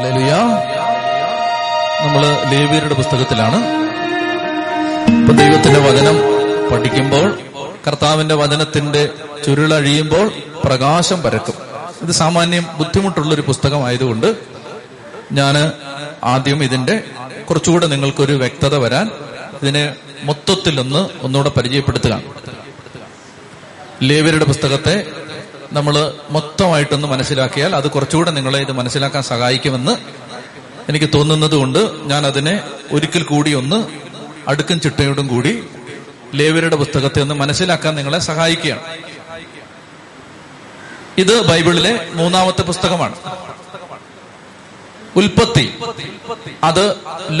Hallelujah. നമ്മൾ ലേവ്യരുടെ പുസ്തകത്തിലാണ്. ഇപ്പൊ ദൈവത്തിന്റെ വചനം പഠിക്കുമ്പോൾ, കർത്താവിന്റെ വചനത്തിന്റെ ചുരുളഴിയുമ്പോൾ പ്രകാശം പരക്കും. ഇത് സാമാന്യം ബുദ്ധിമുട്ടുള്ളൊരു പുസ്തകമായതുകൊണ്ട് ഞാൻ ആദ്യം ഇതിന്റെ കുറച്ചുകൂടെ നിങ്ങൾക്കൊരു വ്യക്തത വരാൻ ഇതിനെ മൊത്തത്തിലൊന്ന് ഒന്നുകൂടെ പരിചയപ്പെടുത്തുകയാണ്. ലേവ്യരുടെ പുസ്തകത്തെ നമ്മൾ മൊത്തമായിട്ടൊന്ന് മനസ്സിലാക്കിയാൽ അത് കുറച്ചുകൂടെ നിങ്ങളെ ഇത് മനസ്സിലാക്കാൻ സഹായിക്കുമെന്ന് എനിക്ക് തോന്നുന്നത് കൊണ്ട് ഞാൻ അതിനെ ഒരിക്കൽ കൂടി ഒന്ന് അടുക്കും ചിട്ടയോടും കൂടി ലേവ്യരുടെ പുസ്തകത്തെ ഒന്ന് മനസ്സിലാക്കാൻ നിങ്ങളെ സഹായിക്കുകയാണ്. ഇത് ബൈബിളിലെ മൂന്നാമത്തെ പുസ്തകമാണ്. ഉൽപ്പത്തി അത്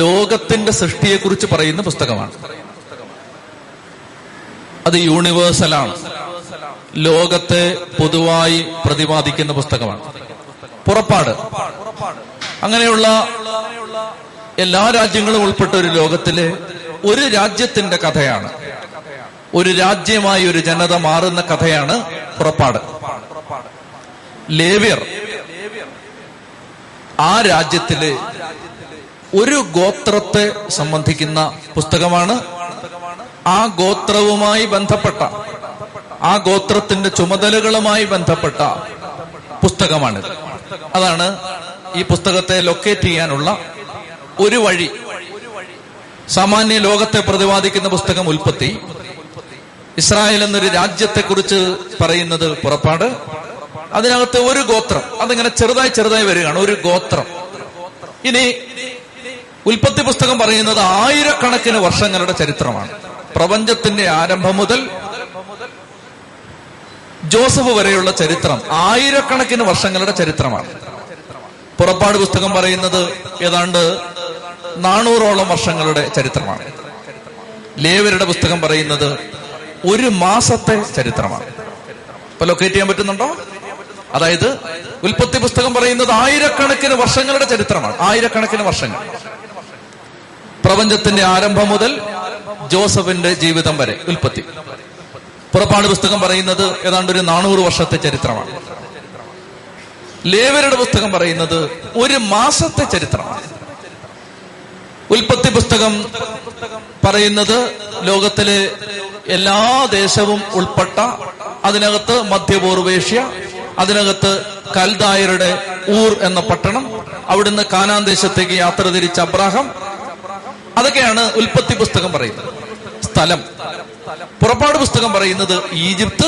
ലോകത്തിന്റെ സൃഷ്ടിയെക്കുറിച്ച് പറയുന്ന പുസ്തകമാണ്. അത് യൂണിവേഴ്സലാണ്, ലോകത്തെ പൊതുവായി പ്രതിപാദിക്കുന്ന പുസ്തകമാണ്. പുറപ്പാട് അങ്ങനെയുള്ള എല്ലാ രാജ്യങ്ങളും ഉൾപ്പെട്ട ഒരു ലോകത്തിലെ ഒരു രാജ്യത്തിന്റെ കഥയാണ്, ഒരു രാജ്യമായി ഒരു ജനത മാറുന്ന കഥയാണ് പുറപ്പാട്. ലേവ്യർ ആ രാജ്യത്തിലെ ഒരു ഗോത്രത്തെ സംബന്ധിക്കുന്ന പുസ്തകമാണ്. ആ ഗോത്രവുമായി ബന്ധപ്പെട്ട, ആ ഗോത്രത്തിന്റെ ചുമതലകളുമായി ബന്ധപ്പെട്ട പുസ്തകമാണിത്. അതാണ് ഈ പുസ്തകത്തെ ലൊക്കേറ്റ് ചെയ്യാനുള്ള ഒരു വഴി. സാമാന്യ ലോകത്തെ പ്രതിപാദിക്കുന്ന പുസ്തകം ഉൽപ്പത്തി, ഇസ്രായേൽ എന്നൊരു രാജ്യത്തെക്കുറിച്ച് പറയുന്നത് പുറപ്പാട്, അതിനകത്ത് ഒരു ഗോത്രം, അതിങ്ങനെ ചെറുതായി ചെറുതായി വരികയാണ്, ഒരു ഗോത്രം. ഇനി ഉൽപ്പത്തി പുസ്തകം പറയുന്നത് ആയിരക്കണക്കിന് വർഷങ്ങളുടെ ചരിത്രമാണ്. പ്രപഞ്ചത്തിന്റെ ആരംഭം മുതൽ ജോസഫ് വരെയുള്ള ചരിത്രം ആയിരക്കണക്കിന് വർഷങ്ങളുടെ ചരിത്രമാണ്. പുറപ്പാട് പുസ്തകം പറയുന്നത് ഏതാണ്ട് 400 വർഷങ്ങളുടെ ചരിത്രമാണ്. ലേവ്യരുടെ പുസ്തകം പറയുന്നത് ഒരു മാസത്തെ ചരിത്രമാണ്. ഇപ്പൊ ലൊക്കേറ്റ് ചെയ്യാൻ പറ്റുന്നുണ്ടോ? അതായത് ഉൽപ്പത്തി പുസ്തകം പറയുന്നത് ആയിരക്കണക്കിന് വർഷങ്ങളുടെ ചരിത്രമാണ്, ആയിരക്കണക്കിന് വർഷങ്ങൾ, പ്രപഞ്ചത്തിന്റെ ആരംഭം മുതൽ ജോസഫിന്റെ ജീവിതം വരെ. ഉൽപ്പത്തി. പുറപ്പാട് പുസ്തകം പറയുന്നത് ഏതാണ്ട് ഒരു 400 വർഷത്തെ ചരിത്രമാണ്. ലേവ്യരുടെ പുസ്തകം പറയുന്നത് ഒരു മാസത്തെ ചരിത്രമാണ്. ഉൽപ്പത്തി പുസ്തകം പറയുന്നത് ലോകത്തിലെ എല്ലാ ദേശവും ഉൾപ്പെട്ട, അതിനകത്ത് മധ്യപൂർവേഷ്യ, അതിനകത്ത് കൽദായരുടെ ഊർ എന്ന പട്ടണം, അവിടുന്ന് കാനാൻ ദേശത്തേക്ക് യാത്ര തിരിച്ച അബ്രാഹാം, അതൊക്കെയാണ് ഉൽപ്പത്തി പുസ്തകം പറയുന്നത്. സ്ഥലം പുറപ്പാട് പുസ്തകം പറയുന്നത് ഈജിപ്ത്,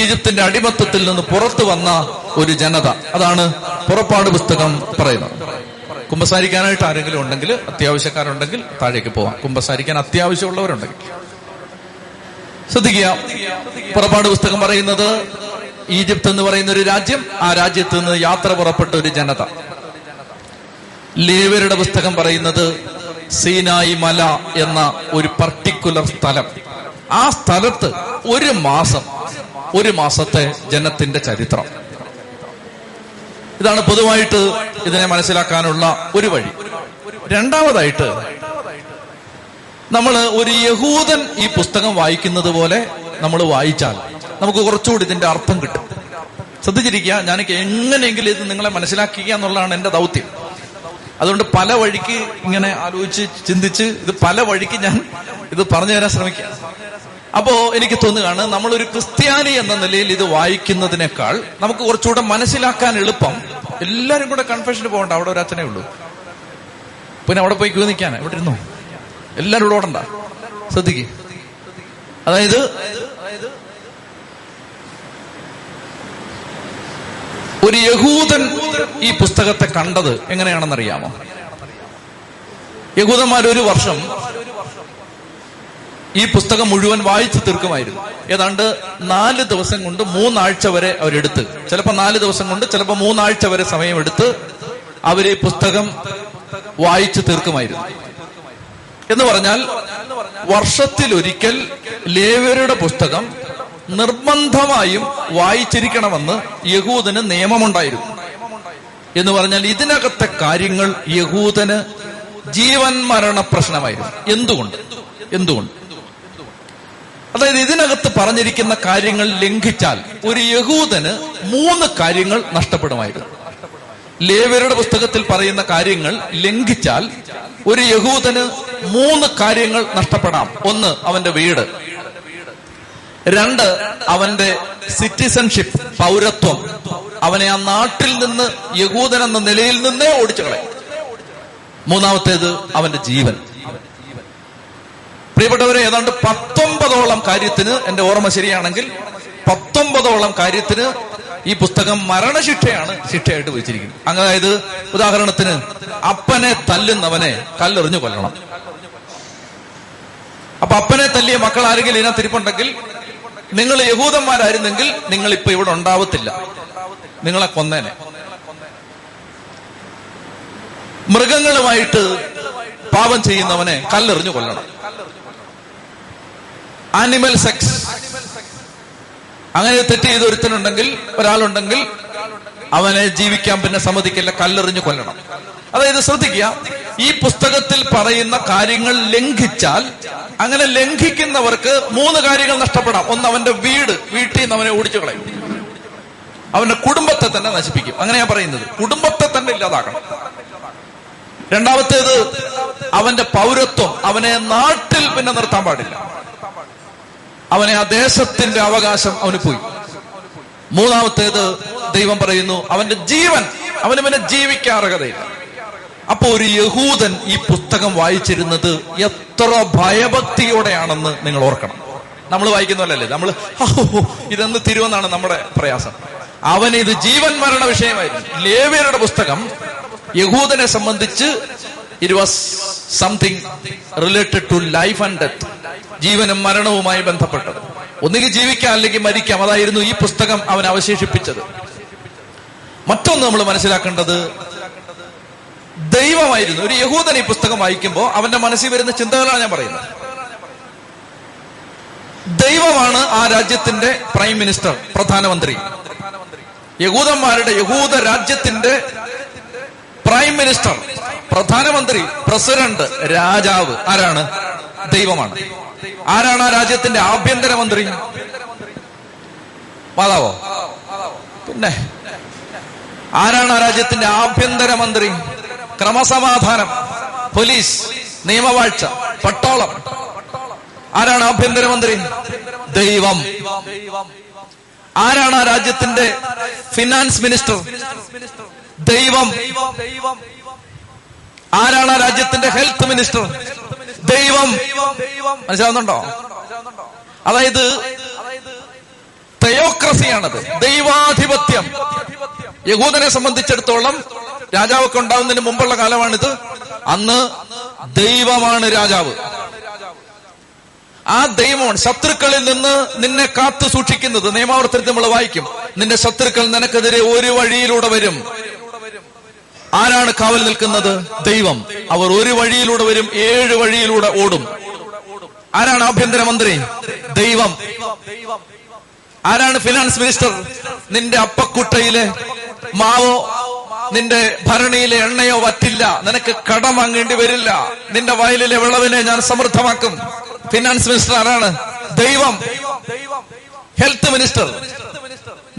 ഈജിപ്തിന്റെ അടിമത്തത്തിൽ നിന്ന് പുറത്തു വന്ന ഒരു ജനത, അതാണ് പുറപ്പാട് പുസ്തകം പറയുന്നത്. കുമ്പസാരിക്കാനായിട്ട് ആരെങ്കിലും ഉണ്ടെങ്കിൽ, അത്യാവശ്യക്കാരുണ്ടെങ്കിൽ താഴേക്ക് പോവാം, കുമ്പസാരിക്കാൻ അത്യാവശ്യമുള്ളവരുണ്ടെങ്കിൽ. ശ്രദ്ധിക്കുക, പുറപ്പാട് പുസ്തകം പറയുന്നത് ഈജിപ്ത് എന്ന് പറയുന്ന ഒരു രാജ്യം, ആ രാജ്യത്ത് നിന്ന് യാത്ര പുറപ്പെട്ട ഒരു ജനത. ലേവ്യരുടെ പുസ്തകം പറയുന്നത് സീനായി മല എന്ന ഒരു പർട്ടിക്കുലർ സ്ഥലം, ആ സ്ഥലത്ത് ഒരു മാസം, ഒരു മാസത്തെ ജനത്തിന്റെ ചരിത്രം. ഇതാണ് പൊതുവായിട്ട് ഇതിനെ മനസ്സിലാക്കാനുള്ള ഒരു വഴി. രണ്ടാമതായിട്ട്, നമ്മൾ ഒരു യഹൂദൻ ഈ പുസ്തകം വായിക്കുന്നത് പോലെ നമ്മൾ വായിച്ചാൽ നമുക്ക് കുറച്ചുകൂടി ഇതിന്റെ അർത്ഥം കിട്ടും. ശ്രദ്ധിച്ചിരിക്കുക, ഞാൻ എങ്ങനെയെങ്കിലും ഇത് നിങ്ങളെ മനസ്സിലാക്കുക എന്നുള്ളതാണ് എന്റെ ദൗത്യം. അതുകൊണ്ട് പല വഴിക്ക് ഇങ്ങനെ ആലോചിച്ച് ചിന്തിച്ച് ഇത് പല വഴിക്ക് ഞാൻ ഇത് പറഞ്ഞു തരാൻ ശ്രമിക്കുക. അപ്പോ എനിക്ക് തോന്നുകയാണ്, നമ്മളൊരു ക്രിസ്ത്യാനി എന്ന നിലയിൽ ഇത് വായിക്കുന്നതിനേക്കാൾ നമുക്ക് കുറച്ചുകൂടെ മനസ്സിലാക്കാൻ എളുപ്പം. എല്ലാരും കൂടെ കൺഫെഷന് പോകണ്ട, അവിടെ ഒരച്ഛനേ ഉള്ളൂ, പിന്നെ അവിടെ പോയി ക്യൂ നിൽക്കാനാ, ഇവിടെ ഇരുന്നു എല്ലാരും ഇവിടെ ഓടണ്ട. ശ്രദ്ധിക്കുക, അതായത് ഒരു യഹൂദൻ ഈ പുസ്തകത്തെ കണ്ടത് എങ്ങനെയാണെന്നറിയാമോ? യഹൂദന്മാർ ഒരു വർഷം ഈ പുസ്തകം മുഴുവൻ വായിച്ചു തീർക്കുമായിരുന്നു. ഏതാണ്ട് 4 ദിവസം കൊണ്ട് 3 ആഴ്ച വരെ അവരെടുത്ത്, ചിലപ്പോൾ 4 ദിവസം കൊണ്ട്, ചിലപ്പോൾ 3 ആഴ്ച വരെ സമയമെടുത്ത് അവർ ഈ പുസ്തകം വായിച്ചു തീർക്കുമായിരുന്നു. എന്ന് പറഞ്ഞാൽ വർഷത്തിലൊരിക്കൽ ലേവ്യരുടെ പുസ്തകം നിർബന്ധമായും വായിച്ചിരിക്കണമെന്ന് യഹൂദന് നിയമമുണ്ടായിരുന്നു. എന്ന് പറഞ്ഞാൽ ഇതിനകത്തെ കാര്യങ്ങൾ യഹൂദന് ജീവൻ മരണ പ്രശ്നമായിരുന്നു. എന്തുകൊണ്ട്? അതായത് ഇതിനകത്ത് പറഞ്ഞിരിക്കുന്ന കാര്യങ്ങൾ ലംഘിച്ചാൽ ഒരു യഹൂദന് 3 കാര്യങ്ങൾ നഷ്ടപ്പെടുമായിരുന്നു. ലേവ്യരുടെ പുസ്തകത്തിൽ പറയുന്ന കാര്യങ്ങൾ ലംഘിച്ചാൽ ഒരു യഹൂദന് 3 കാര്യങ്ങൾ നഷ്ടപ്പെടാം. 1 അവന്റെ വീട്, 2 അവന്റെ സിറ്റിസൺഷിപ്പ് പൗരത്വം, അവനെ ആ നാട്ടിൽ നിന്ന് യഹൂദൻ എന്ന നിലയിൽ നിന്നേ ഓടിച്ചു കളയും, 3 അവന്റെ ജീവൻ. പ്രിയപ്പെട്ടവരെ, ഏതാണ്ട് 19 കാര്യത്തിന്, എന്റെ ഓർമ്മ ശരിയാണെങ്കിൽ 19 കാര്യത്തിന് ഈ പുസ്തകം മരണശിക്ഷയാണ് ശിക്ഷയായിട്ട് വെച്ചിരിക്കുന്നത്. അതായത് ഉദാഹരണത്തിന് അപ്പനെ തല്ലുന്നവനെ കല്ലെറിഞ്ഞു കൊല്ലണം. അപ്പൊ അപ്പനെ തല്ലിയ മക്കൾ ആരെങ്കിലും ഇതിനകത്തിരിപ്പുണ്ടെങ്കിൽ, നിങ്ങൾ യഹൂദന്മാരായിരുന്നെങ്കിൽ നിങ്ങൾ ഇപ്പൊ ഇവിടെ ഉണ്ടാവത്തില്ല, നിങ്ങളെ കൊന്നേനെ. മൃഗങ്ങളുമായിട്ട് പാപം ചെയ്യുന്നവനെ കല്ലെറിഞ്ഞു കൊല്ലണം. ആനിമൽ സെക്സ്, അങ്ങനെ തെറ്റ് ചെയ്ത് ഒരാളുണ്ടെങ്കിൽ അവനെ ജീവിക്കാൻ പിന്നെ സമ്മതിക്കില്ല, കല്ലെറിഞ്ഞു കൊല്ലണം. അതായത് ശ്രദ്ധിക്കുക, ഈ പുസ്തകത്തിൽ പറയുന്ന കാര്യങ്ങൾ ലംഘിച്ചാൽ, അങ്ങനെ ലംഘിക്കുന്നവർക്ക് 3 കാര്യങ്ങൾ നഷ്ടപ്പെടാം. 1 അവന്റെ വീട്, വീട്ടിൽ നിന്ന് അവനെ ഓടിച്ചു കളയും, അവന്റെ കുടുംബത്തെ തന്നെ നശിപ്പിക്കും. അങ്ങനെയാ പറയുന്നത്, കുടുംബത്തെ തന്നെ ഇല്ലാതാക്കണം. 2 അവന്റെ പൗരത്വം, അവനെ നാട്ടിൽ പിന്നെ നിർത്താൻ പാടില്ല, അവനെ ആ ദേശത്തിന്റെ അവകാശം അവന് പോയി. 3 ദൈവം പറയുന്നു അവന്റെ ജീവൻ, അവന് പിന്നെ ജീവിക്കാൻ അർഹതയില്ല. അപ്പൊ ഒരു യഹൂദൻ ഈ പുസ്തകം വായിച്ചിരുന്നത് എത്ര ഭയഭക്തിയോടെയാണെന്ന് നിങ്ങൾ ഓർക്കണം. നമ്മൾ വായിക്കുന്നതല്ലേ, നമ്മൾ ഇതെന്ന് തിരുവെന്നാണ് നമ്മുടെ പ്രയാസം. അവനിത് ജീവൻ മരണ വിഷയമായിരുന്നു. ലേവ്യരുടെ പുസ്തകം യഹൂദനെ സംബന്ധിച്ച് it was something related to life and death, ജീവനും മരണവുമായി ബന്ധപ്പെട്ടത്. ഒന്നുകിൽ ജീവിക്കാം, അല്ലെങ്കിൽ മരിക്കാം. അതായിരുന്നു ഈ പുസ്തകം അവൻ അവശേഷിപ്പിച്ചത്. മറ്റൊന്ന് നമ്മൾ മനസ്സിലാക്കേണ്ടത് ദൈവമായിരുന്നു. ഒരു യഹൂദൻ ഈ പുസ്തകം വായിക്കുമ്പോൾ അവന്റെ മനസ്സിൽ വരുന്ന ചിന്തകളാണ് ഞാൻ പറയുന്നത്. ദൈവമാണ് ആ രാജ്യത്തിന്റെ പ്രൈം മിനിസ്റ്റർ, പ്രധാനമന്ത്രി. യഹൂദന്മാരുടെ, യഹൂദ രാജ്യത്തിന്റെ പ്രൈം മിനിസ്റ്റർ, പ്രധാനമന്ത്രി, പ്രസിഡന്റ്, രാജാവ് ആരാണ്? ദൈവമാണ്. ആരാണ് ആ രാജ്യത്തിന്റെ ആഭ്യന്തരമന്ത്രി? മാതാവോ? പിന്നെ ആരാണ് ആ രാജ്യത്തിന്റെ ആഭ്യന്തരമന്ത്രി? ക്രമസമാധാനം, പോലീസ്, നിയമവാഴ്ച, പട്ടാളം. ആരാണ് ആഭ്യന്തരമന്ത്രി? ദൈവം. ആരാണ് ആ രാജ്യത്തിന്റെ ഫിനാൻസ് മിനിസ്റ്റർ? ദൈവം. ആരാണ് ആ രാജ്യത്തിന്റെ ഹെൽത്ത് മിനിസ്റ്റർ? ദൈവം. മനസ്സിലാവുന്നുണ്ടോ? അതായത് തെയോക്രസിയാണത്, ദൈവാധിപത്യം. യഹൂദനെ സംബന്ധിച്ചിടത്തോളം രാജാവൊക്കെ ഉണ്ടാവുന്നതിന് മുമ്പുള്ള കാലമാണിത്. അന്ന് ദൈവമാണ് രാജാവ്. ആ ദൈവമാണ് ശത്രുക്കളിൽ നിന്ന് നിന്നെ കാത്തു സൂക്ഷിക്കുന്നത്. നിയമാവർത്തനത്തിൽ നമ്മൾ വായിക്കും, നിന്റെ ശത്രുക്കൾ നിനക്കെതിരെ ഒരു വഴിയിലൂടെ വരും. ആരാണ് കാവൽ നിൽക്കുന്നത്? ദൈവം. അവർ ഒരു വഴിയിലൂടെ വരും, 7 വഴിയിലൂടെ ഓടും. ആരാണ് ആഭ്യന്തരമന്ത്രി? ദൈവം. ആരാണ് ഫിനാൻസ് മിനിസ്റ്റർ? നിന്റെ അപ്പക്കുട്ടയിലെ മാവോ നിന്റെ ഭരണിയിലെ എണ്ണയോ വറ്റില്ല, നിനക്ക് കടം വാങ്ങേണ്ടി വരില്ല, നിന്റെ വയലിലെ വിളവിനെ ഞാൻ സമൃദ്ധമാക്കും. ഫിനാൻസ് മിനിസ്റ്റർ ആരാണ്? ദൈവം. ഹെൽത്ത് മിനിസ്റ്റർ,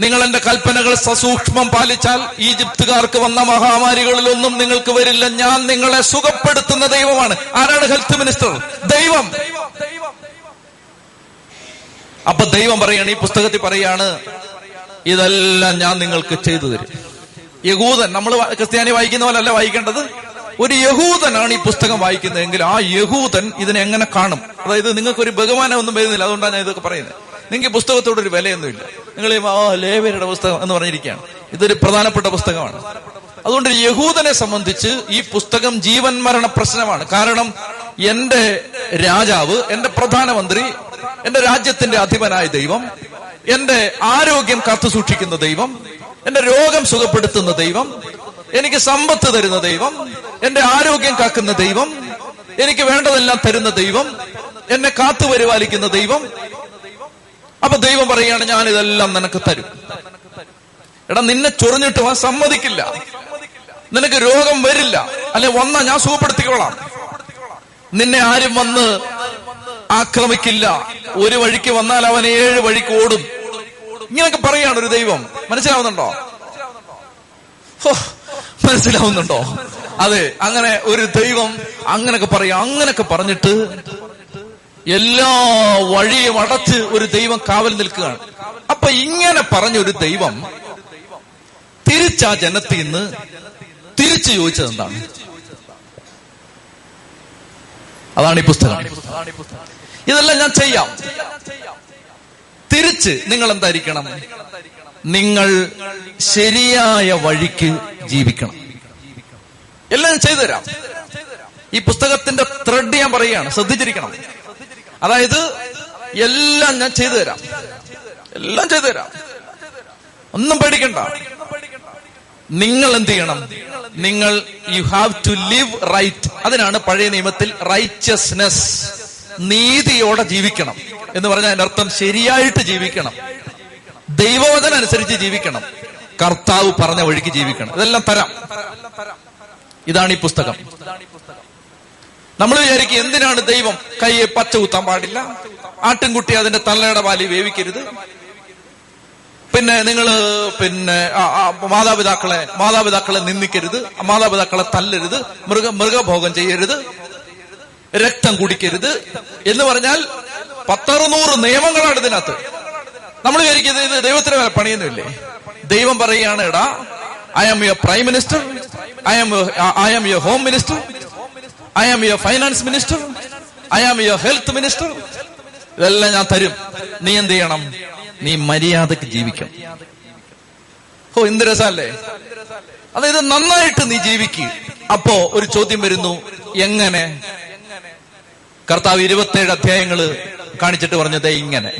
നിങ്ങൾ എന്റെ കൽപ്പനകൾ സസൂക്ഷ്മം പാലിച്ചാൽ ഈജിപ്തുകാർക്ക് വന്ന മഹാമാരികളിലൊന്നും നിങ്ങൾക്ക് വരില്ല, ഞാൻ നിങ്ങളെ സുഖപ്പെടുത്തുന്ന ദൈവമാണ്. ആരാണ് ഹെൽത്ത് മിനിസ്റ്റർ? ദൈവം. അപ്പൊ ദൈവം പറയാണ്, ഈ പുസ്തകത്തിൽ പറയാണ്, ഇതെല്ലാം ഞാൻ നിങ്ങൾക്ക് ചെയ്തു തരും. യഹൂദൻ, നമ്മൾ ക്രിസ്ത്യാനി വായിക്കുന്ന പോലല്ല വായിക്കേണ്ടത്. ഒരു യഹൂദനാണ് ഈ പുസ്തകം വായിക്കുന്നതെങ്കിൽ ആ യഹൂദൻ ഇതിനെങ്ങനെ കാണും? അതായത് നിങ്ങൾക്കൊരു ബഹുമാനം ഒന്നും വരുന്നില്ല, അതുകൊണ്ടാണ് ഞാൻ ഇതൊക്കെ പറയുന്നത്. നിങ്ങൾക്ക് ഈ പുസ്തകത്തോടൊരു വിലയൊന്നുമില്ല. നിങ്ങൾ ഈ ലേവ്യരുടെ പുസ്തകം എന്ന് പറഞ്ഞിരിക്കുകയാണ്. ഇതൊരു പ്രധാനപ്പെട്ട പുസ്തകമാണ്. അതുകൊണ്ട് യഹൂദനെ സംബന്ധിച്ച് ഈ പുസ്തകം ജീവൻ മരണ പ്രശ്നമാണ്. കാരണം എന്റെ രാജാവ്, എന്റെ പ്രധാനമന്ത്രി, എന്റെ രാജ്യത്തിന്റെ അധിപനായ ദൈവം, എന്റെ ആരോഗ്യം കാത്തുസൂക്ഷിക്കുന്ന ദൈവം, എന്റെ രോഗം സുഖപ്പെടുത്തുന്ന ദൈവം, എനിക്ക് സമ്പത്ത് തരുന്ന ദൈവം, എന്റെ ആരോഗ്യം കാക്കുന്ന ദൈവം, എനിക്ക് വേണ്ടതെല്ലാം തരുന്ന ദൈവം, എന്നെ കാത്തു പരിപാലിക്കുന്ന ദൈവം. അപ്പൊ ദൈവം പറയുകയാണ്, ഞാൻ ഇതെല്ലാം നിനക്ക് തരും. എടാ, നിന്നെ ചൊറിഞ്ഞിട്ട് അവൻ സമ്മതിക്കില്ല, നിനക്ക് രോഗം വരില്ല, അല്ലെ വന്നാ ഞാൻ സുഖപ്പെടുത്തിക്കോളാം, നിന്നെ ആരും വന്ന് ആക്രമിക്കില്ല, ഒരു വഴിക്ക് വന്നാൽ അവൻ 7 വഴിക്ക് ഓടും. ഇങ്ങനെയൊക്കെ പറയാണ് ഒരു ദൈവം. മനസ്സിലാവുന്നുണ്ടോ? മനസ്സിലാവുന്നുണ്ടോ? അതെ, അങ്ങനെ ഒരു ദൈവം അങ്ങനൊക്കെ പറയും. അങ്ങനൊക്കെ പറഞ്ഞിട്ട് എല്ലാ വഴിയും അടച്ച് ഒരു ദൈവം കാവൽ നിൽക്കുകയാണ്. അപ്പൊ ഇങ്ങനെ പറഞ്ഞൊരു ദൈവം തിരിച്ച് ആ ജനത്തിൽ നിന്ന് തിരിച്ചു ചോദിച്ചത് എന്താണ്? അതാണ് ഈ പുസ്തകം. ഇതെല്ലാം ഞാൻ ചെയ്യാം. തിരിച്ച് നിങ്ങൾ എന്തായിരിക്കണം? നിങ്ങൾ ശരിയായ വഴിക്ക് ജീവിക്കണം. എല്ലാം ചെയ്തുതരാം. ഈ പുസ്തകത്തിന്റെ ത്രെഡ് ഞാൻ പറയുകയാണ്, ശ്രദ്ധിച്ചിരിക്കണം. അതായത് എല്ലാം ഞാൻ ചെയ്തുതരാം, എല്ലാം ചെയ്തുതരാം, ഒന്നും പേടിക്കണ്ട. നിങ്ങൾ എന്ത് ചെയ്യണം? നിങ്ങൾ you have to live right. അതിനാണ് പഴയ നിയമത്തിൽ റൈറ്റ്യസ്നെസ്, നീതിയോടെ ജീവിക്കണം എന്ന് പറഞ്ഞാൽ അതിന്റെ അർത്ഥം ശരിയായിട്ട് ജീവിക്കണം, ദൈവവചനം അനുസരിച്ച് ജീവിക്കണം, കർത്താവ് പറഞ്ഞ വഴിക്ക് ജീവിക്കണം. ഇതെല്ലാം തരാം. ഇതാണ് ഈ പുസ്തകം. നമ്മൾ വിചാരിക്കും എന്തിനാണ് ദൈവം കയ്യെ പച്ച കുത്താൻ പാടില്ല, ആട്ടിൻകുട്ടി അതിന്റെ തലയുടെ വാലി വേവിക്കരുത്, പിന്നെ നിങ്ങൾ പിന്നെ മാതാപിതാക്കളെ നിന്ദിക്കരുത്, മാതാപിതാക്കളെ തല്ലരുത്, മൃഗഭോഗം ചെയ്യരുത്, രക്തം കുടിക്കരുത് എന്ന് പറഞ്ഞാൽ 100-200 നിയമങ്ങളാണ് ഇതിനകത്ത്. നമ്മൾ വിചാരിക്കുന്നത് ഇത് ദൈവത്തിന് വരെ പണിയൊന്നുമില്ലേ? ദൈവം പറയുകയാണ്, എടാ I am your prime minister, I am your home minister, I am your finance minister, I am your health minister. ഇതെല്ലാം ഞാൻ തരും. നീ എന്ത് ചെയ്യണം? നീ മര്യാദക്ക് ജീവിക്കണം. ഓ, എന്ത് രസല്ലേ? അതായത് നന്നായിട്ട് നീ ജീവിക്കുക. അപ്പോ ഒരു ചോദ്യം വരുന്നു, എങ്ങനെ? കർത്താവ് 27 അധ്യായങ്ങള് കാണിച്ചിട്ട് പറഞ്ഞത് ഇങ്ങനെ.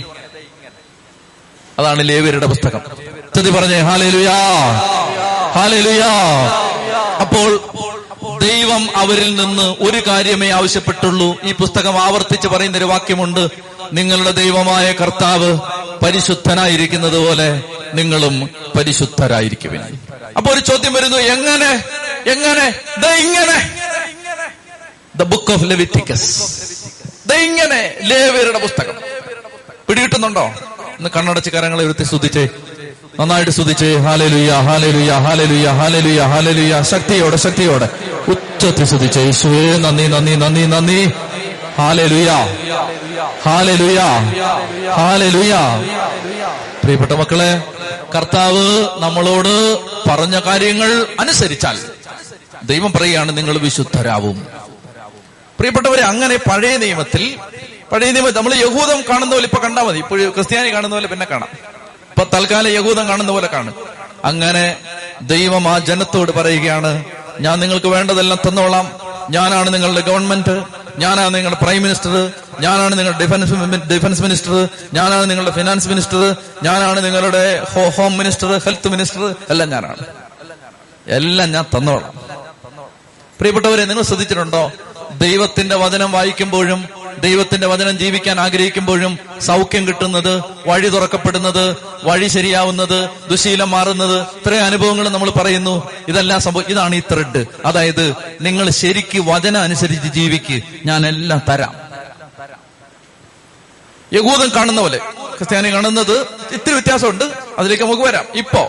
അതാണ് ലേവ്യരുടെ പുസ്തകം. ചെതി പറഞ്ഞേ ഹല്ലേലൂയാ, ഹല്ലേലൂയാ. അപ്പോൾ ദൈവം അവരിൽ നിന്ന് ഒരു കാര്യമേ ആവശ്യപ്പെട്ടുള്ളൂ. ഈ പുസ്തകം ആവർത്തിച്ച് പറയുന്നൊരു വാക്യമുണ്ട്, നിങ്ങളുടെ ദൈവമായ കർത്താവ് പരിശുദ്ധനായിരിക്കുന്നത് പോലെ നിങ്ങളും പരിശുദ്ധരായിരിക്കുവിൻ. അപ്പൊ ഒരു ചോദ്യം വരുന്നു, എങ്ങനെ? എങ്ങനെ? ദേ ഇങ്ങനെ. ദ ബുക്ക് ഓഫ് ലെവിറ്റിക്കസ്, ദേ ഇങ്ങനെ. ലേവ്യരുടെ പുസ്തകം പിടികിട്ടുന്നുണ്ടോ? ഇന്ന് കണ്ണടച്ച് കരങ്ങളെ ഉയർത്തി സ്തുതിച്ചേ, നന്നായിട്ട് സ്തുതിച്ചേ. ഹല്ലേലൂയാ, ഹല്ലേലൂയാ, ഹല്ലേലൂയാ, ഹല്ലേലൂയാ, ഹല്ലേലൂയാ. ശക്തിയോടെ, ശക്തിയോടെ, ഉച്ചത്തിൽ സ്തുതിച്ചേ. യേശുവേ നന്ദി, നന്ദി, നന്ദി, നന്ദി. ഹല്ലേലൂയാ, ഹല്ലേലൂയാ, ഹല്ലേലൂയാ. പ്രിയപ്പെട്ട മക്കളെ, കർത്താവ് നമ്മളോട് പറഞ്ഞ കാര്യങ്ങൾ അനുസരിച്ചാൽ ദൈവം പറയുകയാണ് നിങ്ങൾ വിശുദ്ധരാവും. പ്രിയപ്പെട്ടവരെ, അങ്ങനെ പഴയ നിയമത്തിൽ നമ്മൾ യഹൂദം കാണുന്ന പോലെ ഇപ്പൊ കണ്ടാൽ മതി. ഇപ്പോൾ ക്രിസ്ത്യാനി കാണുന്ന പോലെ പിന്നെ കാണാം. ഇപ്പൊ തൽക്കാലം യഹൂദം കാണുന്ന പോലെ കാണും. അങ്ങനെ ദൈവം ആ ജനത്തോട് പറയുകയാണ്, ഞാൻ നിങ്ങൾക്ക് വേണ്ടതെല്ലാം തന്നോളാം, ഞാനാണ് നിങ്ങളുടെ ഗവൺമെന്റ്, ഞാനാണ് നിങ്ങളുടെ പ്രൈം മിനിസ്റ്റർ, ഞാനാണ് നിങ്ങളുടെ ഡിഫൻസ് മിനിസ്റ്റർ, ഞാനാണ് നിങ്ങളുടെ ഫിനാൻസ് മിനിസ്റ്റർ, ഞാനാണ് നിങ്ങളുടെ ഹോം മിനിസ്റ്റർ, ഹെൽത്ത് മിനിസ്റ്റർ, എല്ലാം ഞാനാണ്, എല്ലാം ഞാൻ തന്നോളാം. പ്രിയപ്പെട്ടവരെ, നിങ്ങൾ ശ്രദ്ധിച്ചിട്ടുണ്ടോ? ദൈവത്തിന്റെ വചനം വായിക്കുമ്പോഴും ദൈവത്തിന്റെ വചനം ജീവിക്കാൻ ആഗ്രഹിക്കുമ്പോഴും സൗഖ്യം കിട്ടുന്നത്, വഴി തുറക്കപ്പെടുന്നത്, വഴി ശരിയാവുന്നത്, ദുശീലം മാറുന്നത്, ഇത്രയും അനുഭവങ്ങൾ നമ്മൾ പറയുന്നു. ഇതെല്ലാം സംഭവം. ഇതാണ് ഈ ത്രെഡ്. അതായത് നിങ്ങൾ ശരിക്ക് വചനം അനുസരിച്ച് ജീവിക്ക്, ഞാൻ എല്ലാം തരാം. യഹൂദൻ കാണുന്ന പോലെ ക്രിസ്ത്യാനി കാണുന്നത് ഇത്തിരി വ്യത്യാസമുണ്ട്, അതിലേക്ക് നമുക്ക് വരാം. ഇപ്പോ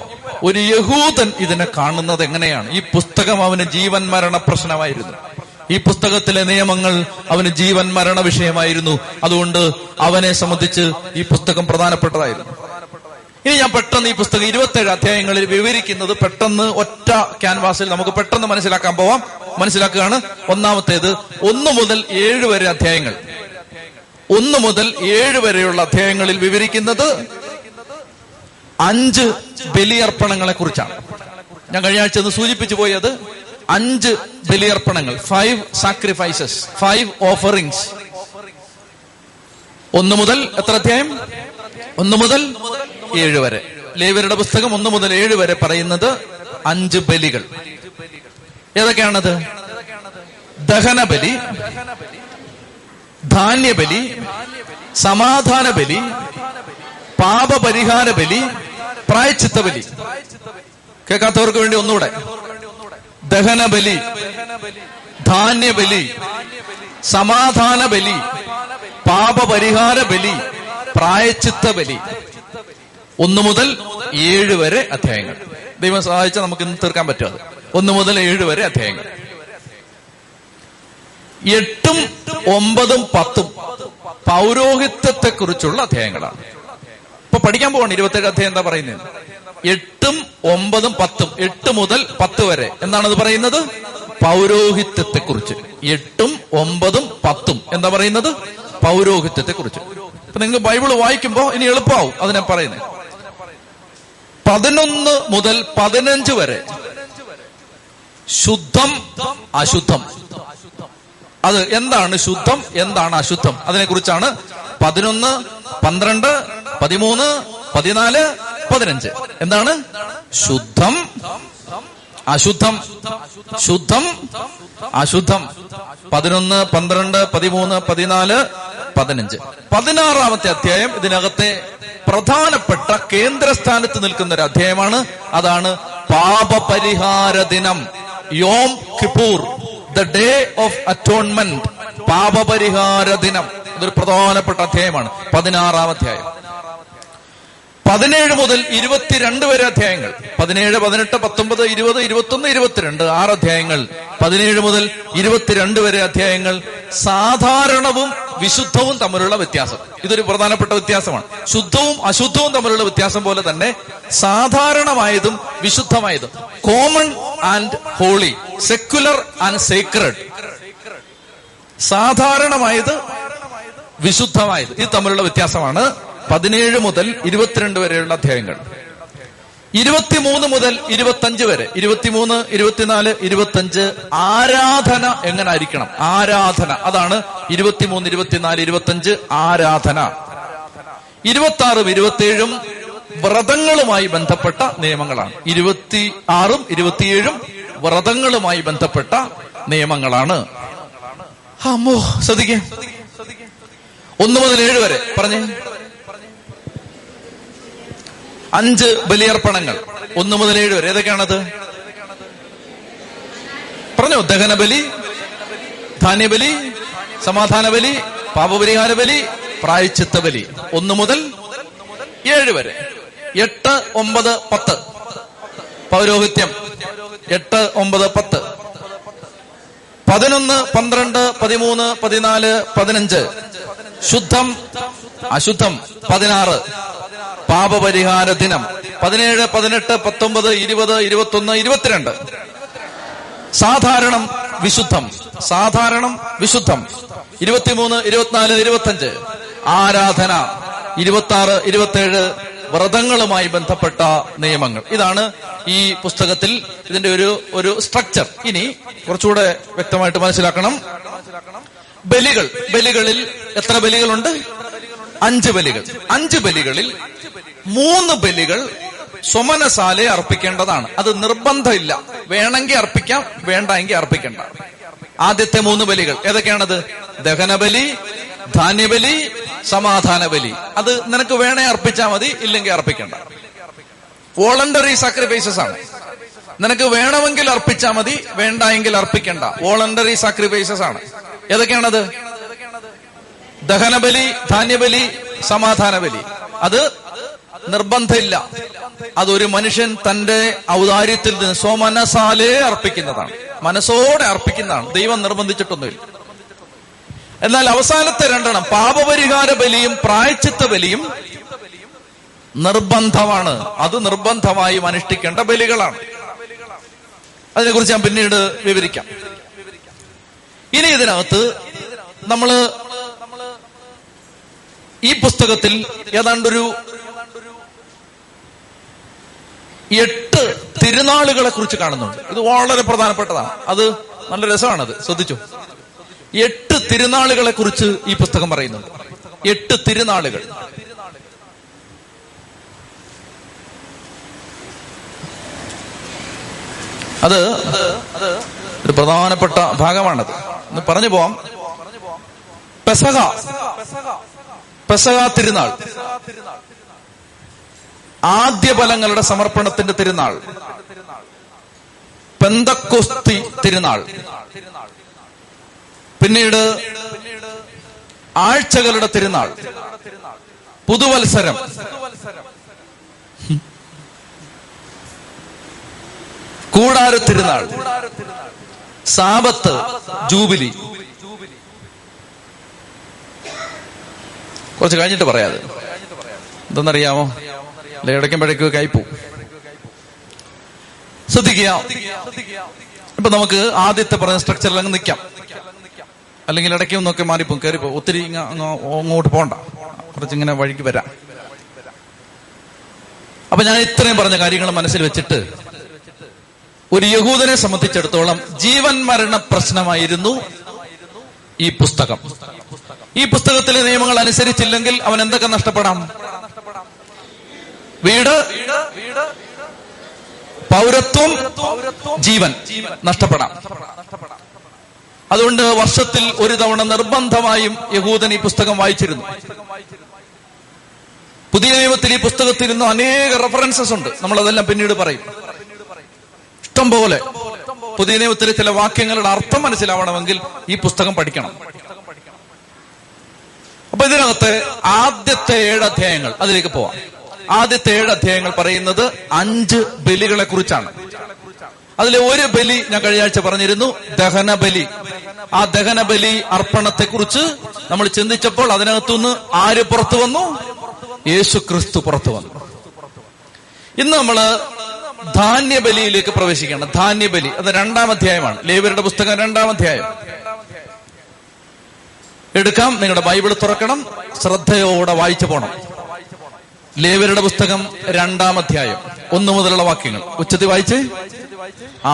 ഒരു യഹൂദൻ ഇതിനെ കാണുന്നത് എങ്ങനെയാണ്? ഈ പുസ്തകം അവന് ജീവൻ മരണ പ്രശ്നമായിരുന്നു. ഈ പുസ്തകത്തിലെ നിയമങ്ങൾ അവന് ജീവൻ മരണ വിഷയമായിരുന്നു. അതുകൊണ്ട് അവനെ സംബന്ധിച്ച് ഈ പുസ്തകം പ്രധാനപ്പെട്ടതായിരുന്നു. ഇനി ഞാൻ പെട്ടെന്ന് ഈ പുസ്തകം 27 അധ്യായങ്ങളിൽ വിവരിക്കുന്നത് പെട്ടെന്ന് ഒറ്റ ക്യാൻവാസിൽ നമുക്ക് പെട്ടെന്ന് മനസ്സിലാക്കാൻ പോവാം. മനസ്സിലാക്കുകയാണ്. 1-ാമത്തേത് 1 മുതൽ 7 വരെ അധ്യായങ്ങൾ. 1 മുതൽ 7 വരെയുള്ള അധ്യായങ്ങളിൽ വിവരിക്കുന്നത് 5 ബലിയർപ്പണങ്ങളെ കുറിച്ചാണ്. ഞാൻ കഴിഞ്ഞ ആഴ്ച ഒന്ന് സൂചിപ്പിച്ചു പോയത് 5 ബലിയർപ്പണങ്ങൾ, 5 സാക്രിഫൈസസ്, 5 ഓഫറിങ്സ്. 1 മുതൽ എത്ര അധ്യായം? 1 മുതൽ 7 വരെ. ലേവ്യരുടെ പുസ്തകം 1 മുതൽ 7 വരെ പറയുന്നത് 5 ബലികൾ. ഏതൊക്കെയാണത്? ദഹനബലി, ധാന്യബലി, സമാധാന ബലി, പാപപരിഹാര ബലി, പ്രായശ്ചിത്ത ബലി. കേൾക്കാത്തവർക്ക് വേണ്ടി ഒന്നുകൂടെ: ദഹനബലി, ധാന്യബലി, സമാധാന ബലി, പാപപരിഹാര ബലി, പ്രായശ്ചിത്ത ബലി. 1 മുതൽ 7 വരെ അധ്യായങ്ങൾ. ദൈവം സഹായിച്ചാൽ നമുക്ക് ഇന്ന് തീർക്കാൻ പറ്റും. 1 മുതൽ 7 വരെ അധ്യായങ്ങൾ. 8, 9, 10 പൗരോഹിത്വത്തെ കുറിച്ചുള്ള അധ്യായങ്ങളാണ് ഇപ്പൊ പഠിക്കാൻ പോവാണ്. 27 അധ്യായം എന്താ പറയുന്നത്? 8, 9, 10. 8 മുതൽ 10 വരെ എന്താണത് പറയുന്നത്? പൗരോഹിത്വത്തെ കുറിച്ച്. 8, 9, 10 എന്താ പറയുന്നത്? പൗരോഹിത്വത്തെ കുറിച്ച്. അപ്പൊ നിങ്ങൾ ബൈബിൾ വായിക്കുമ്പോ ഇനി എളുപ്പമാവും. അത് ഞാൻ പറയുന്നത് 11 മുതൽ 15 വരെ ശുദ്ധം അശുദ്ധം. അത് എന്താണ് ശുദ്ധം, എന്താണ് അശുദ്ധം, അതിനെക്കുറിച്ചാണ് 11, 12, 13, 14, 15. എന്താണ് ശുദ്ധം അശുദ്ധം? ശുദ്ധം അശുദ്ധം 11, 12, 13, 14, 15. 16-ാമത്തെ അധ്യായം ഇതിനകത്തെ പ്രധാനപ്പെട്ട കേന്ദ്രസ്ഥാനത്ത് നിൽക്കുന്ന ഒരു അധ്യായമാണ്. അതാണ് പാപപരിഹാര ദിനം, Yom Kippur, the day of atonement, പാപപരിഹാര ദിനം. ഇതൊരു പ്രധാനപ്പെട്ട അധ്യായമാണ്, 16-ാം അധ്യായം. 17 മുതൽ 22 വരെ അധ്യായങ്ങൾ. 17, 18, 19, 20, 21, 22 6 അധ്യായങ്ങൾ. 17 മുതൽ 22 വരെ അധ്യായങ്ങൾ സാധാരണവും വിശുദ്ധവും തമ്മിലുള്ള വ്യത്യാസം. ഇതൊരു പ്രധാനപ്പെട്ട വ്യത്യാസമാണ്. ശുദ്ധവും അശുദ്ധവും തമ്മിലുള്ള വ്യത്യാസം പോലെ തന്നെ സാധാരണമായതും വിശുദ്ധമായതും, common and holy, secular and sacred, സാധാരണമായത് വിശുദ്ധമായത്, ഇത് തമ്മിലുള്ള വ്യത്യാസമാണ് 17 മുതൽ 22 വരെയുള്ള അധ്യായങ്ങൾ. 23 മുതൽ 25 വരെ, 23, 24, 25 ആരാധന എങ്ങനായിരിക്കണം, ആരാധന, അതാണ് 23, 24, 25 ആരാധന. 26-ഉം 27-ഉം വ്രതങ്ങളുമായി ബന്ധപ്പെട്ട നിയമങ്ങളാണ്. 26-ഉം 27-ഉം വ്രതങ്ങളുമായി ബന്ധപ്പെട്ട നിയമങ്ങളാണ്. അമ്മോ ശ്രദ്ധിക്കേ. 1 മുതൽ 7 വരെ പറഞ്ഞേ. 5 ബലിയർപ്പണങ്ങൾ 1 മുതൽ 7 വരെ. ഏതൊക്കെയാണത്? പറഞ്ഞു. ദഹനബലി, ധാന്യബലി, സമാധാന ബലി, പാപപരിഹാര ബലി, പ്രായശ്ചിത്ത ബലി. 1 മുതൽ 7 വരെ. 8, 9, 10 പൗരോഹിത്യം. 8, 9, 10 11, 12, 13, 14, 15 ശുദ്ധം അശുദ്ധം 16 പാപപരിഹാര ദിനം. 17, 18, 19, 20, 21, 22 സാധാരണം വിശുദ്ധം, സാധാരണം വിശുദ്ധം. 23, 24, 25 ആരാധന. 26, 27 വ്രതങ്ങളുമായി ബന്ധപ്പെട്ട നിയമങ്ങൾ. ഇതാണ് ഈ പുസ്തകത്തിൽ ഇതിന്റെ ഒരു സ്ട്രക്ചർ. ഇനി കുറച്ചുകൂടെ വ്യക്തമായിട്ട് മനസ്സിലാക്കണം. ബലികൾ, ബലികളിൽ എത്ര ബലികളുണ്ട്? 5 ബലികൾ. 5 ബലികളിൽ 3 ബലികൾ സ്വമനസാലെ അർപ്പിക്കേണ്ടതാണ്. അത് നിർബന്ധമില്ല, വേണമെങ്കിൽ അർപ്പിക്കാം, വേണ്ട എങ്കിൽ അർപ്പിക്കേണ്ട. ആദ്യത്തെ 3 ബലികൾ ഏതൊക്കെയാണത്? ദഹനബലി, ധാന്യബലി, സമാധാന ബലി. അത് നിനക്ക് വേണേ അർപ്പിച്ചാൽ മതി, ഇല്ലെങ്കിൽ അർപ്പിക്കേണ്ട. വോളണ്ടറി സാക്രിഫൈസസ് ആണ്. നിനക്ക് വേണമെങ്കിൽ അർപ്പിച്ചാൽ മതി, വേണ്ട എങ്കിൽ അർപ്പിക്കേണ്ട. വോളണ്ടറി സാക്രിഫൈസസ് ആണ്. ഏതൊക്കെയാണത്? ദഹനബലി, ധാന്യബലി, സമാധാന ബലി. അത് നിർബന്ധമില്ല, അതൊരു മനുഷ്യൻ തന്റെ ഔദാര്യത്തിൽ നിന്ന് സ്വമനസാലേ അർപ്പിക്കുന്നതാണ്, മനസ്സോടെ അർപ്പിക്കുന്നതാണ്, ദൈവം നിർബന്ധിച്ചിട്ടൊന്നുമില്ല. എന്നാൽ അവസാനത്തെ 2 പാപപരിഹാര ബലിയും പ്രായശ്ചിത്ത ബലിയും നിർബന്ധമാണ്. അത് നിർബന്ധമായും അനുഷ്ഠിക്കേണ്ട ബലികളാണ്. അതിനെക്കുറിച്ച് ഞാൻ പിന്നീട് വിവരിക്കാം. ഇനി ഇതിനകത്ത് നമ്മള് ഈ പുസ്തകത്തിൽ ഏതാണ്ടൊരു 8 തിരുനാളുകളെ കുറിച്ച് കാണുന്നുണ്ട്. ഇത് വളരെ പ്രധാനപ്പെട്ടതാണ്. അത് നല്ല രസമാണത്, ശ്രദ്ധിച്ചു. 8 തിരുനാളുകളെ കുറിച്ച് ഈ പുസ്തകം പറയുന്നുണ്ട്. 8 തിരുനാളുകൾ. അത് ഒരു പ്രധാനപ്പെട്ട ഭാഗമാണത്. ഒന്ന് പറഞ്ഞു പോവാം. പെസഹ, പെസഹ തിരുനാൾ, ആദ്യ ഫലങ്ങളുടെ സമർപ്പണത്തിന്റെ തിരുനാൾ. പെന്തക്കോസ്തി തിരുനാൾ. പിന്നീട് ആഴ്ചകളുടെ തിരുനാൾ, പുതുവത്സരം, കൂടാരത്തിരുന്നാൾ, സാബത്ത്, ജൂബിലി. കുറച്ച് കഴിഞ്ഞിട്ട് പറയാതെ എന്തെന്നറിയാമോ, ഇടയ്ക്കുമ്പോഴേക്കൊക്കെ ആയിപ്പോവും. ശ്രദ്ധിക്കുക. ഇപ്പൊ നമുക്ക് ആദ്യത്തെ പറഞ്ഞ സ്ട്രക്ചറിൽ അങ്ങ് നിൽക്കാം, അല്ലെങ്കിൽ ഇടയ്ക്ക് ഒന്നൊക്കെ മാറിപ്പോവും, കയറിപ്പോ. ഒത്തിരി അങ്ങോട്ട് പോകണ്ട, കുറച്ചിങ്ങനെ വഴിക്ക് വരാം. അപ്പൊ ഞാൻ ഇത്രയും പറഞ്ഞ കാര്യങ്ങൾ മനസ്സിൽ വെച്ചിട്ട്, ഒരു യഹൂദനെ സംബന്ധിച്ചിടത്തോളം ജീവൻ മരണ പ്രശ്നമായിരുന്നു ഈ പുസ്തകം. ഈ പുസ്തകത്തിലെ നിയമങ്ങൾ അനുസരിച്ചില്ലെങ്കിൽ അവൻ എന്തൊക്കെ നഷ്ടപ്പെടാം? വീട്, പൗരത്വം, ജീവൻ നഷ്ടപ്പെടാം. അതുകൊണ്ട് വർഷത്തിൽ ഒരു തവണ നിർബന്ധമായും യഹൂദൻ ഈ പുസ്തകം വായിച്ചിരുന്നു. പുതിയ നിയമത്തിൽ ഈ പുസ്തകത്തിൽ ഇന്നും അനേക റെഫറൻസസ് ഉണ്ട്, നമ്മളതെല്ലാം പിന്നീട് പറയും. ഇഷ്ടംപോലെ പുതിയ നിയമത്തിലെ ചില വാക്യങ്ങളുടെ അർത്ഥം മനസ്സിലാവണമെങ്കിൽ ഈ പുസ്തകം പഠിക്കണം. അപ്പൊ ഇതിനകത്ത് ആദ്യത്തെ 7 അധ്യായങ്ങൾ, അതിലേക്ക് പോവാം. ആദ്യത്തെ 7 അധ്യായങ്ങൾ പറയുന്നത് 5 ബലികളെ കുറിച്ചാണ്. അതിലെ ഒരു ബലി ഞാൻ കഴിഞ്ഞ ആഴ്ച പറഞ്ഞിരുന്നു, ദഹനബലി. ആ ദഹനബലി അർപ്പണത്തെക്കുറിച്ച് നമ്മൾ ചിന്തിച്ചപ്പോൾ അതിനകത്തുനിന്ന് ആര് പുറത്തു വന്നു? യേശു ക്രിസ്തു പുറത്തു വന്നു. ഇന്ന് നമ്മള് ധാന്യബലിയിലേക്ക് പ്രവേശിക്കണം. ധാന്യബലി അത് 2-ാം അധ്യായമാണ്. ലേവ്യരുടെ പുസ്തകം 2-ാം അധ്യായം എടുക്കാം. നിങ്ങളുടെ ബൈബിൾ തുറക്കണം, ശ്രദ്ധയോടെ വായിച്ചു പോണം. ലേവ്യരുടെ പുസ്തകം 2-ാം അധ്യായം 1 മുതലുള്ള വാക്യങ്ങൾ ഉച്ചത്തിൽ വായിച്ച്,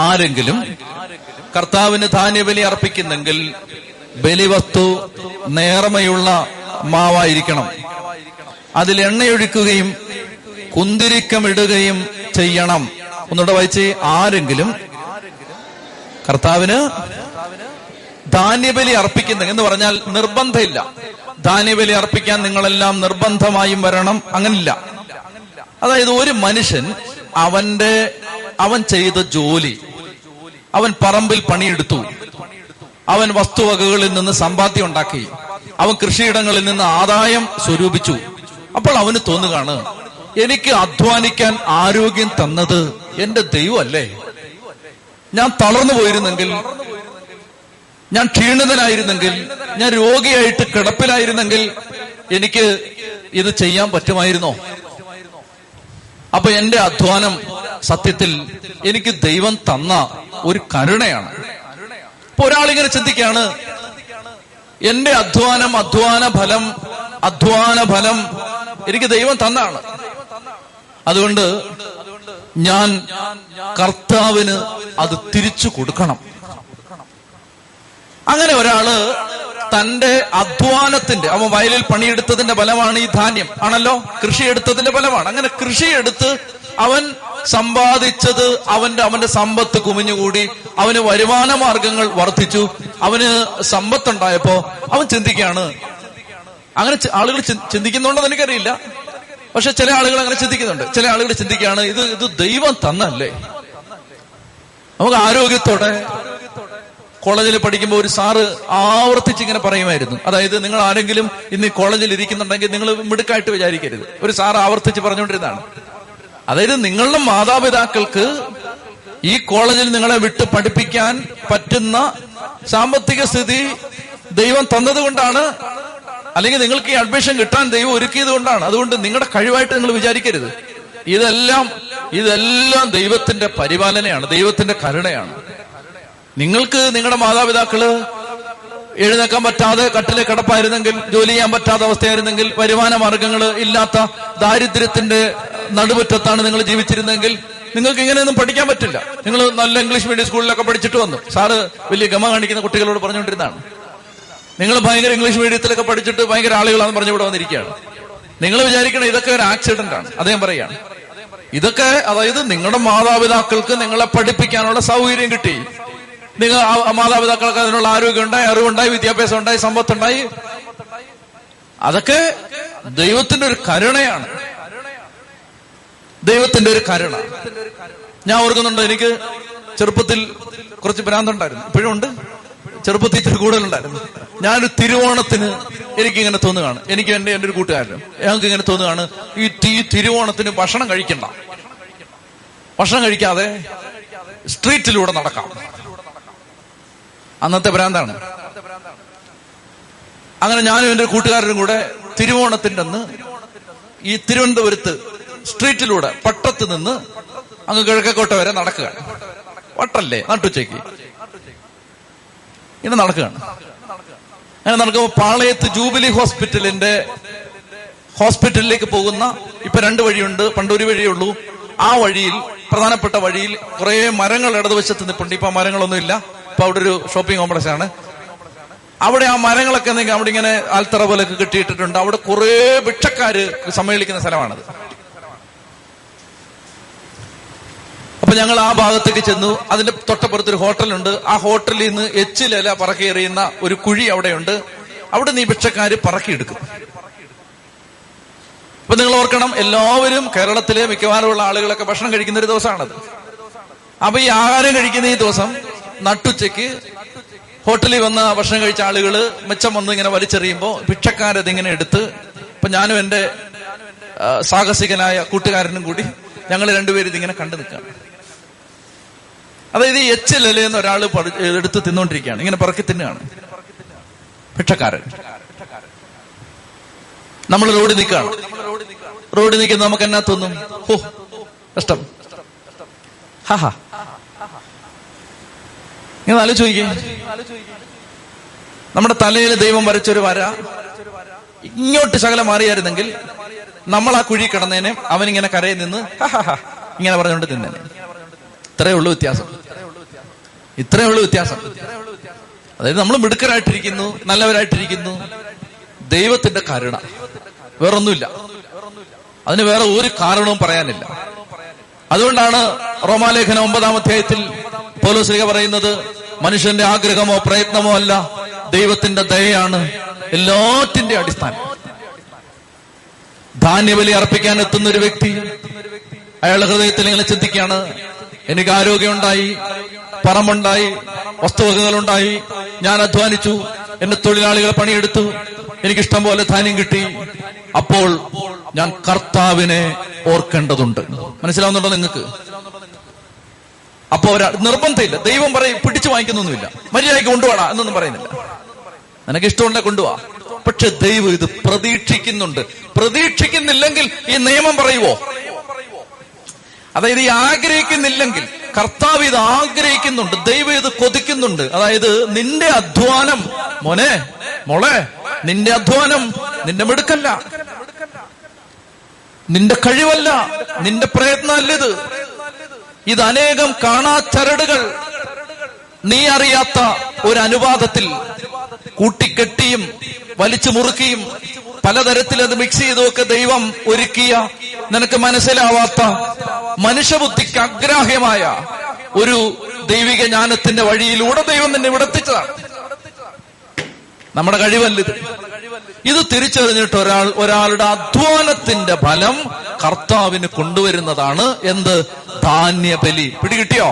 ആരെങ്കിലും കർത്താവിന് ധാന്യബലി അർപ്പിക്കുന്നെങ്കിൽ ബലിവസ്തു നേർമയുള്ള മാവായിരിക്കണം, അതിൽ എണ്ണയൊഴിക്കുകയും കുന്തിരിക്കമിടുകയും ചെയ്യണം. ഒന്നുകൂടെ വായിച്ച്, ആരെങ്കിലും കർത്താവിന് ധാന്യബലി അർപ്പിക്കുന്നെങ്കിൽ എന്ന് പറഞ്ഞാൽ നിർബന്ധമില്ല, ധാന്യബലി അർപ്പിക്കാൻ നിങ്ങളെല്ലാം നിർബന്ധമായും വരണം, അങ്ങനില്ല. അതായത് ഒരു മനുഷ്യൻ അവൻ ചെയ്ത ജോലി, അവൻ പറമ്പിൽ പണിയെടുത്തു, അവൻ വസ്തുവകകളിൽ നിന്ന് സമ്പാദ്യം ഉണ്ടാക്കി, അവൻ കൃഷിയിടങ്ങളിൽ നിന്ന് ആദായം സ്വരൂപിച്ചു. അപ്പോൾ അവന് തോന്നുകയാണ്, എനിക്ക് അധ്വാനിക്കാൻ ആരോഗ്യം തന്നത് എന്റെ ദൈവമല്ലേ? ഞാൻ തളർന്നു പോയിരുന്നെങ്കിൽ, ഞാൻ ക്ഷീണിതനായിരുന്നെങ്കിൽ, ഞാൻ രോഗിയായിട്ട് കിടപ്പിലായിരുന്നെങ്കിൽ എനിക്ക് ഇത് ചെയ്യാൻ പറ്റുമായിരുന്നോ? അപ്പൊ എന്റെ അധ്വാനം സത്യത്തിൽ എനിക്ക് ദൈവം തന്ന ഒരു കരുണയാണ്. അപ്പൊ ഒരാളിങ്ങനെ ചിന്തിക്കുകയാണ്, എന്റെ അധ്വാന ഫലം എനിക്ക് ദൈവം തന്നാണ്, അതുകൊണ്ട് ഞാൻ കർത്താവിന് അത് തിരിച്ചു കൊടുക്കണം. അങ്ങനെ ഒരാള് തന്റെ അധ്വാനത്തിന്റെ, അവൻ വയലിൽ പണിയെടുത്തതിന്റെ ഫലമാണ് ഈ ധാന്യം, ആണല്ലോ, കൃഷിയെടുത്തതിന്റെ ഫലമാണ്. അങ്ങനെ കൃഷിയെടുത്ത് അവൻ സമ്പാദിച്ചത്, അവന്റെ സമ്പത്ത് കുമിഞ്ഞുകൂടി, അവന് വരുമാന മാർഗങ്ങൾ വർദ്ധിച്ചു, അവന് സമ്പത്തുണ്ടായപ്പോ അവൻ ചിന്തിക്കുകയാണ്. അങ്ങനെ ആളുകൾ ചിന്തിക്കുന്നുണ്ടെന്ന് എനിക്കറിയില്ല, പക്ഷെ ചില ആളുകൾ അങ്ങനെ ചിന്തിക്കുന്നുണ്ട്. ചില ആളുകൾ ചിന്തിക്കുകയാണ്, ഇത് ദൈവം തന്നല്ലേ? നമുക്ക് ആരോഗ്യത്തോടെ കോളേജിൽ പഠിക്കുമ്പോൾ ഒരു സാറ് ആവർത്തിച്ചിങ്ങനെ പറയുമായിരുന്നു, അതായത് നിങ്ങൾ ആരെങ്കിലും ഇന്ന് കോളേജിൽ ഇരിക്കുന്നുണ്ടെങ്കിൽ നിങ്ങൾ മിടുക്കായിട്ട് വിചാരിക്കരുത്, ഒരു സാറ് ആവർത്തിച്ച് പറഞ്ഞുകൊണ്ടിരുന്നതാണ്. അതായത് നിങ്ങളുടെ മാതാപിതാക്കൾക്ക് ഈ കോളേജിൽ നിങ്ങളെ വിട്ട് പഠിപ്പിക്കാൻ പറ്റുന്ന സാമ്പത്തിക സ്ഥിതി ദൈവം തന്നതുകൊണ്ടാണ്, അല്ലെങ്കിൽ നിങ്ങൾക്ക് ഈ അഡ്മിഷൻ കിട്ടാൻ ദൈവം ഒരുക്കിയത് കൊണ്ടാണ്, അതുകൊണ്ട് നിങ്ങളുടെ കഴിവായിട്ട് നിങ്ങൾ വിചാരിക്കരുത്. ഇതെല്ലാം ദൈവത്തിന്റെ പരിപാലനയാണ്, ദൈവത്തിന്റെ കരുണയാണ്. നിങ്ങൾക്ക് നിങ്ങളുടെ മാതാപിതാക്കള് എഴുന്നേക്കാൻ പറ്റാതെ കട്ടിലെ കിടപ്പായിരുന്നെങ്കിൽ, ജോലി ചെയ്യാൻ പറ്റാത്ത അവസ്ഥയായിരുന്നെങ്കിൽ, വരുമാന മാർഗങ്ങൾ ഇല്ലാത്ത ദാരിദ്ര്യത്തിന്റെ നടുമുറ്റത്താണ് നിങ്ങൾ ജീവിച്ചിരുന്നെങ്കിൽ നിങ്ങൾക്ക് ഇങ്ങനെയൊന്നും പഠിക്കാൻ പറ്റില്ല. നിങ്ങൾ നല്ല ഇംഗ്ലീഷ് മീഡിയം സ്കൂളിലൊക്കെ പഠിച്ചിട്ട് വന്നു, സാറ് വലിയ ഗമ കാണിക്കുന്ന കുട്ടികളോട് പറഞ്ഞുകൊണ്ടിരുന്നതാണ്, നിങ്ങൾ ഭയങ്കര ഇംഗ്ലീഷ് മീഡിയത്തിലൊക്കെ പഠിച്ചിട്ട് ഭയങ്കര ആളുകളാണെന്ന് പറഞ്ഞു ഇവിടെ വന്നിരിക്കുകയാണ്. നിങ്ങൾ വിചാരിക്കണം ഇതൊക്കെ ഒരു ആക്സിഡന്റ് ആണ്. അദ്ദേഹം പറയുകയാണ് ഇതൊക്കെ, അതായത് നിങ്ങളുടെ മാതാപിതാക്കൾക്ക് നിങ്ങളെ പഠിപ്പിക്കാനുള്ള സൗകര്യം കിട്ടി, നിങ്ങൾ മാതാപിതാക്കൾക്ക് അതിനുള്ള ആരോഗ്യം ഉണ്ടായി, അറിവുണ്ടായി, വിദ്യാഭ്യാസം ഉണ്ടായി, സമ്പത്തുണ്ടായി, അതൊക്കെ ദൈവത്തിന്റെ ഒരു കരുണയാണ്, ദൈവത്തിന്റെ ഒരു കരുണ. ഞാൻ ഓർക്കുന്നുണ്ട്, എനിക്ക് ചെറുപ്പത്തിൽ കുറച്ച് ഭ്രാന്തുണ്ടായിരുന്നു, ഇപ്പോഴും ഉണ്ട്, ചെറുപ്പത്തിൽ ഇച്ചിരി കൂടുതലുണ്ടായിരുന്നു. ഞാനൊരു തിരുവോണത്തിന് എനിക്കിങ്ങനെ തോന്നുകയാണ്, എനിക്ക് എൻ്റെ ഒരു കൂട്ടുകാരനും ഞങ്ങൾക്ക് ഇങ്ങനെ തോന്നുകയാണ്, ഈ തിരുവോണത്തിന് ഭക്ഷണം കഴിക്കാതെ സ്ട്രീറ്റിലൂടെ നടക്കാം. അന്നത്തെ ഭ്രാന്താണ്. അങ്ങനെ ഞാനും എൻ്റെ കൂട്ടുകാരനും കൂടെ തിരുവോണത്തിൻ്റെ അന്ന് ഈ തിരുവനന്തപുരത്ത് സ്ട്രീറ്റിലൂടെ പട്ടത്ത് നിന്ന് അങ്ങ് കിഴക്കോട്ട വരെ നടക്കുക. വട്ടല്ലേ നട്ടുച്ചയ്ക്ക് ഇങ്ങനെ നടക്കുകയാണ്. അങ്ങനെ നടക്കുമ്പോൾ പാളയത്ത് ജൂബിലി ഹോസ്പിറ്റലിലേക്ക് പോകുന്ന ഇപ്പൊ 2 വഴിയുണ്ട്, പണ്ടൊരു വഴിയേ ഉള്ളൂ. ആ വഴിയിൽ, പ്രധാനപ്പെട്ട വഴിയിൽ കുറെ മരങ്ങൾ ഇടതുവശത്ത് നിൽപ്പുണ്ട്. ഇപ്പൊ ആ മരങ്ങളൊന്നും ഇല്ല. ഇപ്പൊ അവിടെ ഒരു ഷോപ്പിംഗ് കോംപ്ലക്സ് ആണ്. അവിടെ ആ മരങ്ങളൊക്കെ എന്തെങ്കിലും അവിടെ ഇങ്ങനെ ആൽത്തറ പോലൊക്കെ കെട്ടിയിട്ടിട്ടുണ്ട്. അവിടെ കുറെ ഭിക്ഷക്കാര് സമ്മേളിക്കുന്ന സ്ഥലമാണത്. അപ്പൊ ഞങ്ങൾ ആ ഭാഗത്തേക്ക് ചെന്നു. അതിന്റെ തൊട്ടപ്പുറത്തൊരു ഹോട്ടലുണ്ട്. ആ ഹോട്ടലിൽ നിന്ന് എച്ചിലില പറക്കി എറിയുന്ന ഒരു കുഴി അവിടെയുണ്ട്. അവിടെ നിന്ന് ഈ ഭിക്ഷക്കാര് പറക്കിയെടുക്കും. അപ്പൊ നിങ്ങൾ ഓർക്കണം, എല്ലാവരും കേരളത്തിലെ മിക്കവാറുമുള്ള ആളുകളൊക്കെ ഭക്ഷണം കഴിക്കുന്ന ഒരു ദിവസമാണത്. അപ്പൊ ഈ ആഹാരം കഴിക്കുന്ന ഈ ദിവസം നട്ടുച്ചയ്ക്ക് ഹോട്ടലിൽ വന്ന് ഭക്ഷണം കഴിച്ച ആളുകൾ മിച്ചം വന്ന് ഇങ്ങനെ വലിച്ചെറിയുമ്പോൾ ഭിക്ഷക്കാരതിങ്ങനെ എടുത്ത്, ഇപ്പൊ ഞാനും എൻ്റെ സാഹസികനായ കൂട്ടുകാരനും കൂടി ഞങ്ങൾ രണ്ടുപേരും ഇതിങ്ങനെ കണ്ടു നിൽക്കുകയാണ്. അതായത് ഈ എച്ചിലെന്ന് ഒരാൾ എടുത്ത് തിന്നുകൊണ്ടിരിക്കുകയാണ്, ഇങ്ങനെ പറക്കി തിന്നുകയാണ് ഭിക്ഷക്കാരൻ. നമ്മൾ റോഡിൽ നിൽക്കുകയാണ്. റോഡിൽ നിൽക്കുന്നത് നമുക്ക് എന്നാ തോന്നും? ഹോ, കഷ്ടം. ഹാ, ഇങ്ങനെ ആലോചിച്ച് നോക്കിയേ. നമ്മുടെ തലയിൽ ദൈവം വരച്ചൊരു വര ഇങ്ങോട്ട് ശകലം മാറിയായിരുന്നെങ്കിൽ നമ്മൾ ആ കുഴി കിടന്നേനെ, അവനിങ്ങനെ കരയിൽ നിന്ന് ഇങ്ങനെ പറഞ്ഞുകൊണ്ട് തിന്നേനെ. ഇത്രയേ ഉള്ളൂ വ്യത്യാസം. അതായത് നമ്മൾ മിടുക്കരായിട്ടിരിക്കുന്നു, നല്ലവരായിട്ടിരിക്കുന്നു. ദൈവത്തിന്റെ കരുണ, വേറൊന്നുമില്ല. അതിന് വേറെ ഒരു കാരണവും പറയാനില്ല. അതുകൊണ്ടാണ് റോമാലേഖന 9-ാം അധ്യായത്തിൽ പൗലോസ് പറയുന്നത്, മനുഷ്യന്റെ ആഗ്രഹമോ പ്രയത്നമോ അല്ല, ദൈവത്തിന്റെ ദയയാണ് എല്ലാറ്റിന്റെ അടിസ്ഥാനം. ധാന്യബലി അർപ്പിക്കാൻ എത്തുന്ന ഒരു വ്യക്തി അയാളുടെ ഹൃദയത്തിൽ ഇങ്ങനെ ചിന്തിക്കുകയാണ്, എനിക്ക് ആരോഗ്യമുണ്ടായി, പറമ്പുണ്ടായി, വസ്തുവകകളുണ്ടായി, ഞാൻ അധ്വാനിച്ചു, എന്റെ തൊഴിലാളികൾ പണിയെടുത്തു, എനിക്കിഷ്ടം പോലെ ധാന്യം കിട്ടി, അപ്പോൾ ഞാൻ കർത്താവിനെ ഓർക്കേണ്ടതുണ്ട്. മനസ്സിലാവുന്നുണ്ടോ നിങ്ങൾക്ക്? അപ്പൊ ഒരാൾ നിർബന്ധമില്ല, ദൈവം പറയും പിടിച്ചു വാങ്ങിക്കുന്നൊന്നുമില്ല, മര്യാദയ്ക്ക് കൊണ്ടുപോകണം എന്നൊന്നും പറയുന്നില്ല, നിനക്ക് ഇഷ്ടമുണ്ടെ കൊണ്ടുപോവാ. പക്ഷെ ദൈവം ഇത് പ്രതീക്ഷിക്കുന്നുണ്ട്. പ്രതീക്ഷിക്കുന്നില്ലെങ്കിൽ ഈ നിയമം പറയുവോ? അതായത് ഈ ആഗ്രഹിക്കുന്നില്ലെങ്കിൽ, കർത്താവ് ഇത് ആഗ്രഹിക്കുന്നുണ്ട്, ദൈവം ഇത് കൊതിക്കുന്നുണ്ട്. അതായത് നിന്റെ അധ്വാനം, മോനെ മോളെ, നിന്റെ അധ്വാനം നിന്റെ മിടുക്കല്ല, നിന്റെ കഴിവല്ല, നിന്റെ പ്രയത്നമല്ല, ഇത് അനേകം കാണാച്ചരടുകൾ, നീ അറിയാത്ത ഒരു അനുപാതത്തിൽ കൂട്ടിക്കെട്ടിയും വലിച്ചു മുറുക്കിയും പലതരത്തിൽ അത് മിക്സ് ചെയ്തുമൊക്കെ ദൈവം ഒരുക്കിയ, നിനക്ക് മനസ്സിലാവാത്ത, മനുഷ്യബുദ്ധിക്ക് അഗ്രാഹ്യമായ ഒരു ദൈവിക ജ്ഞാനത്തിന്റെ വഴിയിലൂടെ ദൈവം നിന്നെ വിടത്തിച്ചതാണ്. നമ്മുടെ കഴിവല്ലത്. ഇത് തിരിച്ചറിഞ്ഞിട്ട് ഒരാളുടെ അധ്വാനത്തിന്റെ ഫലം കർത്താവിന് കൊണ്ടുവരുന്നതാണ് എന്ത്? ധാന്യബലി. പിടികിട്ടിയോ?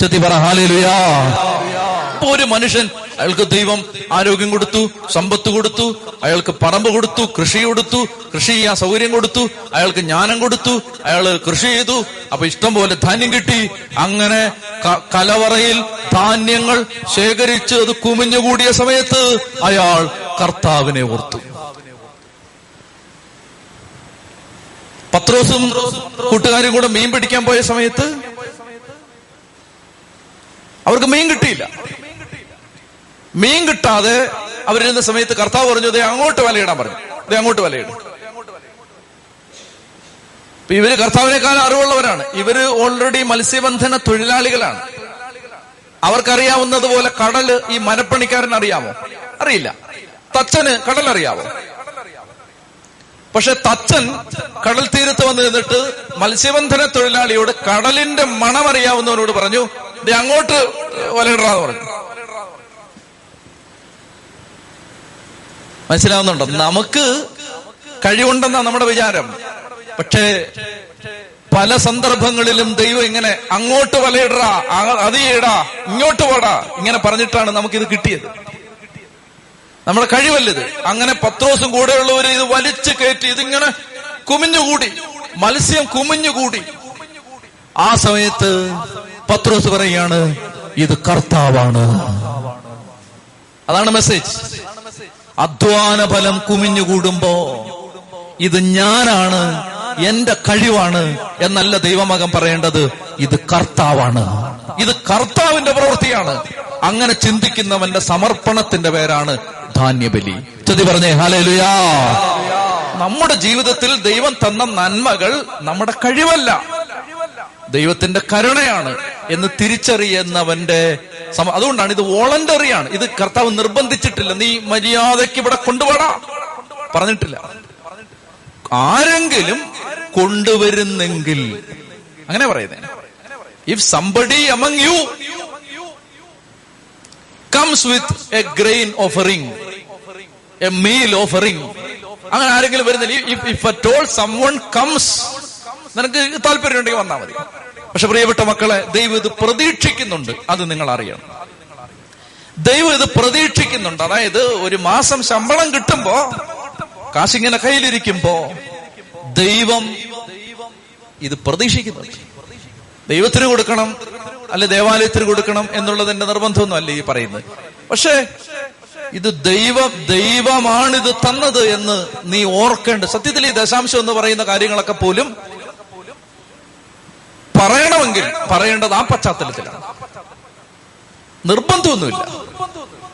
ചെത്തി പറ ഹല്ലേലൂയാ. ഇപ്പൊ ഒരു മനുഷ്യൻ, അയാൾക്ക് ദൈവം ആരോഗ്യം കൊടുത്തു, സമ്പത്ത് കൊടുത്തു, അയാൾക്ക് പറമ്പ് കൊടുത്തു, കൃഷി കൊടുത്തു, കൃഷി ചെയ്യാൻ സൗകര്യം കൊടുത്തു, അയാൾക്ക് ജ്ഞാനം കൊടുത്തു, അയാൾ കൃഷി ചെയ്തു, അപ്പൊ ഇഷ്ടം പോലെ ധാന്യം കിട്ടി. അങ്ങനെ കലവറയിൽ ധാന്യങ്ങൾ ശേഖരിച്ച് അത് കുമിഞ്ഞുകൂടിയ സമയത്ത് അയാൾ കർത്താവിനെ ഓർത്തു. പത്രോസും കൂട്ടുകാരും കൂടെ മീൻ പിടിക്കാൻ പോയ സമയത്ത് അവർക്ക് മീൻ കിട്ടിയില്ല. മീൻ കിട്ടാതെ അവരിരുന്ന സമയത്ത് കർത്താവ് പറഞ്ഞു, ദേ അങ്ങോട്ട് വലയിടാൻ പറഞ്ഞു. ദേ അങ്ങോട്ട് വലയിടും. ഇവര് കർത്താവിനേക്കാൾ അറിവുള്ളവരാണ്. ഇവര് ഓൾറെഡി മത്സ്യബന്ധന തൊഴിലാളികളാണ്. അവർക്കറിയാവുന്നത് പോലെ കടല് ഈ മരപ്പണിക്കാരൻ അറിയാമോ? അറിയില്ല. തച്ചന് കടലറിയാമോ? പക്ഷെ തച്ചൻ കടൽ തീരത്ത് വന്ന് നിന്നിട്ട് മത്സ്യബന്ധന തൊഴിലാളിയോട്, കടലിന്റെ മണമറിയാവുന്നവനോട് പറഞ്ഞു, ദേ അങ്ങോട്ട് വലയിടാന്ന് പറഞ്ഞു. മനസ്സിലാവുന്നുണ്ടോ? നമുക്ക് കഴിവുണ്ടെന്നാ നമ്മുടെ വിചാരം. പക്ഷേ പല സന്ദർഭങ്ങളിലും ദൈവം ഇങ്ങനെ അങ്ങോട്ട് വലയിട, അത് ചെയ്യടാ, ഇങ്ങോട്ട് പോടാ, ഇങ്ങനെ പറഞ്ഞിട്ടാണ് നമുക്കിത് കിട്ടിയത്. നമ്മുടെ കഴിവല്ലത്. അങ്ങനെ പത്രോസും കൂടെയുള്ളവര് ഇത് വലിച്ചു കയറ്റി, ഇതിങ്ങനെ കുമിഞ്ഞുകൂടി, മത്സ്യം കുമിഞ്ഞുകൂടി. ആ സമയത്ത് പത്രോസ് പറയാണ്, ഇത് കർത്താവാണ്. അതാണ് മെസ്സേജ്. അധ്വാന ഫലം കുമിഞ്ഞുകൂടുമ്പോ ഇത് ഞാനാണ്, എന്റെ കഴിവാണ് എന്നല്ല ദൈവമകൻ പറയേണ്ടത്. ഇത് കർത്താവാണ്, ഇത് കർത്താവിന്റെ പ്രവൃത്തിയാണ്. അങ്ങനെ ചിന്തിക്കുന്നവന്റെ സമർപ്പണത്തിന്റെ പേരാണ് ധാന്യബലി. ചൊല്ലി പറഞ്ഞേ ഹല്ലേലൂയാ. നമ്മുടെ ജീവിതത്തിൽ ദൈവം തന്ന നന്മകൾ നമ്മുടെ കഴിവല്ല, ദൈവത്തിന്റെ കരുണയാണ് എന്ന് തിരിച്ചറിയുന്നവന്റെ അതുകൊണ്ടാണ് ഇത് വോളണ്ടറിയാണ്. ഇത് കർത്താവ് നിർബന്ധിച്ചിട്ടില്ല. നീ മര്യാദയ്ക്ക് ഇവിടെ കൊണ്ടുപോടാ പറഞ്ഞിട്ടില്ല. ആരെങ്കിലും കൊണ്ടുവരുന്നെങ്കിൽ അങ്ങനെ പറയുന്നേ, if somebody among you comes with a grain offering, a meal offering, അങ്ങനെ ആരെങ്കിലും വരുന്നില്ല. If at all someone comes, നിനക്ക് താല്പര്യം ഉണ്ടെങ്കിൽ വന്നാൽ മതി. പക്ഷെ പ്രിയപ്പെട്ട മക്കളെ, ദൈവം ഇത് പ്രതീക്ഷിക്കുന്നുണ്ട്. അത് നിങ്ങൾ അറിയണം. ദൈവം ഇത് പ്രതീക്ഷിക്കുന്നുണ്ട്. അതായത് ഒരു മാസം ശമ്പളം കിട്ടുമ്പോ, കാശിങ്ങനെ കയ്യിലിരിക്കുമ്പോ ദൈവം ഇത് പ്രതീക്ഷിക്കുന്നുണ്ട്. ദൈവത്തിന് കൊടുക്കണം, അല്ലെ ദേവാലയത്തിന് കൊടുക്കണം എന്നുള്ളതിന്റെ നിർബന്ധമൊന്നും അല്ല ഈ പറയുന്നത്. പക്ഷേ ഇത് ദൈവമാണിത് തന്നത് എന്ന് നീ ഓർക്കേണ്ട. സത്യത്തിൽ ഈ ദശാംശം എന്ന് പറയുന്ന കാര്യങ്ങളൊക്കെ പോലും പറയണമെങ്കിൽ പറയേണ്ടത് ആ പശ്ചാത്തലത്തിലാണ്. നിർബന്ധമൊന്നുമില്ല.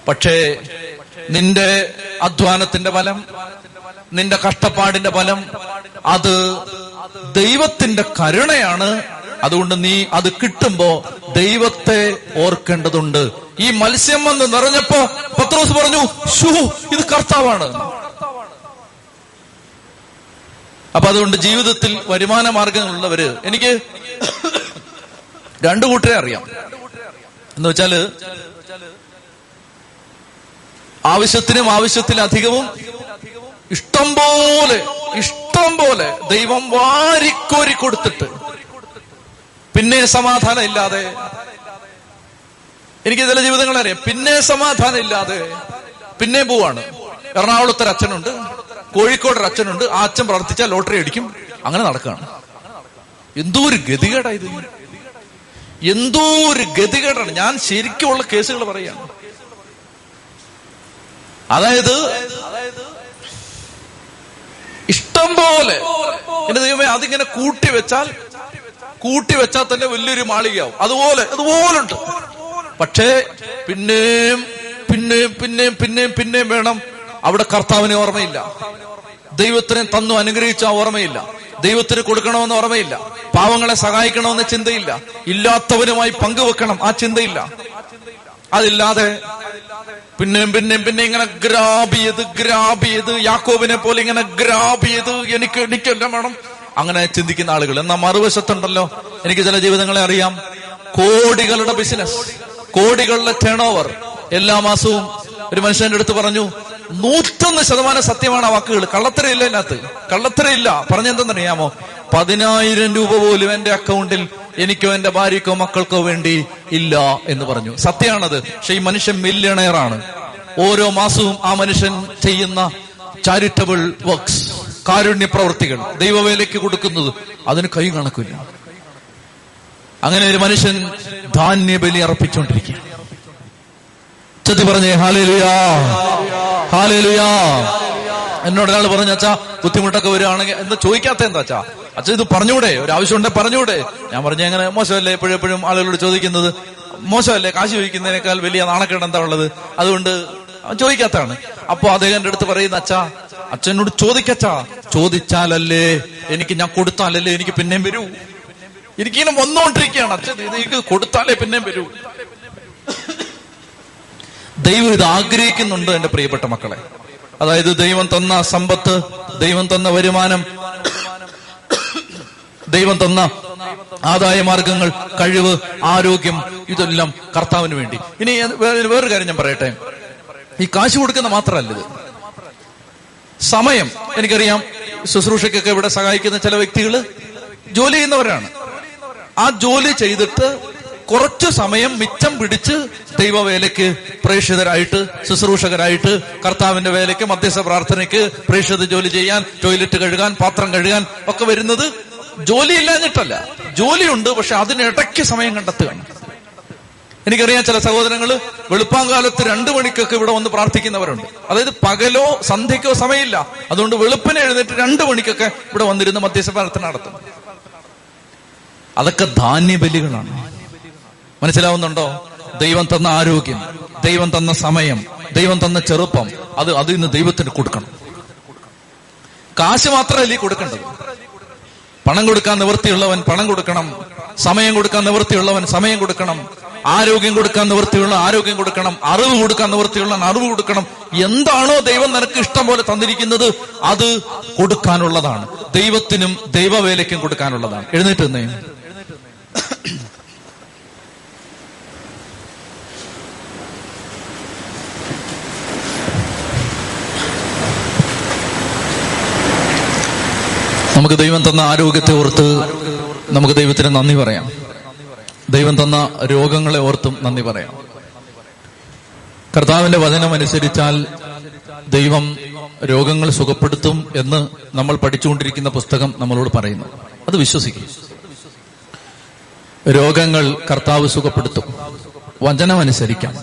പക്ഷേ നിന്റെ അധ്വാനത്തിന്റെ ഫലം, നിന്റെ കഷ്ടപ്പാടിന്റെ ഫലം, അത് ദൈവത്തിന്റെ കരുണയാണ്. അതുകൊണ്ട് നീ അത് കിട്ടുമ്പോ ദൈവത്തെ ഓർക്കേണ്ടതുണ്ട്. ഈ മത്സ്യം വന്ന് നിറഞ്ഞപ്പോ പത്രോസ് പറഞ്ഞു, ഇത് കർത്താവാണ്. അപ്പൊ അതുകൊണ്ട് ജീവിതത്തിൽ വരുമാന മാർഗങ്ങളുള്ളവര്, എനിക്ക് രണ്ടു കൂട്ടരെ അറിയാം. എന്ന് വെച്ചാല് ആവശ്യത്തിനും ആവശ്യത്തിലധികവും ഇഷ്ടം പോലെ ദൈവം വാരിക്കോരി കൊടുത്തിട്ട് പിന്നെ സമാധാനം ഇല്ലാതെ, എനിക്ക് ചില ജീവിതങ്ങളറിയാം, പിന്നെ സമാധാനം ഇല്ലാതെ പിന്നെ പോവാണ്. എറണാകുളത്തൊരു അച്ഛനുണ്ട്, കോഴിക്കോടൊരു അച്ഛനുണ്ട്. ആ അച്ഛൻ പ്രാർത്ഥിച്ചാൽ ലോട്ടറി അടിക്കും. അങ്ങനെ നടക്കുകയാണ്. എന്തോ ഒരു ഗതികേടാണ് ഇത്, എന്തോ ഒരു ഗതികേടാണ്. ഞാൻ ശരിക്കുമുള്ള കേസുകൾ പറയാണ്. അതായത് ഇഷ്ടം പോലെ എന്റെ ദൈവമേ, അതിങ്ങനെ കൂട്ടിവെച്ചാൽ തന്നെ വലിയൊരു മാളികയാവും. അതുപോലുണ്ട്. പക്ഷേ പിന്നെയും വേണം. അവിടെ കർത്താവിനെ ഓർമ്മയില്ല, ദൈവത്തിനെ തന്നു അനുഗ്രഹിച്ച ഓർമ്മയില്ല, ദൈവത്തിന് കൊടുക്കണമെന്ന് ഓർമ്മയില്ല, പാവങ്ങളെ സഹായിക്കണമെന്ന ചിന്തയില്ല, ഇല്ലാത്തവനുമായി പങ്കുവെക്കണം ആ ചിന്തയില്ല. അതില്ലാതെ പിന്നെയും ഇങ്ങനെ ഗ്രാബ് ചെയ്ത് യാക്കോബിനെ പോലെ ഇങ്ങനെ ഗ്രാബ് ചെയ്ത് എനിക്കെല്ലാം വേണം അങ്ങനെ ചിന്തിക്കുന്ന ആളുകൾ. എന്നാൽ മറുവശത്തുണ്ടല്ലോ, എനിക്ക് ചില ജീവിതങ്ങളെ അറിയാം, കോടികളുടെ ബിസിനസ്, കോടികളുടെ ടേൺ ഓവർ. എല്ലാ മാസവും ഒരു മനുഷ്യന്റെ അടുത്ത് പറഞ്ഞു, 101% സത്യമാണ് ആ വാക്കുകൾ, കള്ളത്തരയില്ല അതിനകത്ത്, കള്ളത്തരയില്ല. പറഞ്ഞെന്തെന്നറിയാമോ, 10,000 രൂപ പോലും എന്റെ അക്കൗണ്ടിൽ എനിക്കോ എന്റെ ഭാര്യക്കോ മക്കൾക്കോ വേണ്ടി ഇല്ല എന്ന് പറഞ്ഞു. സത്യമാണത്. പക്ഷെ ഈ മനുഷ്യൻ മില്യണയറാണ്. ഓരോ മാസവും ആ മനുഷ്യൻ ചെയ്യുന്ന ചാരിറ്റബിൾ വർക്ക്സ്, കാരുണ്യ പ്രവൃത്തികൾ, ദൈവവേലയ്ക്ക് കൊടുക്കുന്നത്, അതിന് കൈ കണക്കില്ല. അങ്ങനെ ഒരു മനുഷ്യൻ ധാന്യബലി അർപ്പിച്ചുകൊണ്ടിരിക്കുക. ചതി പറഞ്ഞേ ഹല്ലേലൂയാ, ഹല്ലേലൂയാ. എന്നോട് ഒരാൾ പറഞ്ഞു, അച്ഛാ ബുദ്ധിമുട്ടൊക്കെ വരികയാണെങ്കിൽ എന്താ ചോദിക്കാത്ത, എന്താ അച്ഛാ, അച്ഛാ ഇത് പറഞ്ഞൂടെ, ഒരു ആവശ്യമുണ്ടെ പറഞ്ഞൂടെ. ഞാൻ പറഞ്ഞു, എങ്ങനെ മോശമല്ലേ എപ്പോഴും ആളുകളോട് ചോദിക്കുന്നത്, മോശമല്ലേ, കാശ് ചോദിക്കുന്നതിനേക്കാൾ വലിയ നാണക്കേട് എന്താ ഉള്ളത്, അതുകൊണ്ട് ചോദിക്കാത്തതാണ്. അപ്പൊ അദ്ദേഹത്തിന്റെ അടുത്ത് പറയുന്ന, അച്ഛാ അച്ഛനോട് ചോദിക്കച്ചാ, ചോദിച്ചാലല്ലേ എനിക്ക്, ഞാൻ കൊടുത്താലല്ലേ എനിക്ക് പിന്നെയും വരൂ, എനിക്കിങ്ങനെ വന്നുകൊണ്ടിരിക്കുകയാണ് അച്ഛൻ, എനിക്ക് കൊടുത്താലേ പിന്നെയും വരൂ. ദൈവം ഇത് ആഗ്രഹിക്കുന്നുണ്ട് എന്റെ പ്രിയപ്പെട്ട മക്കളെ. അതായത് ദൈവം തന്ന സമ്പത്ത്, ദൈവം തന്ന വരുമാനം, ദൈവം തന്ന ആദായ മാർഗങ്ങൾ, കഴിവ്, ആരോഗ്യം, ഇതെല്ലാം കർത്താവിന് വേണ്ടി. ഇനി വേറൊരു കാര്യം ഞാൻ പറയട്ടെ, ഈ കാശ് കൊടുക്കുന്ന മാത്രമല്ല ഇത്, സമയം. എനിക്കറിയാം ശുശ്രൂഷയ്ക്കൊക്കെ ഇവിടെ സഹായിക്കുന്ന ചില വ്യക്തികൾ ജോലി ചെയ്യുന്നവരാണ്. ആ ജോലി ചെയ്തിട്ട് കുറച്ചു സമയം മിച്ചം പിടിച്ച് ദൈവവേലയ്ക്ക് പ്രേക്ഷിതരായിട്ട്, ശുശ്രൂഷകരായിട്ട്, കർത്താവിന്റെ വേലയ്ക്ക്, മധ്യസ്ഥ പ്രാർത്ഥനയ്ക്ക്, പ്രേക്ഷിത ജോലി ചെയ്യാൻ, ടോയ്ലറ്റ് കഴുകാൻ, പാത്രം കഴുകാൻ ഒക്കെ വരുന്നത് ജോലിയില്ലാഞ്ഞിട്ടല്ല, ജോലിയുണ്ട്, പക്ഷെ അതിനിടയ്ക്ക് സമയം കണ്ടെത്തുകയാണ്. എനിക്കറിയാം ചില സഹോദരങ്ങൾ വെളുപ്പാങ്കാലത്ത് 2 മണിക്കൊക്കെ ഇവിടെ വന്ന് പ്രാർത്ഥിക്കുന്നവരുണ്ട്. അതായത് പകലോ സന്ധ്യക്കോ സമയമില്ല, അതുകൊണ്ട് വെളുപ്പിനെ എഴുന്നേറ്റ് 2 മണിക്കൊക്കെ ഇവിടെ വന്നിരുന്ന് മധ്യസ്ഥ പ്രാർത്ഥന നടത്തും. അതൊക്കെ ധാന്യബലികളാണ്. മനസ്സിലാവുന്നുണ്ടോ? ദൈവം തന്ന ആരോഗ്യം, ദൈവം തന്ന സമയം, ദൈവം തന്ന ചെറുപ്പം, അത് ഇന്ന് ദൈവത്തിന് കൊടുക്കണം. കാശ് മാത്രമല്ല കൊടുക്കേണ്ടത്. പണം കൊടുക്കാൻ നിവൃത്തിയുള്ളവൻ പണം കൊടുക്കണം, സമയം കൊടുക്കാൻ നിവൃത്തിയുള്ളവൻ സമയം കൊടുക്കണം, ആരോഗ്യം കൊടുക്കാൻ നിവൃത്തിയുള്ള ആരോഗ്യം കൊടുക്കണം, അറിവ് കൊടുക്കാൻ നിവൃത്തിയുള്ള അറിവ് കൊടുക്കണം. എന്താണോ ദൈവം നിനക്ക് ഇഷ്ടം പോലെ തന്നിരിക്കുന്നത് അത് കൊടുക്കാനുള്ളതാണ്. ദൈവത്തിനും ദൈവവേലയ്ക്കും കൊടുക്കാനുള്ളതാണ്. എഴുന്നേറ്റ് നിന്നേ. നമുക്ക് ദൈവം തന്ന ആരോഗ്യത്തെ ഓർത്ത് നമുക്ക് ദൈവത്തിന് നന്ദി പറയാം. ദൈവം തന്ന രോഗങ്ങളെ ഓർത്തും നന്ദി പറയാം. കർത്താവിന്റെ വചനം അനുസരിച്ചാൽ ദൈവം രോഗങ്ങൾ സുഖപ്പെടുത്തും എന്ന് നമ്മൾ പഠിച്ചുകൊണ്ടിരിക്കുന്ന പുസ്തകം നമ്മളോട് പറയുന്നു. അത് വിശ്വസിക്കും. രോഗങ്ങൾ കർത്താവ് സുഖപ്പെടുത്തും. വചനം അനുസരിക്കാം.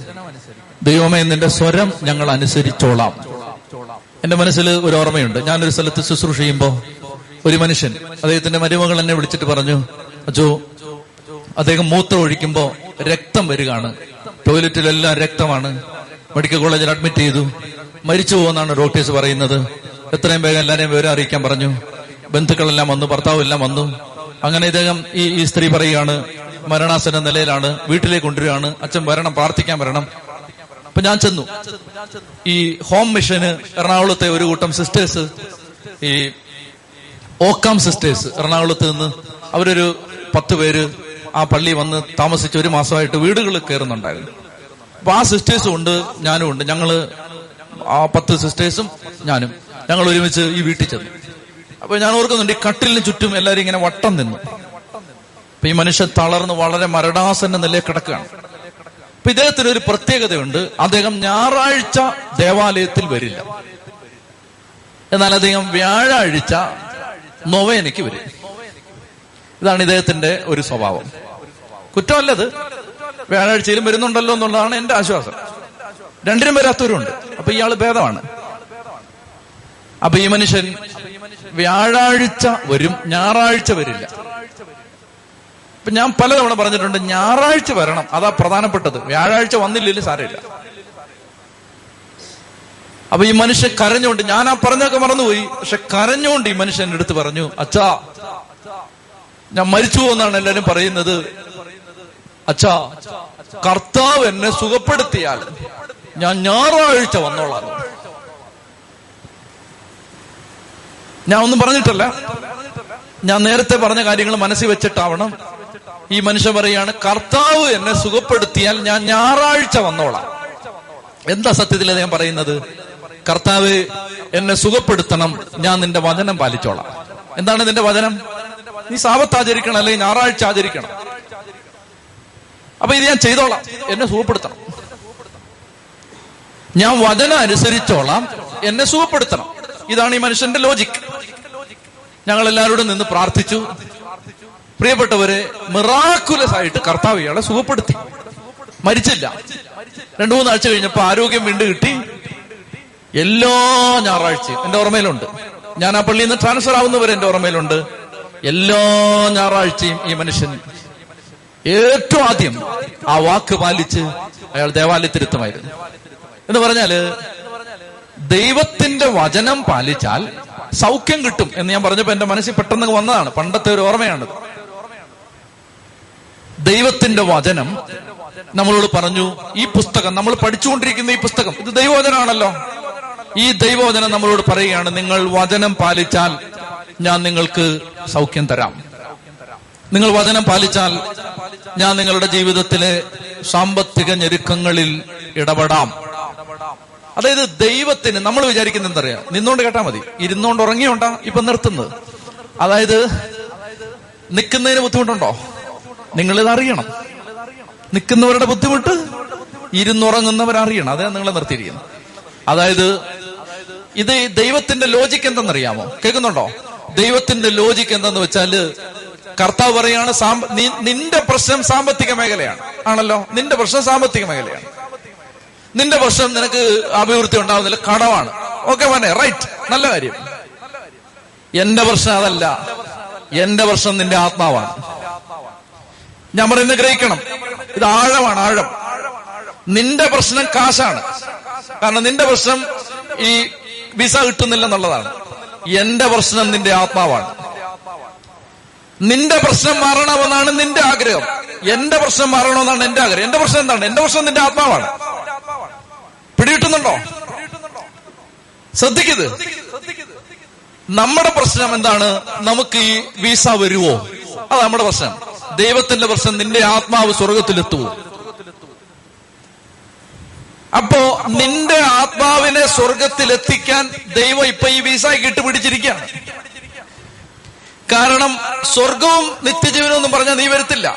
ദൈവമേ, നിന്റെ സ്വരം ഞങ്ങൾ അനുസരിച്ചോളാം. എന്റെ മനസ്സിൽ ഒരു ഓർമ്മയുണ്ട്. ഞാനൊരു സ്ഥലത്ത് ശുശ്രൂഷ ചെയ്യുമ്പോൾ ഒരു മനുഷ്യൻ, അദ്ദേഹത്തിന്റെ മരുമകൾ എന്നെ വിളിച്ചിട്ട് പറഞ്ഞു, അജോ, അദ്ദേഹം മൂത്രം ഒഴിക്കുമ്പോൾ രക്തം വരികയാണ്, ടോയ്ലറ്റിലെല്ലാം രക്തമാണ്, മെഡിക്കൽ കോളേജിൽ അഡ്മിറ്റ് ചെയ്തു, മരിച്ചു പോകുമെന്നാണ് ഡോക്ടേഴ്സ് പറയുന്നത്. എത്രയും വേഗം എല്ലാവരെയും വിവരം അറിയിക്കാൻ പറഞ്ഞു. ബന്ധുക്കളെല്ലാം വന്നു, ഭർത്താവെല്ലാം വന്നു. അങ്ങനെ ഇദ്ദേഹം ഈ സ്ത്രീ പറയുകയാണ്, മരണാസന്ന നിലയിലാണ്, വീട്ടിലേക്ക് കൊണ്ടുവരികയാണ്, അച്ഛൻ വരണം, പ്രാർത്ഥിക്കാൻ വരണം. അപ്പൊ ഞാൻ ചെന്നു. ഈ ഹോം മിഷന് എറണാകുളത്തെ ഒരു കൂട്ടം സിസ്റ്റേഴ്സ്, ഈ ഓക്കാം സിസ്റ്റേഴ്സ് എറണാകുളത്ത് നിന്ന് അവരൊരു 10 പേര് ആ പള്ളി വന്ന് താമസിച്ച് 1 മാസമായിട്ട് വീടുകളിൽ കയറുന്നുണ്ടായിരുന്നു. അപ്പൊ ആ സിസ്റ്റേഴ്സും ഉണ്ട്, ഞാനും ഉണ്ട്. ഞങ്ങള് ആ 10 സിസ്റ്റേഴ്സും ഞാനും ഞങ്ങൾ ഒരുമിച്ച് ഈ വീട്ടിൽ ചെന്നു. അപ്പൊ ഞാൻ ഓർക്കുന്നുണ്ട്, ഈ കട്ടിലിന് ചുറ്റും എല്ലാവരും ഇങ്ങനെ വട്ടം നിന്നു. അപ്പൊ ഈ മനുഷ്യൻ തളർന്ന് വളരെ മരണാസന്ന നിലയിൽ കിടക്കുകയാണ്. അപ്പൊ ഇദ്ദേഹത്തിന് ഒരു പ്രത്യേകതയുണ്ട്. അദ്ദേഹം ഞായറാഴ്ച ദേവാലയത്തിൽ വരില്ല, എന്നാൽ അദ്ദേഹം വ്യാഴാഴ്ച നൊവേനയ്ക്ക് വരും. ഇതാണ് ഇദ്ദേഹത്തിന്റെ ഒരു സ്വഭാവം. കുറ്റമല്ലത്, വ്യാഴാഴ്ചയിലും വരുന്നുണ്ടല്ലോ എന്നുള്ളതാണ് എന്റെ ആശ്വാസം. രണ്ടിനും വരാത്തവരുണ്ട്. അപ്പൊ ഇയാൾ ഭേദമാണ്. അപ്പൊ ഈ മനുഷ്യൻ വ്യാഴാഴ്ച വരും, ഞായറാഴ്ച വരില്ല. ഇപ്പൊ ഞാൻ പലതവണ പറഞ്ഞിട്ടുണ്ട്, ഞായറാഴ്ച വരണം, അതാ പ്രധാനപ്പെട്ടത്. വ്യാഴാഴ്ച വന്നില്ലെങ്കിൽ സാരമില്ല. അപ്പൊ ഈ മനുഷ്യൻ കരഞ്ഞുകൊണ്ട്, ഞാൻ ആ പറഞ്ഞൊക്കെ മറന്നുപോയി, പക്ഷെ കരഞ്ഞുകൊണ്ട് ഈ മനുഷ്യൻ എടുത്ത് പറഞ്ഞു, അച്ഛാ, ഞാൻ മരിച്ചു പോകുന്നാണ് എല്ലാരും പറയുന്നത്, അച്ഛാ, കർത്താവ് എന്നെ സുഖപ്പെടുത്തിയാൽ ഞാൻ ഞായറാഴ്ച വന്നോളാം. ഞാൻ ഒന്നും പറഞ്ഞിട്ടല്ല, ഞാൻ നേരത്തെ പറഞ്ഞ കാര്യങ്ങൾ മനസ്സിൽ വെച്ചിട്ടാവണം. ഈ മനുഷ്യൻ പറയാണ്, കർത്താവ് എന്നെ സുഖപ്പെടുത്തിയാൽ ഞാൻ ഞായറാഴ്ച വന്നോളാം. എന്താ സത്യത്തിൽ അദ്ദേഹം പറയുന്നത്? കർത്താവ് എന്നെ സുഖപ്പെടുത്തണം, ഞാൻ നിന്റെ വചനം പാലിച്ചോളാം. എന്താണ് നിന്റെ വചനം? നീ സാബത്ത് ആചരിക്കണം, അല്ലെങ്കിൽ ഞായറാഴ്ച ആചരിക്കണം. അപ്പൊ ഇത് ഞാൻ ചെയ്തോളാം, എന്നെ സുഖപ്പെടുത്തണം. ഞാൻ വചനം അനുസരിച്ചോളാം, എന്നെ സുഖപ്പെടുത്തണം. ഇതാണ് ഈ മനുഷ്യന്റെ ലോജിക്. ഞങ്ങൾ എല്ലാവരോടും നിന്ന് പ്രാർത്ഥിച്ചു. പ്രിയപ്പെട്ടവരെ, മിറാക്കുലസ് ആയിട്ട് കർത്താവ് ഇയാളെ സുഖപ്പെടുത്തി. മരിച്ചില്ല. 2-3 ആഴ്ച കഴിഞ്ഞപ്പോ ആരോഗ്യം വീണ്ടും കിട്ടി. എല്ലാ ഞായറാഴ്ചയും എന്റെ ഓർമ്മയിലുണ്ട്, ഞാൻ ആ പള്ളിയിൽ നിന്ന് ട്രാൻസ്ഫർ ആവുന്നവരെ എന്റെ ഓർമ്മയിലുണ്ട്, എല്ലാ ഞായറാഴ്ചയും ഈ മനുഷ്യൻ ഏറ്റവും ആദ്യം ആ വാക്ക് പാലിച്ച് അയാൾ ദേവാലയത്തിരുത്തുമായിരുന്നു. എന്ന് പറഞ്ഞാല് ദൈവത്തിന്റെ വചനം പാലിച്ചാൽ സൗഖ്യം കിട്ടും എന്ന് ഞാൻ പറഞ്ഞപ്പോ എന്റെ മനസ്സിൽ പെട്ടെന്ന് വന്നതാണ്. പണ്ടത്തെ ഒരു ഓർമ്മയാണത്. ദൈവത്തിന്റെ വചനം നമ്മളോട് പറഞ്ഞു, ഈ പുസ്തകം നമ്മൾ പഠിച്ചുകൊണ്ടിരിക്കുന്ന ഈ പുസ്തകം, ഇത് ദൈവവചനമാണല്ലോ. ഈ ദൈവവചനം നമ്മളോട് പറയുകയാണ്, നിങ്ങൾ വചനം പാലിച്ചാൽ ഞാൻ നിങ്ങൾക്ക് സൗഖ്യം തരാം. നിങ്ങൾ വചനം പാലിച്ചാൽ ഞാൻ നിങ്ങളുടെ ജീവിതത്തിലെ സാമ്പത്തിക ഞെരുക്കങ്ങളിൽ ഇടപെടാം. അതായത് ദൈവത്തിന് നമ്മൾ വിചാരിക്കുന്നത് എന്തറിയാം, നിന്നുകൊണ്ട് കേട്ടാ മതി, ഇരുന്നുകൊണ്ട് ഉറങ്ങിയോണ്ടാ ഇപ്പൊ നിർത്തുന്നത്. അതായത് നിൽക്കുന്നതിന് ബുദ്ധിമുട്ടുണ്ടോ? നിങ്ങളിത് അറിയണം. നിൽക്കുന്നവരുടെ ബുദ്ധിമുട്ട് ഇരുന്നുറങ്ങുന്നവരറിയണം. അതാണ് നിങ്ങളെ നിർത്തിയിരിക്കുന്നത്. അതായത് ഇത് ദൈവത്തിന്റെ ലോജിക് എന്തെന്നറിയാമോ? കേൾക്കുന്നുണ്ടോ? ദൈവത്തിന്റെ ലോജിക്ക് എന്താന്ന് വെച്ചാല് കർത്താവ് പറയാണ് നിന്റെ പ്രശ്നം സാമ്പത്തിക മേഖലയാണ്, ആണല്ലോ? നിന്റെ പ്രശ്നം സാമ്പത്തിക മേഖലയാണ്, നിന്റെ പ്രശ്നം നിനക്ക് അഭിവൃദ്ധി ഉണ്ടാവുന്നില്ല, കടമാണ്. ഓക്കെ മോനെ, റൈറ്റ്, നല്ല കാര്യം. എന്റെ പ്രശ്നം അതല്ല, എന്റെ പ്രശ്നം നിന്റെ ആത്മാവാണ്. ഞാൻ പറയുന്നത് ഗ്രഹിക്കണം, ഇത് ആഴമാണ്, ആഴം. നിന്റെ പ്രശ്നം കാശാണ്, കാരണം നിന്റെ പ്രശ്നം ഈ വിസ കിട്ടുന്നില്ലെന്നുള്ളതാണ്. എന്റെ പ്രശ്നം നിന്റെ ആത്മാവാണ്. നിന്റെ പ്രശ്നം മാറണമെന്നാണ് നിന്റെ ആഗ്രഹം, എന്റെ പ്രശ്നം മാറണമെന്നാണ് എന്റെ ആഗ്രഹം. എന്റെ പ്രശ്നം എന്താണ്? എന്റെ പ്രശ്നം നിന്റെ ആത്മാവാണ്. പിടികിട്ടുന്നുണ്ടോ? ശ്രദ്ധിക്കത്. നമ്മുടെ പ്രശ്നം എന്താണ്? നമുക്ക് ഈ വിസ വരുവോ? അത് നമ്മുടെ പ്രശ്നം. ദൈവത്തിന്റെ പ്രശ്നം നിന്റെ ആത്മാവ് സ്വർഗത്തിലെത്തുവോ? അപ്പോ നിന്റെ ആത്മാവിനെ സ്വർഗത്തിലെത്തിക്കാൻ ദൈവം ഇപ്പൊ ഈ വിസയ്ക്ക് ഇട്ടുപിടിച്ചിരിക്കുകയാണ്. കാരണം സ്വർഗവും നിത്യജീവനും ഒന്നും പറഞ്ഞാൽ നീ വരത്തില്ല,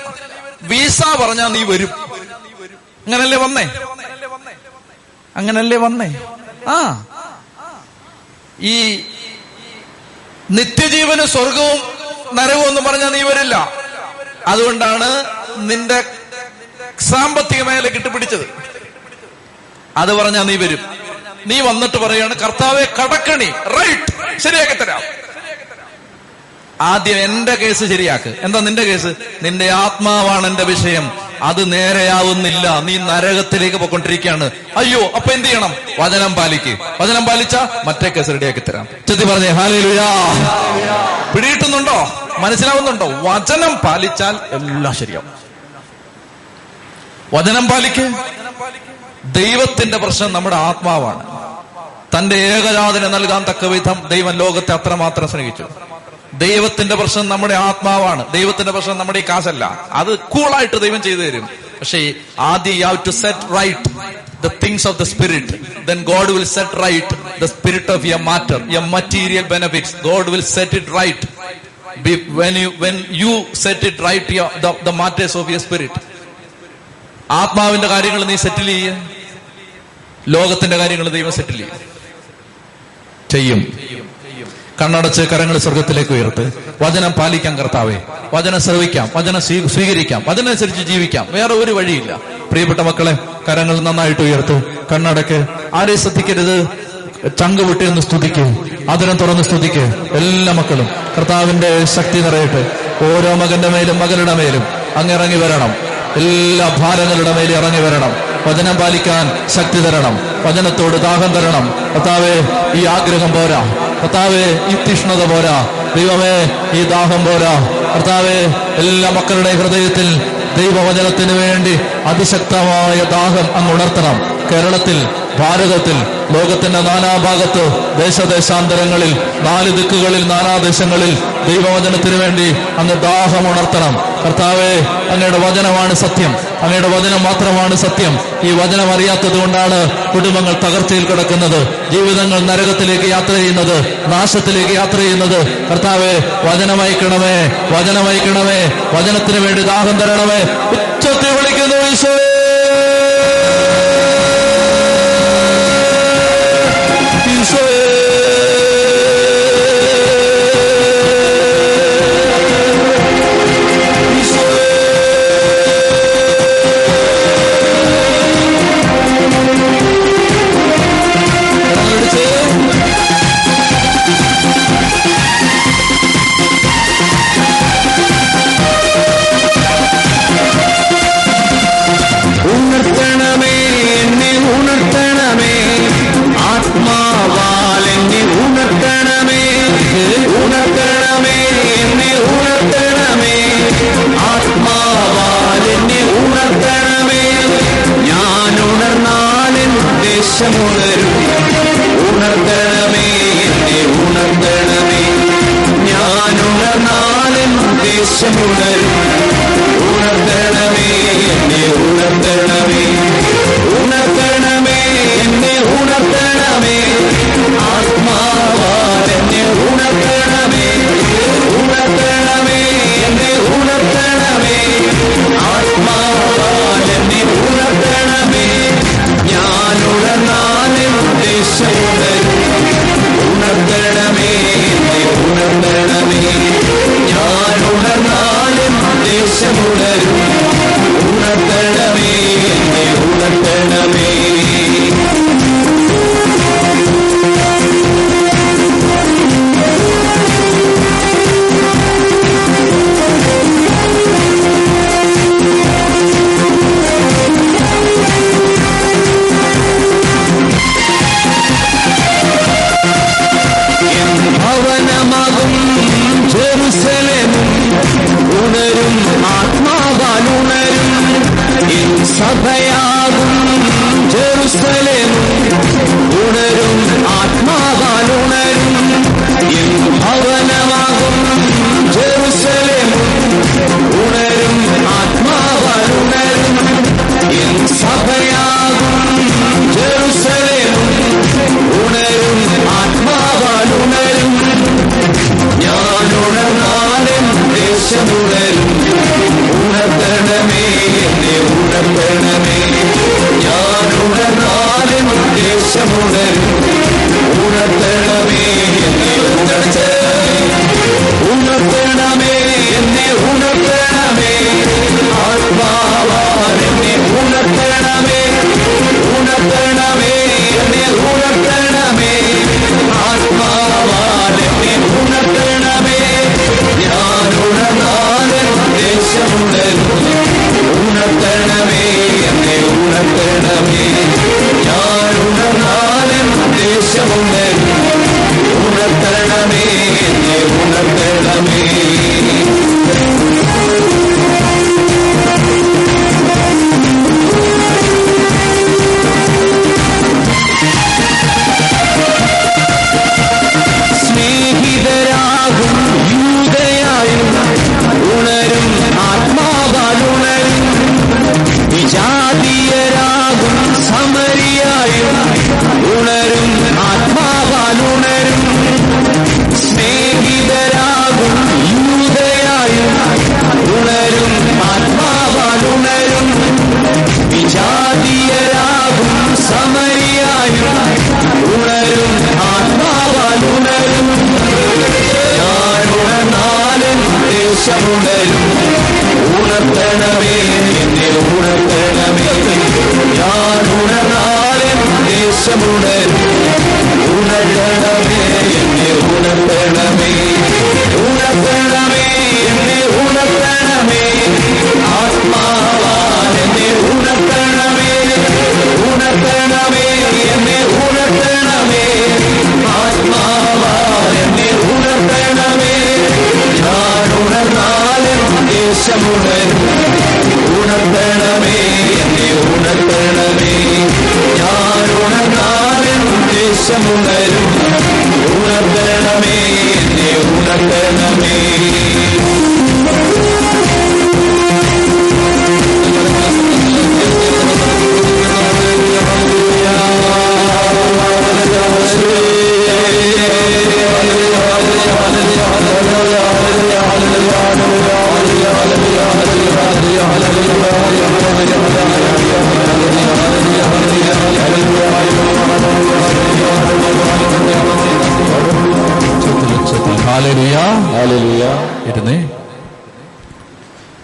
വിസ പറഞ്ഞാൽ നീ വരും. അങ്ങനല്ലേ വന്നേ? അങ്ങനല്ലേ വന്നേ? ആ, ഈ നിത്യജീവന് സ്വർഗവും നരകവും എന്ന് പറഞ്ഞാൽ നീ വരില്ല. അതുകൊണ്ടാണ് നിന്റെ സാമ്പത്തിക മേഖല കിട്ടിപ്പിടിച്ചത്. അത് പറഞ്ഞാൽ നീ വരും. നീ വന്നിട്ട് പറയാണ്, കർത്താവെ കടക്കണി, റൈറ്റ്, ശരിയാക്കി തരാം. ആദ്യം എന്റെ കേസ് ശരിയാക്ക്. എന്താ നിന്റെ കേസ്? നിന്റെ ആത്മാവാണ് എന്റെ വിഷയം, അത് നേരെയാവുന്നില്ല, നീ നരകത്തിലേക്ക് പോയിക്കൊണ്ടിരിക്കുകയാണ്. അയ്യോ, അപ്പൊ എന്ത് ചെയ്യണം? വചനം പാലിക്ക്. വചനം പാലിച്ചാ മറ്റേ കേസ് റെഡിയാക്കി തരാം. ചെത്തി പറഞ്ഞേ ഹല്ലേലൂയാ. പിടിയിട്ടുന്നുണ്ടോ? മനസ്സിലാവുന്നുണ്ടോ? വചനം പാലിച്ചാൽ എല്ലാം ശരിയാവും. വചനം പാലിക്ക്. ദൈവത്തിന്റെ പ്രശ്നം നമ്മുടെ ആത്മാവാണ്. തന്റെ ഏകജാതനെ നൽകാൻ തക്ക വിധം ദൈവം ലോകത്തെ അത്രമാത്രം സ്നേഹിച്ചു. ദൈവത്തിന്റെ പ്രശ്നം നമ്മുടെ ആത്മാവാണ്. ദൈവത്തിന്റെ പ്രശ്നം നമ്മുടെ ഈ കാശല്ല. അത് കൂളായിട്ട് ദൈവം ചെയ്തു തരും. പക്ഷേ ആദ്യം you have to set right the things of the spirit, then God will set right the spirit of your matter, your material benefits. God will set it right when you set it right the matters of your spirit. ആത്മാവിന്റെ കാര്യങ്ങൾ നീ സെറ്റിൽ ചെയ്യ, ലോകത്തിന്റെ കാര്യങ്ങൾ ദൈവം സെറ്റിൽ ചെയ്യും. കണ്ണടച്ച് കരങ്ങൾ സ്വർഗത്തിലേക്ക് ഉയർത്ത്. വചനം പാലിക്കാം കർത്താവേ, വചനം ശ്രവിക്കാം, വചനം സ്വീകരിക്കാം, വചനമനുസരിച്ച് ജീവിക്കാം, വേറെ ഒരു വഴിയില്ല. പ്രിയപ്പെട്ട മക്കളെ, കരങ്ങൾ നന്നായിട്ട് ഉയർത്ത്, കണ്ണടക്ക്. ആരെ ശ്രദ്ധിക്കരുത്? ചങ്ക് വിട്ടൊന്ന് സ്തുതിക്ക്, അതിനെ തുറന്ന് സ്തുതിക്ക്. എല്ലാ മക്കളും കർത്താവിന്റെ ശക്തി നിറയട്ടെ. ഓരോ മകന്റെ മേലും മകളുടെ മേലും അങ്ങിറങ്ങി വരണം. എല്ലാ ഭാരങ്ങളുടെ മേലും ഇറങ്ങി വരണം. വചനം പാലിക്കാൻ ശക്തി തരണം, വചനത്തോട് ദാഹം തരണം. കർത്താവേ, ഈ ആഗ്രഹം പോരാ. കർത്താവേ, ഈ തീഷ്ണത പോരാ. ദൈവമേ, ഈ ദാഹം പോരാ. കർത്താവേ, എല്ലാ മക്കളുടെ ഹൃദയത്തിൽ ദൈവവചനത്തിന് വേണ്ടി അതിശക്തമായ ദാഹം അങ്ങ് ഉണർത്തണം. കേരളത്തിൽ, ഭാരതത്തിൽ, ലോകത്തിന്റെ നാനാഭാഗത്ത്, ദേശദേശാന്തരങ്ങളിൽ, നാല് ദിക്കുകളിൽ, നാനാദേശങ്ങളിൽ ദൈവവചനത്തിനു വേണ്ടി അങ്ങ് ദാഹം ഉണർത്തണം. കർത്താവേ, അങ്ങയുടെ വചനമാണ് സത്യം, അങ്ങയുടെ വചനം മാത്രമാണ് സത്യം. ഈ വചനം അറിയാത്തത് കൊണ്ടാണ് കുടുംബങ്ങൾ തകർച്ചയിൽ കിടക്കുന്നത്, ജീവിതങ്ങൾ നരകത്തിലേക്ക് യാത്ര ചെയ്യുന്നത്, നാശത്തിലേക്ക് യാത്ര ചെയ്യുന്നത്. കർത്താവേ, വചനമയക്കണമേ, വചനമയക്കണമേ, വചനത്തിന് വേണ്ടി ദാഹം തരണമേ. ഉച്ചത്തിൽ വിളിക്കുന്നു ഈശോയേ. ഉണർത്തണമേ, ഉണർത്തണമേ.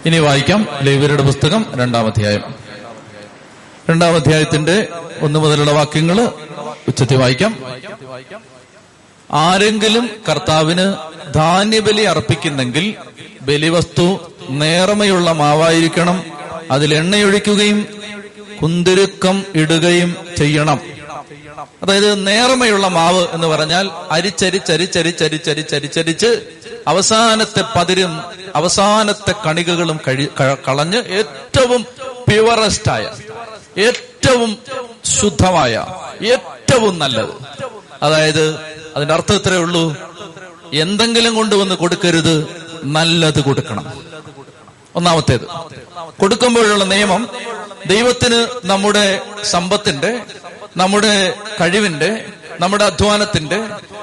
ഇനി വായിക്കാം ലേവ്യരുടെ പുസ്തകം രണ്ടാമധ്യായത്തിന്റെ 1 മുതലുള്ള വാക്യങ്ങൾ ഉച്ചത്തിൽ വായിക്കാം. ആരെങ്കിലും കർത്താവിന് ധാന്യബലി അർപ്പിക്കുന്നെങ്കിൽ ബലിവസ്തു നേർമയുള്ള മാവായിരിക്കണം, അതിൽ എണ്ണയൊഴിക്കുകയും കുന്തിരുക്കം ഇടുകയും ചെയ്യണം. അതായത് നേർമയുള്ള മാവ് എന്ന് പറഞ്ഞാൽ അരിച്ചരിച്ചരിച്ചരിച്ചരിച്ചരിച്ചരിച്ചരിച്ച് അവസാനത്തെ പതിരും അവസാനത്തെ കണികകളും കളഞ്ഞ് ഏറ്റവും പ്യുവറസ്റ്റായ, ഏറ്റവും ശുദ്ധമായ, ഏറ്റവും നല്ലത്. അതായത് അതിന്റെ അർത്ഥം ഇത്രയേ ഉള്ളൂ, എന്തെങ്കിലും കൊണ്ടുവന്ന് കൊടുക്കരുത്, നല്ലത് കൊടുക്കണം. ഒന്നാമത്തേത് കൊടുക്കുമ്പോഴുള്ള നിയമം, ദൈവത്തിന് നമ്മുടെ സമ്പത്തിന്റെ, നമ്മുടെ കഴിവിന്റെ, നമ്മുടെ അധ്വാനത്തിന്റെ,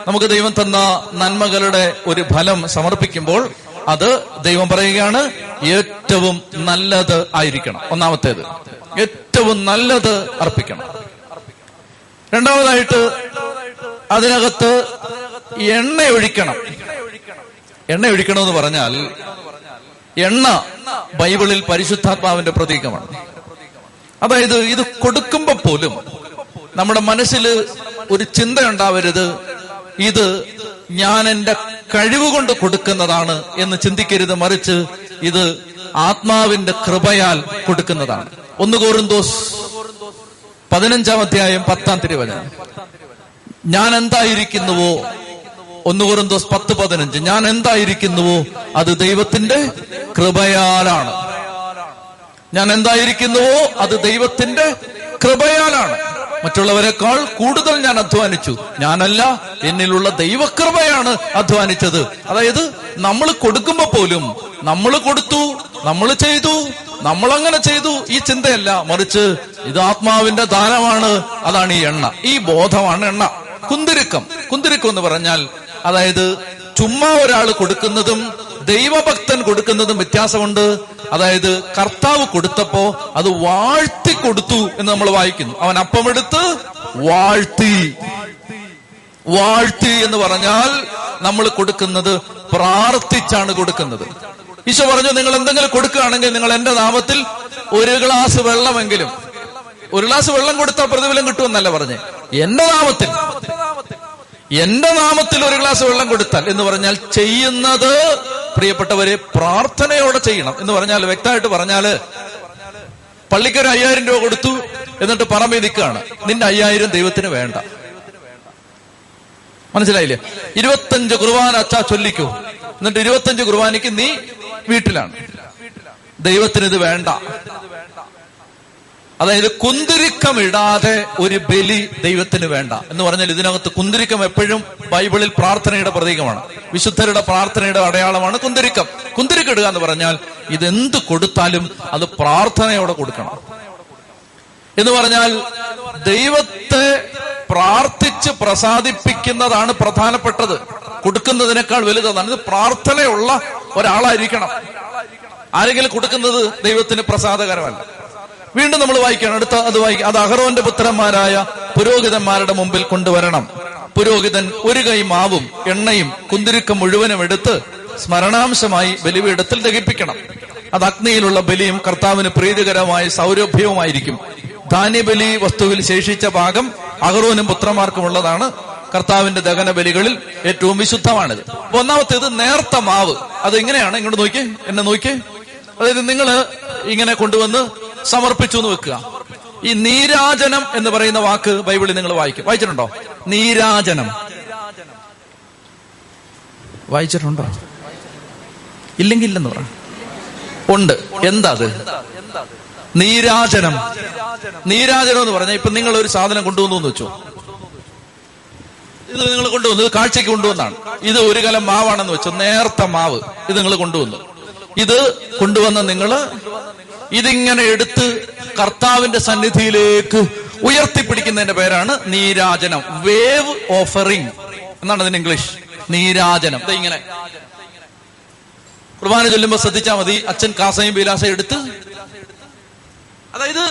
നമുക്ക് ദൈവം തന്ന നന്മകളുടെ ഒരു ഫലം സമർപ്പിക്കുമ്പോൾ അത് ദൈവം പറയുകയാണ് ഏറ്റവും നല്ലത് ആയിരിക്കണം. ഒന്നാമത്തേത് ഏറ്റവും നല്ലത് അർപ്പിക്കണം. രണ്ടാമതായിട്ട് അതിനകത്ത് എണ്ണയൊഴിക്കണം. എണ്ണയൊഴിക്കണമെന്ന് പറഞ്ഞാൽ എണ്ണ ബൈബിളിൽ പരിശുദ്ധാത്മാവിന്റെ പ്രതീകമാണ്. അതായത് ഇത് കൊടുക്കുമ്പോൾ പോലും നമ്മുടെ മനസ്സിൽ ഒരു ചിന്ത ഉണ്ടാവരുത്, ഇത് ഞാൻ എന്റെ കഴിവുകൊണ്ട് കൊടുക്കുന്നതാണ് എന്ന് ചിന്തിക്കരുത്, മറിച്ച് ഇത് ആത്മാവിന്റെ കൃപയാൽ കൊടുക്കുന്നതാണ്. 1 കൊരിന്തോസ് 15:10 ഞാൻ എന്തായിരിക്കുന്നുവോ, 1 കൊരിന്തോസ് 10:15 ഞാൻ എന്തായിരിക്കുന്നുവോ അത് ദൈവത്തിന്റെ കൃപയാലാണ്. ഞാൻ എന്തായിരിക്കുന്നുവോ അത് ദൈവത്തിന്റെ കൃപയാലാണ്. മറ്റുള്ളവരെക്കാൾ കൂടുതൽ ഞാൻ അധ്വാനിച്ചു, ഞാനല്ല, എന്നിലുള്ള ദൈവകൃപയാണ് അധ്വാനിച്ചത്. അതായത് നമ്മൾ കൊടുക്കുമ്പോൾ പോലും നമ്മൾ കൊടുത്തു, നമ്മൾ ചെയ്തു, നമ്മളങ്ങനെ ചെയ്തു, ഈ ചിന്തയല്ല, മറിച്ച് ഇത് ആത്മാവിന്റെ ദാനമാണ്. അതാണ് ഈ എണ്ണ, ഈ ബോധമാണ് എണ്ണ. കുന്തിരുക്കം എന്ന് പറഞ്ഞാൽ അതായത് ചുമ്മാ ഒരാൾ കൊടുക്കുന്നതും ദൈവഭക്തൻ കൊടുക്കുന്നതും വ്യത്യാസമുണ്ട്. അതായത് കർത്താവ് കൊടുത്തപ്പോ അത് വാഴ്ത്തി കൊടുത്തു എന്ന് നമ്മൾ വായിക്കുന്നു. അവൻ അപ്പമെടുത്ത് വാഴ്ത്തി. വാഴ്ത്തി എന്ന് പറഞ്ഞാൽ നമ്മൾ കൊടുക്കുന്നത് പ്രാർത്ഥിച്ചാണ് കൊടുക്കുന്നത്. ഈശോ പറഞ്ഞു, നിങ്ങൾ എന്തെങ്കിലും കൊടുക്കുകയാണെങ്കിൽ നിങ്ങൾ എന്റെ നാമത്തിൽ ഒരു ഗ്ലാസ് വെള്ളമെങ്കിലും, ഒരു ഗ്ലാസ് വെള്ളം കൊടുത്താൽ പ്രതിഫലം കിട്ടുമെന്നല്ല പറഞ്ഞേ, എന്റെ നാമത്തിൽ, എന്റെ നാമത്തിൽ ഒരു ഗ്ലാസ് വെള്ളം കൊടുത്താൽ എന്ന് പറഞ്ഞാൽ ചെയ്യുന്നത് പ്രിയപ്പെട്ടവരെ പ്രാർത്ഥനയോടെ ചെയ്യണം. എന്ന് പറഞ്ഞാൽ വ്യക്തമായിട്ട് പറഞ്ഞാല് പള്ളിക്കൊരു 5000 രൂപ കൊടുത്തു എന്നിട്ട് പറമ്പി നിൽക്കുകയാണ്, നിന്റെ 5000 ദൈവത്തിന് വേണ്ട. മനസ്സിലായില്ലേ? 25 കുർബാന അച്ഛാ ചൊല്ലിക്കൂ, എന്നിട്ട് 25 കുർബാനയ്ക്ക് നീ വീട്ടിലാണ്, ദൈവത്തിന് ഇത് വേണ്ട. അതായത് കുന്തിരിക്കമിടാതെ ഒരു ബലി ദൈവത്തിന് വേണ്ട എന്ന് പറഞ്ഞാൽ ഇതിനകത്ത് കുന്തിരിക്കം എപ്പോഴും ബൈബിളിൽ പ്രാർത്ഥനയുടെ പ്രതീകമാണ്, വിശുദ്ധരുടെ പ്രാർത്ഥനയുടെ അടയാളമാണ് കുന്തിരിക്കം. കുന്തിരിക്കിടുക എന്ന് പറഞ്ഞാൽ ഇതെന്ത് കൊടുത്താലും അത് പ്രാർത്ഥനയോടെ കൊടുക്കണം. എന്ന് പറഞ്ഞാൽ ദൈവത്തെ പ്രാർത്ഥിച്ച് പ്രസാദിപ്പിക്കുന്നതാണ് പ്രധാനപ്പെട്ടത്, കൊടുക്കുന്നതിനേക്കാൾ വലുതാണ്. ഇത് പ്രാർത്ഥനയുള്ള ഒരാളായിരിക്കണം. ആരെങ്കിലും കൊടുക്കുന്നത് ദൈവത്തിന് പ്രസാദകരമല്ല. വീണ്ടും നമ്മൾ വായിക്കണം, അടുത്ത അത് വായിക്കാം. അത് അഹറോന്റെ പുത്രന്മാരായ പുരോഹിതന്മാരുടെ മുമ്പിൽ കൊണ്ടുവരണം. പുരോഹിതൻ ഒരു കൈ മാവും എണ്ണയും കുന്തിരിക്കം മുഴുവനും എടുത്ത് സ്മരണാംശമായി ബലിപീഠത്തിൽ ദഹിപ്പിക്കണം. അത് അഗ്നിയിലുള്ള ബലിയും കർത്താവിന് പ്രീതികരമായ സൗരഭ്യവുമായിരിക്കും. ധാന്യബലി വസ്തുവിൽ ശേഷിച്ച ഭാഗം അഹറോനും പുത്രന്മാർക്കുമുള്ളതാണ്. കർത്താവിന്റെ ദഹന ബലികളിൽ ഏറ്റവും വിശുദ്ധമാണിത്. ഒന്നാമത്തേത് നേർത്ത മാവ്. അത് എങ്ങനെയാണ്? ഇങ്ങോട്ട് നോക്കിയേ, എന്നെ നോക്കിയേ. അതായത് നിങ്ങൾ ഇങ്ങനെ കൊണ്ടുവന്ന് സമർപ്പിച്ചു എന്ന് വെക്കുക. ഈ നീരാജനം എന്ന് പറയുന്ന വാക്ക് ബൈബിളിൽ നിങ്ങൾ വായിച്ചിട്ടുണ്ടോ? നീരാജനം വായിച്ചിട്ടുണ്ടോ? ഇല്ലെങ്കിൽ ഇല്ലെന്ന് പറ. ഉണ്ട്. എന്താ അത്? നീരാജനം. നീരാജനം എന്ന് പറഞ്ഞാൽ ഇപ്പൊ നിങ്ങൾ ഒരു സാധനം കൊണ്ടുവന്നു വെച്ചു, ഇത് നിങ്ങൾ കൊണ്ടുവന്നു, ഇത് കാഴ്ചയ്ക്ക് കൊണ്ടുവന്നാണ്. ഇത് ഒരു കലം മാവാണെന്ന് വെച്ചു, നേർത്ത മാവ്. ഇത് നിങ്ങൾ കൊണ്ടുവന്നു, ഇത് കൊണ്ടുവന്ന് നിങ്ങൾ ഇതിങ്ങനെ എടുത്ത് കർത്താവിന്റെ സന്നിധിയിലേക്ക് ഉയർത്തിപ്പിടിക്കുന്നതിന്റെ പേരാണ് നീരാജനം. വേവ് ഓഫറിംഗ് എന്നാണ് അതിന് ഇംഗ്ലീഷ്. നീരാജനം. ഇതിങ്ങനെ കുർബാന ചൊല്ലുമ്പോൾ ശ്രദ്ധിച്ചാൽ മതി, അച്ഛൻ കാസയും വിലാസം എടുത്ത്, അതായത്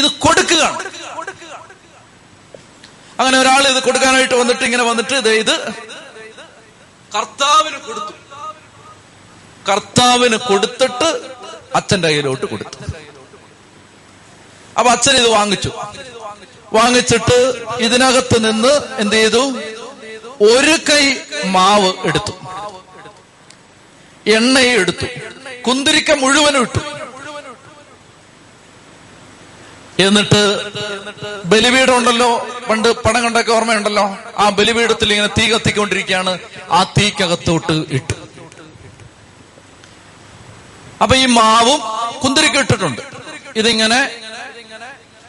ഇത് കൊടുക്കുകയാണ്. അങ്ങനെ ഒരാൾ ഇത് കൊടുക്കാനായിട്ട് വന്നിട്ട് ഇങ്ങനെ വന്നിട്ട് ഇത് കർത്താവിന് കൊടുത്തു. കർത്താവിന് കൊടുത്തിട്ട് അച്ഛൻ്റെ കയ്യിലോട്ട് കൊടുത്തു. അപ്പൊ അച്ഛൻ ഇത് വാങ്ങിച്ചു. വാങ്ങിച്ചിട്ട് ഇതിനകത്ത് നിന്ന് എന്ത് ചെയ്തു? ഒരു കൈ മാവ് എടുത്തു, എണ്ണയെ എടുത്തു, കുന്തിരിക്ക മുഴുവനും ഇട്ടു. എന്നിട്ട് ബലിപീഠം ഉണ്ടല്ലോ, പണ്ട് പടം കണ്ടൊക്കെ ഓർമ്മയുണ്ടല്ലോ, ആ ബലിപീഠത്തിൽ ഇങ്ങനെ തീ കത്തിക്കൊണ്ടിരിക്കുകയാണ്. ആ തീക്കകത്തോട്ട് ഇട്ടു. അപ്പൊ ഈ മാവും കുന്തിരിക്ക ഇട്ടിട്ടുണ്ട്. ഇതിങ്ങനെ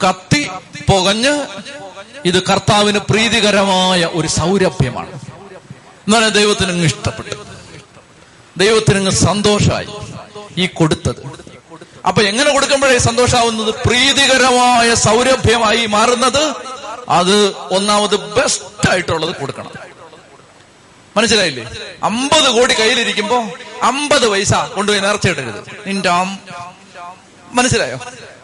കത്തി പുകഞ്ഞ് ഇത് കർത്താവിന് പ്രീതികരമായ ഒരു സൗരഭ്യമാണ്. എന്നാൽ ദൈവത്തിനങ്ങ് ഇഷ്ടപ്പെട്ടു, ദൈവത്തിനങ്ങ് സന്തോഷമായി ഈ കൊടുത്തത്. അപ്പൊ എങ്ങനെ കൊടുക്കുമ്പോഴേ സന്തോഷമാവുന്നത്? പ്രീതികരമായ സൗരഭ്യമായി മാറുന്നത്. അത് ഒന്നാമത് ബെസ്റ്റ് ആയിട്ടുള്ളത് കൊടുക്കണം. മനസ്സിലായില്ലേ? 50 കോടി കയ്യിലിരിക്കുമ്പോ 50 പൈസ കൊണ്ടുപോയി നേർച്ചയിട്ടരുത്. മനസ്സിലായോ?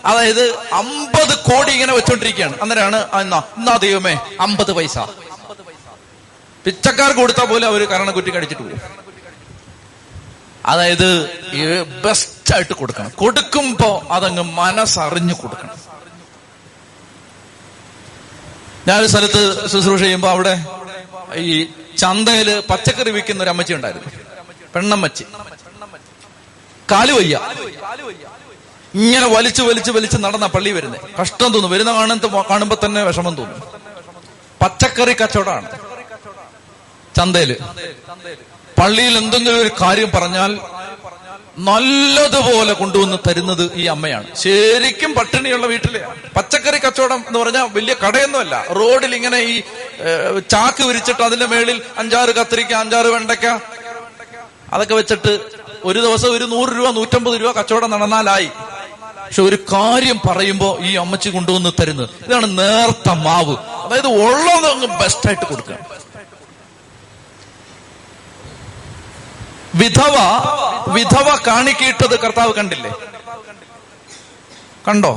അതായത് 50 കോടി ഇങ്ങനെ വെച്ചോണ്ടിരിക്കുകയാണ്. അന്നേരമാണ് എന്നാ ദൈവമേ 50 പൈസ. പിച്ചക്കാർക്ക് കൊടുത്താൽ പോലും അവര് കരണക്കുറ്റി കടിച്ചിട്ട് പോകും. അതായത് ബെസ്റ്റ് ആയിട്ട് കൊടുക്കണം. കൊടുക്കുമ്പോ അതങ്ങ് മനസ്സറിഞ്ഞു കൊടുക്കണം. ഞാനൊരു സ്ഥലത്ത് ശുശ്രൂഷ ചെയ്യുമ്പോ അവിടെ ഈ ചന്തയില് പച്ചക്കറി വിൽക്കുന്ന ഒരു അമ്മച്ചി ഉണ്ടായിരുന്നു, പെണ്ണമ്മച്ചി. കാലുവയ്യ, ഇങ്ങനെ വലിച്ച് നടന്ന പള്ളി വരുന്നത്. കഷ്ടം തോന്നും, കാണുമ്പോ തന്നെ വിഷമം തോന്നും. പച്ചക്കറി കച്ചവടമാണ് ചന്തയില്. പള്ളിയിൽ എന്തെങ്കിലും ഒരു കാര്യം പറഞ്ഞാൽ നല്ലതുപോലെ കൊണ്ടുവന്ന് തരുന്നത് ഈ അമ്മയാണ്. ശരിക്കും പട്ടിണിയുള്ള വീട്ടിലെ പച്ചക്കറി കച്ചവടം എന്ന് പറഞ്ഞാൽ വലിയ കടയൊന്നുമല്ല. റോഡിൽ ഇങ്ങനെ ഈ ചാക്ക് വിരിച്ചിട്ട് അതിന്റെ മേളിൽ 5-6 കത്തിരിക്ക, 5-6 വെണ്ടയ്ക്ക അതൊക്കെ വെച്ചിട്ട് ഒരു ദിവസം ഒരു 100 രൂപ 150 രൂപ കച്ചവടം നടന്നാലായി. പക്ഷെ ഒരു കാര്യം പറയുമ്പോ ഈ അമ്മച്ചി കൊണ്ടുവന്ന് തരുന്നത് ഇതാണ് നേർത്ത മാവ്. അതായത് ഉള്ളതങ്ങ് ബെസ്റ്റായിട്ട് കൊടുക്കുക. വിധവ കാണിക്കിട്ടത് കർത്താവ് കണ്ടില്ലേ? കണ്ടോ?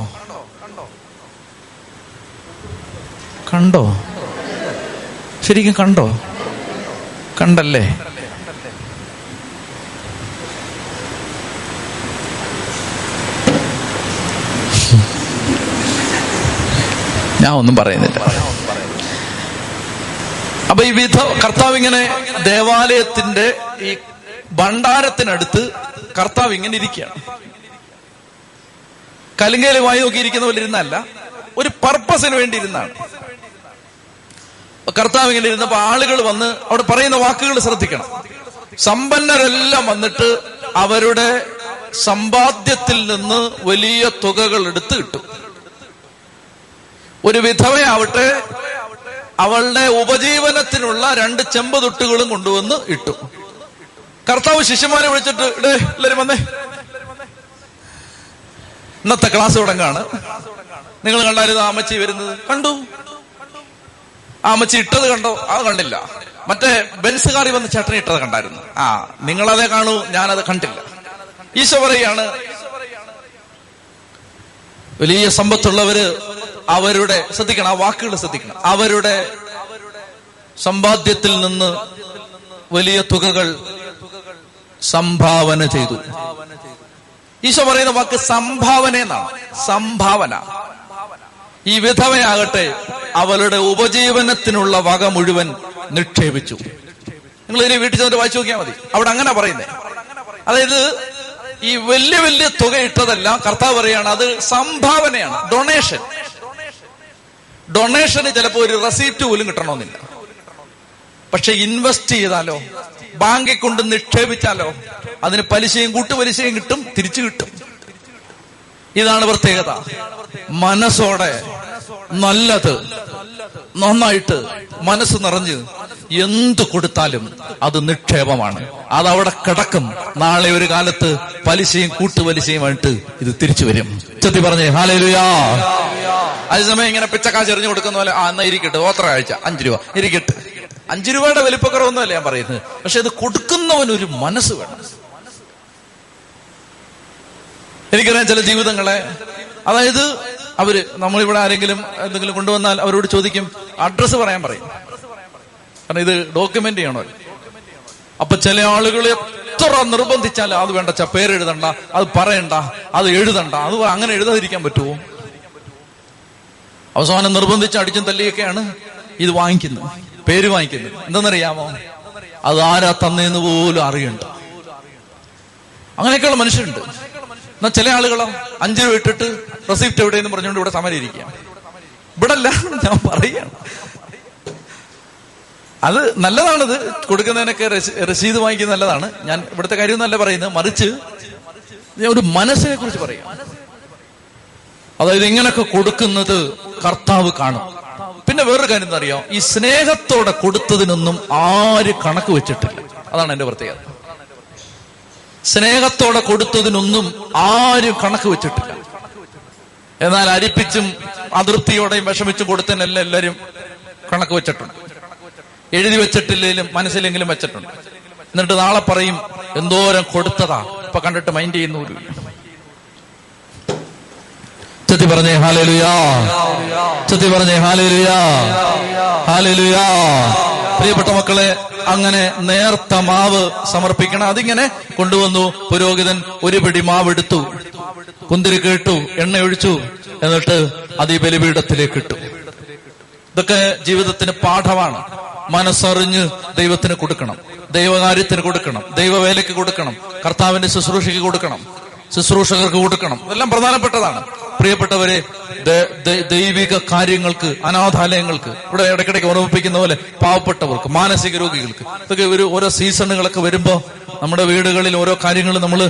കണ്ടോ? ശരിക്കും കണ്ടോ? കണ്ടല്ലേ? ഞാൻ ഒന്നും പറയുന്നില്ല. അപ്പൊ ഈ വിധ കർത്താവ് ഇങ്ങനെ ദേവാലയത്തിന്റെ ഈ ഭണ്ഡാരത്തിനടുത്ത് കർത്താവ് ഇങ്ങനെ ഇരിക്കുകയാണ്. കലിങ്കയിൽ വായി നോക്കിയിരിക്കുന്ന പോലെ ഇരുന്നല്ല, ഒരു പർപ്പസിന് വേണ്ടി ഇരുന്നാണ് കർത്താവ് ഇങ്ങനെ ഇരുന്നപ്പോ ആളുകൾ വന്ന് അവിടെ പറയുന്ന വാക്കുകൾ ശ്രദ്ധിക്കണം. സമ്പന്നരെല്ലാം വന്നിട്ട് അവരുടെ സമ്പാദ്യത്തിൽ നിന്ന് വലിയ തുകകൾ എടുത്ത് കിട്ടും. ഒരു വിധവയാവട്ടെ അവളുടെ ഉപജീവനത്തിനുള്ള 2 ചെമ്പുതുട്ടുകളും കൊണ്ടുവന്ന് ഇട്ടു. കർത്താവ് ശിഷ്യന്മാരെ വിളിച്ചിട്ട് ഇടേ എല്ലാരും വന്നേ, ഇന്നത്തെ ക്ലാസ് തുടങ്ങാണ്. നിങ്ങൾ കണ്ടായിരുന്നു ആമച്ചി വരുന്നത്? കണ്ടു. ആമച്ചി ഇട്ടത് കണ്ടോ? അത് കണ്ടില്ല. മറ്റേ ബെൻസ് കാറി വന്ന് ചേട്ടൻ ഇട്ടത് കണ്ടായിരുന്നു. ആ, നിങ്ങളതേ കാണൂ, ഞാനത് കണ്ടില്ല. ഈശോ പറയാണ്, വലിയ സമ്പത്തുള്ളവര് അവരുടെ, ശ്രദ്ധിക്കണം ആ വാക്കുകൾ ശ്രദ്ധിക്കണം, അവരുടെ സമ്പാദ്യത്തിൽ നിന്ന് വലിയ തുകകൾ സംഭാവന ചെയ്തു. ഈശോ പറയുന്ന വാക്ക് സംഭാവന എന്നാണ്. സംഭാവന. ഈ വിധവയാകട്ടെ അവളുടെ ഉപജീവനത്തിനുള്ള വക മുഴുവൻ നിക്ഷേപിച്ചു. നിങ്ങൾ ഇതിന് വീട്ടിൽ ചെന്നിട്ട് വായിച്ചു നോക്കിയാൽ മതി, അവിടെ അങ്ങനെ പറയുന്നേ. അതായത് ഈ വലിയ വലിയ തുക ഇട്ടതല്ല, കർത്താവ് പറയാണ് അത് സംഭാവനയാണ്, ഡൊണേഷൻ. ഡൊണേഷന് ചിലപ്പോ ഒരു റെസീപ്റ്റ് പോലും കിട്ടണമെന്നില്ല, പക്ഷെ ഇൻവെസ്റ്റ് ചെയ്താലോ, ബാങ്കിൽ കൊണ്ട് നിക്ഷേപിച്ചാലോ അതിന് പലിശയും കൂട്ടുപലിശയും കിട്ടും, തിരിച്ചു കിട്ടും. ഇതാണ് പ്രത്യേകത. മനസ്സോടെ, നല്ലത്, നന്നായിട്ട് മനസ്സ് നിറഞ്ഞ് എന്ത് കൊടുത്താലും അത് നിക്ഷേപമാണ്. അതവിടെ കിടക്കും. നാളെ ഒരു കാലത്ത് പലിശയും കൂട്ടുപലിശയുമായിട്ട് ഇത് തിരിച്ചു വരും. ചെത്തി പറഞ്ഞേ ഹല്ലേലൂയാ. അതേസമയം ഇങ്ങനെ പിച്ചക്കാശ് എറിഞ്ഞു കൊടുക്കുന്ന പോലെ, ആ എന്നാ ഇരിക്കട്ടെ, ഓത്ര ആഴ്ച 5 രൂപ ഇരിക്കട്ടെ. 5 രൂപയുടെ വലിപ്പക്കുറവൊന്നുമല്ല ഞാൻ പറയുന്നത്, പക്ഷെ ഇത് കൊടുക്കുന്നവനൊരു മനസ്സ് വേണം. എനിക്കറിയാം ചില ജീവിതങ്ങളെ, അതായത് അവര്, നമ്മളിവിടെ ആരെങ്കിലും എന്തെങ്കിലും കൊണ്ടുവന്നാൽ അവരോട് ചോദിക്കും, അഡ്രസ്സ് പറയാൻ പറയും, കാരണം ഇത് ഡോക്യുമെന്റ് ചെയ്യണോ. അപ്പൊ ചില ആളുകൾ എത്ര നിർബന്ധിച്ചാൽ അത് വേണ്ട, പേരെഴുതണ്ട, അത് പറയണ്ട, അത് എഴുതണ്ട, അത് അങ്ങനെ എഴുതാതിരിക്കാൻ പറ്റുമോ? അവസാനം നിർബന്ധിച്ച് അടിച്ചും തല്ലിയൊക്കെയാണ് ഇത് വാങ്ങിക്കുന്നത്, പേര് വാങ്ങിക്കുന്നത്. എന്തെന്നറിയാമോ? അത് ആരാ തന്നേന്ന് പോലും അറിയണ്ട. അങ്ങനെയൊക്കെയുള്ള മനുഷ്യരുണ്ട്. എന്നാ ചില ആളുകളോ 5 രൂപ ഇട്ടിട്ട് റെസിപ്റ്റ് എവിടെയെന്ന് പറഞ്ഞുകൊണ്ട് ഇവിടെ സമരിയിരിക്കുക. ഇവിടെ അല്ല, ഞാൻ പറയുകയാണ്. അത് നല്ലതാണിത്, കൊടുക്കുന്നതിനൊക്കെ റെസീത് വാങ്ങിക്കുന്നത് നല്ലതാണ്. ഞാൻ ഇവിടുത്തെ കാര്യം ഒന്നല്ല പറയുന്നത്, മറിച്ച് ഒരു മനസ്സിനെ കുറിച്ച് പറയാം. അതായത് ഇങ്ങനൊക്കെ കൊടുക്കുന്നത് കർത്താവ് കാണും. പിന്നെ വേറൊരു കാര്യം എന്താ അറിയാം, ഈ സ്നേഹത്തോടെ കൊടുത്തതിനൊന്നും ആര് കണക്ക് വെച്ചിട്ടില്ല. അതാണ് എന്റെ പ്രത്യേകത. സ്നേഹത്തോടെ കൊടുത്തതിനൊന്നും ആരും കണക്ക് വെച്ചിട്ടില്ല. എന്നാൽ അരിപ്പിച്ചും അതൃപ്തിയോടെയും വിഷമിച്ചും കൊടുത്തതിനെല്ലാം എല്ലാവരും കണക്ക് വെച്ചിട്ടുണ്ട്. എഴുതി വെച്ചിട്ടില്ലെങ്കിലും മനസ്സിലെങ്കിലും വെച്ചിട്ടുണ്ട്. എന്നിട്ട് നാളെ പറയും എന്തോരം കൊടുത്തതാ, ഇപ്പൊ കണ്ടിട്ട് മൈൻഡ് ചെയ്യുന്നവരും. ചെത്തി പറഞ്ഞേ ഹല്ലേലൂയാ. ചെത്തി പറഞ്ഞേ ഹല്ലേലൂയാ. ഹല്ലേലൂയാ. പ്രിയപ്പെട്ട മക്കളെ, അങ്ങനെ നേർത്ത മാവ് സമർപ്പിക്കണം. അതിങ്ങനെ കൊണ്ടുവന്നു. പുരോഹിതൻ ഒരു പിടി മാവെടുത്തു, കുന്തിരിക്ക ഇട്ടു, എണ്ണ ഒഴിച്ചു, എന്നിട്ട് അത് ഈ ബലിപീഠത്തിലേക്ക് ഇട്ടു. ഇതൊക്കെ ജീവിതത്തിന് പാഠമാണ്. മനസ്സറിഞ്ഞ് ദൈവത്തിന് കൊടുക്കണം, ദൈവകാര്യത്തിന് കൊടുക്കണം, ദൈവവേലയ്ക്ക് കൊടുക്കണം, കർത്താവിന്റെ ശുശ്രൂഷയ്ക്ക് കൊടുക്കണം, ശുശ്രൂഷകർക്ക് കൊടുക്കണം. ഇതെല്ലാം പ്രധാനപ്പെട്ടതാണ്. പ്രിയപ്പെട്ടവരെ, ദൈവിക കാര്യങ്ങൾക്ക്, അനാഥാലയങ്ങൾക്ക്, ഇവിടെ ഇടയ്ക്കിടയ്ക്ക് ഓർമ്മിപ്പിക്കുന്ന പോലെ പാവപ്പെട്ടവർക്ക്, മാനസിക രോഗികൾക്ക്, ഇതൊക്കെ ഓരോ സീസണുകളൊക്കെ വരുമ്പോൾ നമ്മുടെ വീടുകളിൽ ഓരോ കാര്യങ്ങൾ നമ്മൾ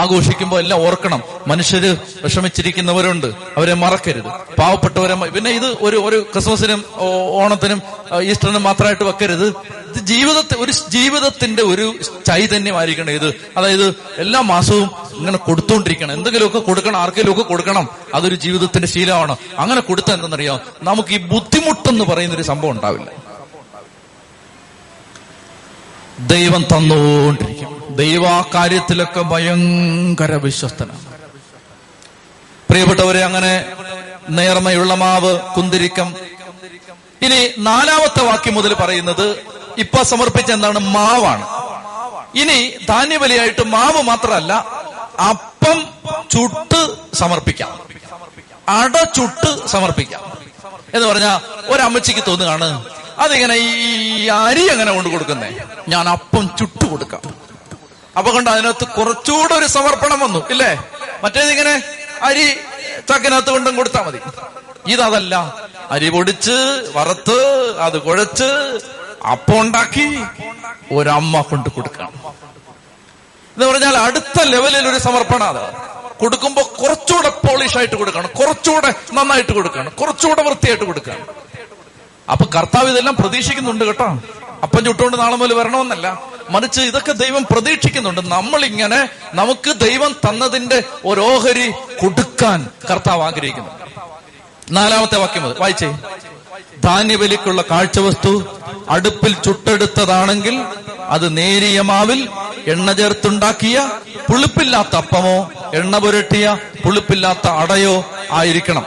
ആഘോഷിക്കുമ്പോൾ എല്ലാം ഓർക്കണം. മനുഷ്യര് വിഷമിച്ചിരിക്കുന്നവരുണ്ട്, അവരെ മറക്കരുത്. പാവപ്പെട്ടവരെ പിന്നെ ഇത് ഒരു ക്രിസ്മസിനും ഓണത്തിനും ഈസ്റ്ററിനും മാത്രമായിട്ട് വെക്കരുത്. ഇത് ജീവിതത്തിന്റെ ഒരു ചൈതന്യമായിരിക്കണം ഇത്. അതായത് എല്ലാ മാസവും ഇങ്ങനെ കൊടുത്തുകൊണ്ടിരിക്കണം, എന്തെങ്കിലുമൊക്കെ കൊടുക്കണം, ആർക്കെങ്കിലുമൊക്കെ കൊടുക്കണം. അതൊരു ജീവിതത്തിന്റെ ശീലമാണ്. അങ്ങനെ കൊടുത്താൽ എന്തെന്നറിയാം, നമുക്ക് ഈ ബുദ്ധിമുട്ടെന്ന് പറയുന്നൊരു സംഭവം ഉണ്ടാവില്ല. ദൈവം തന്നുകൊണ്ടിരിക്കും. ദൈവ കാര്യത്തിലൊക്കെ ഭയങ്കര വിശ്വസ്തനാണ്. പ്രിയപ്പെട്ടവരെ, അങ്ങനെ നേർമയുള്ള മാവ്, കുന്തിരിക്കം, ഇനി നാലാമത്തെ വാക്യം മുതൽ പറയുന്നത് ഇപ്പൊ സമർപ്പിച്ച എന്താണ്? മാവാണ്. ഇനി ധാന്യബലിയായിട്ട് മാവ് മാത്രമല്ല, അപ്പം ചുട്ട് സമർപ്പിക്കാം, അട ചുട്ട് സമർപ്പിക്കാം. എന്ന് പറഞ്ഞാൽ ഒരമ്മച്ചിക്ക് തോന്നുകയാണ് അതിങ്ങനെ ഈ അരി അങ്ങനെ കൊണ്ട് കൊടുക്കുന്നേ, ഞാൻ അപ്പം ചുട്ട് കൊടുക്കാം. അപ്പൊ കണ്ട് അതിനകത്ത് കുറച്ചുകൂടെ ഒരു സമർപ്പണം വന്നു ഇല്ലേ? മറ്റേതിങ്ങനെ അരി ചക്കിനകത്ത് കൊണ്ടും കൊടുത്താൽ മതി. ഇതല്ല, അരി പൊടിച്ച് വറുത്ത് അത് കുഴച്ച് അപ്പം ഉണ്ടാക്കി ഒരമ്മ കൊണ്ട് കൊടുക്കാം എന്ന് പറഞ്ഞാൽ അടുത്ത ലെവലിൽ ഒരു സമർപ്പണം. അത് കൊടുക്കുമ്പോ കുറച്ചുകൂടെ പോളിഷായിട്ട് കൊടുക്കണം, കുറച്ചുകൂടെ നന്നായിട്ട് കൊടുക്കണം, കുറച്ചുകൂടെ വൃത്തിയായിട്ട് കൊടുക്കണം. അപ്പൊ കർത്താവ് ഇതെല്ലാം പ്രതീക്ഷിക്കുന്നുണ്ട് കേട്ടോ. അപ്പം ചുട്ടുകൊണ്ട് നാളെ മുതൽ വരണമെന്നല്ല, മറിച്ച് ഇതൊക്കെ ദൈവം പ്രതീക്ഷിക്കുന്നുണ്ട്. നമ്മളിങ്ങനെ നമുക്ക് ദൈവം തന്നതിന്റെ ഒരോഹരി കൊടുക്കാൻ കർത്താവ് ആഗ്രഹിക്കുന്നു. നാലാമത്തെ വാക്യം അത് വായിച്ചേ. ധാന്യബലിക്കുള്ള കാഴ്ചവസ്തു അടുപ്പിൽ ചുട്ടെടുത്തതാണെങ്കിൽ അത് നേരിയ മാവിൽ എണ്ണ ചേർത്തുണ്ടാക്കിയ പുളിപ്പില്ലാത്ത അപ്പമോ എണ്ണ പുരട്ടിയ പുളിപ്പില്ലാത്ത അടയോ ആയിരിക്കണം.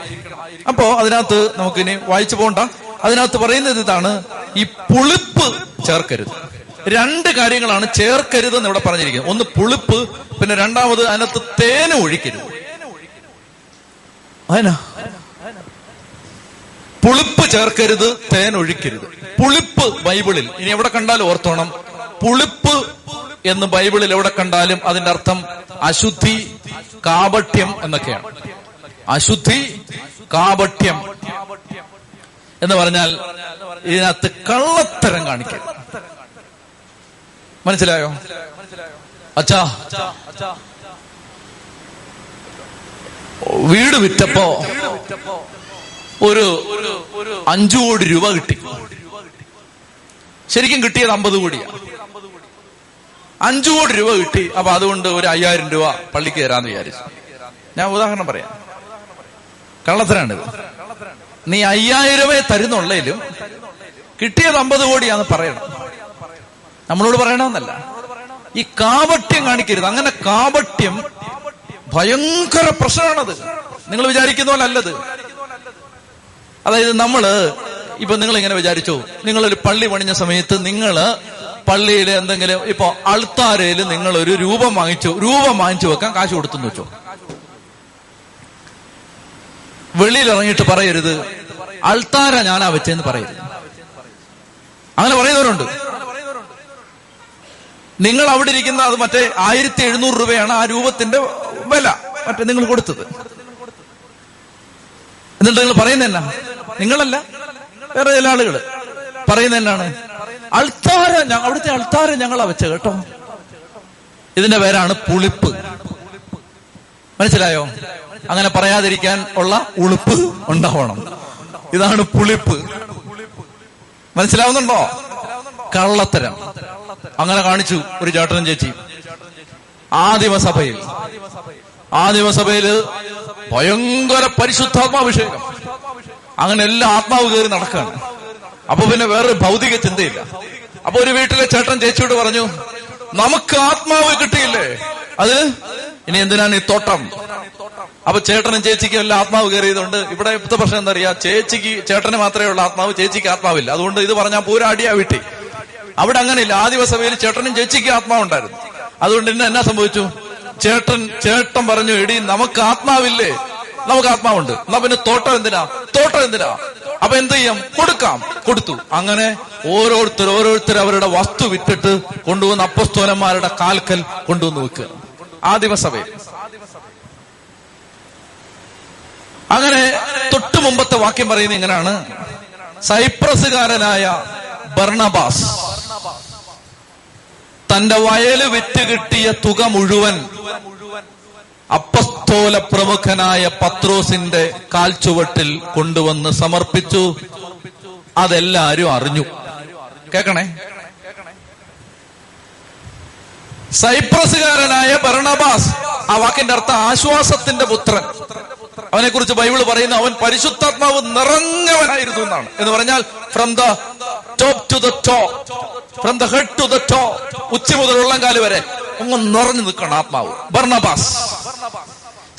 അപ്പോ അതിനകത്ത് നമുക്കിനി വായിച്ചു പോകണ്ട. അതിനകത്ത് പറയുന്നത് ഇതാണ്, ഈ പുളിപ്പ് ചേർക്കരുത്. രണ്ട് കാര്യങ്ങളാണ് ചേർക്കരുത് എന്ന് ഇവിടെ പറഞ്ഞിരിക്കുന്നത്. ഒന്ന് പുളിപ്പ്, പിന്നെ രണ്ടാമത് അതിനകത്ത് തേന് ഒഴിക്കരുത്. അതിനാ പുളിപ്പ് ചേർക്കരുത്, തേനൊഴിക്കരുത്. പുളിപ്പ് ബൈബിളിൽ ഇനി എവിടെ കണ്ടാലും ഓർത്തോണം. പുളിപ്പ് എന്ന് ബൈബിളിൽ എവിടെ കണ്ടാലും അതിന്റെ അർത്ഥം അശുദ്ധി, കാപട്യം എന്നൊക്കെയാണ്. അശുദ്ധി, കാപട്യം എന്ന് പറഞ്ഞാൽ ഇതിനകത്ത് കള്ളത്തരം കാണിക്കരുത്. മനസ്സിലായോ? അച്ഛാ, വീട് വിറ്റപ്പോ ഒരു 5 കോടി രൂപ കിട്ടി. ശരിക്കും കിട്ടിയത് 50 കോടിയാ. 5 കോടി രൂപ കിട്ടി. അപ്പൊ അതുകൊണ്ട് ഒരു 5000 രൂപ പള്ളിക്ക് തരാന്ന് വിചാരിച്ചു. ഞാൻ ഉദാഹരണം പറയാം, കള്ളത്തരാണിത്. നീ 5000 രൂപയെ തരുന്നുള്ളതിലും കിട്ടിയത് 50 കോടിയാന്ന് പറയണം. നമ്മളോട് പറയണമെന്നല്ല, ഈ കാപട്യം കാണിക്കരുത്. അങ്ങനെ കാപട്യം ഭയങ്കര പ്രശ്നമാണത്. നിങ്ങൾ വിചാരിക്കുന്ന പോലെ അല്ലത്. അതായത് നമ്മള് ഇപ്പൊ നിങ്ങളിങ്ങനെ വിചാരിച്ചു, നിങ്ങളൊരു പള്ളി പണിഞ്ഞ സമയത്ത് നിങ്ങള് പള്ളിയിലെ എന്തെങ്കിലും ഇപ്പൊ അൾത്താരയിൽ നിങ്ങളൊരു രൂപം വാങ്ങിച്ചു വെക്കാൻ കാശ് കൊടുത്തെന്ന് വെച്ചോ. വെളിയിൽ ഇറങ്ങിയിട്ട് പറയരുത് അൾത്താര ഞാനാ വെച്ചെന്ന് പറയരുത്. അങ്ങനെ പറയുന്നവരുണ്ട്. നിങ്ങൾ അവിടെ ഇരിക്കുന്ന അത് മറ്റേ 1700 രൂപയാണ് ആ രൂപത്തിന്റെ വില മറ്റേ നിങ്ങൾ കൊടുത്തത്. എന്നിട്ട് നിങ്ങൾ പറയുന്നതന്നെ, നിങ്ങളല്ല വേറെ ചില ആളുകൾ പറയുന്നതന്നെയാണ്, അൾത്താര അവിടുത്തെ അൾത്താര ഞങ്ങളാ വെച്ചത് കേട്ടോ. ഇതിന്റെ പേരാണ് പുളിപ്പ്. മനസ്സിലായോ? അങ്ങനെ പറയാതിരിക്കാൻ ഉള്ള ഉളുപ്പ് ഉണ്ടാവണം. ഇതാണ് പുളിപ്പ്. മനസ്സിലാവുന്നുണ്ടോ? കള്ളത്തരം അങ്ങനെ കാണിച്ചു ഒരു ചേട്ടനും ചേച്ചി. ആദിമസഭയില് ഭയങ്കര പരിശുദ്ധാത്മാഭിഷേകം, അങ്ങനെ എല്ലാ ആത്മാവ് കയറി നടക്കുകയാണ്. അപ്പൊ പിന്നെ വേറൊരു ഭൗതിക ചിന്തയില്ല. അപ്പൊ ഒരു വീട്ടിലെ ചേട്ടൻ ചേച്ചിയോട് പറഞ്ഞു, നമുക്ക് ആത്മാവ് കിട്ടിയില്ലേ, അത് ഇനി എന്തിനാണ് ഈ തോട്ടം? അപ്പൊ ചേട്ടനും ചേച്ചിക്ക് എല്ലാ ആത്മാവ് കയറിയതുകൊണ്ട് ഇവിടെ ഇപ്പത്തെ പ്രശ്നം എന്താ അറിയാ, ചേച്ചിക്ക് ചേട്ടന് മാത്രമേ ഉള്ള ആത്മാവ്, ചേച്ചിക്ക് ആത്മാവില്ല. അതുകൊണ്ട് ഇത് പറഞ്ഞാൽ പൂര അടിയാ വീട്ടി. അവിടെ അങ്ങനെയില്ല. ആദിവസഭയിൽ ചേട്ടനും ചേച്ചിക്ക് ആത്മാവുണ്ടായിരുന്നു. അതുകൊണ്ട് ഇന്ന് എന്നാ സംഭവിച്ചു, ചേട്ടൻ പറഞ്ഞു, എടി നമുക്ക് ആത്മാവില്ലേ, നമുക്ക് ആത്മാവുണ്ട്, എന്നാ പിന്നെ തോട്ടം എന്തിനാ, അപ്പൊ എന്ത് ചെയ്യാം, കൊടുത്തു. അങ്ങനെ ഓരോരുത്തർ അവരുടെ വസ്തു വിറ്റിട്ട് കൊണ്ടുവന്ന് അപ്പസ്തോലന്മാരുടെ കാൽക്കൽ കൊണ്ടുവന്ന് വെക്കുക ആദിവസഭയിൽ. അങ്ങനെ തൊട്ടു മുമ്പത്തെ വാക്യം പറയുന്നത് ഇങ്ങനെയാണ്, സൈപ്രസുകാരനായ ബർണബാസ് തന്റെ വയല് വിറ്റ് കിട്ടിയ തുക മുഴുവൻ അപ്പസ്തോല പ്രമുഖനായ പത്രോസിന്റെ കാൽച്ചുവട്ടിൽ കൊണ്ടുവന്ന് സമർപ്പിച്ചു. അതെല്ലാരും അറിഞ്ഞു. കേക്കണേ, സൈപ്രസുകാരനായ ബർണബാസ്, ആ വാക്കിന്റെ അർത്ഥം ആശ്വാസത്തിന്റെ പുത്രൻ. അവനെ കുറിച്ച് ബൈബിൾ പറയുന്നു, അവൻ പരിശുദ്ധാത്മാവ് നിറഞ്ഞവനായിരുന്നു എന്നാണ്. എന്ന് പറഞ്ഞാൽ from the top to the top, from the head to the top, ഉച്ച മുതൽ ഉള്ളംകാല് വരെ അങ്ങ് നിറഞ്ഞു നിൽക്കണം ആത്മാവ്. ബർണബാസ്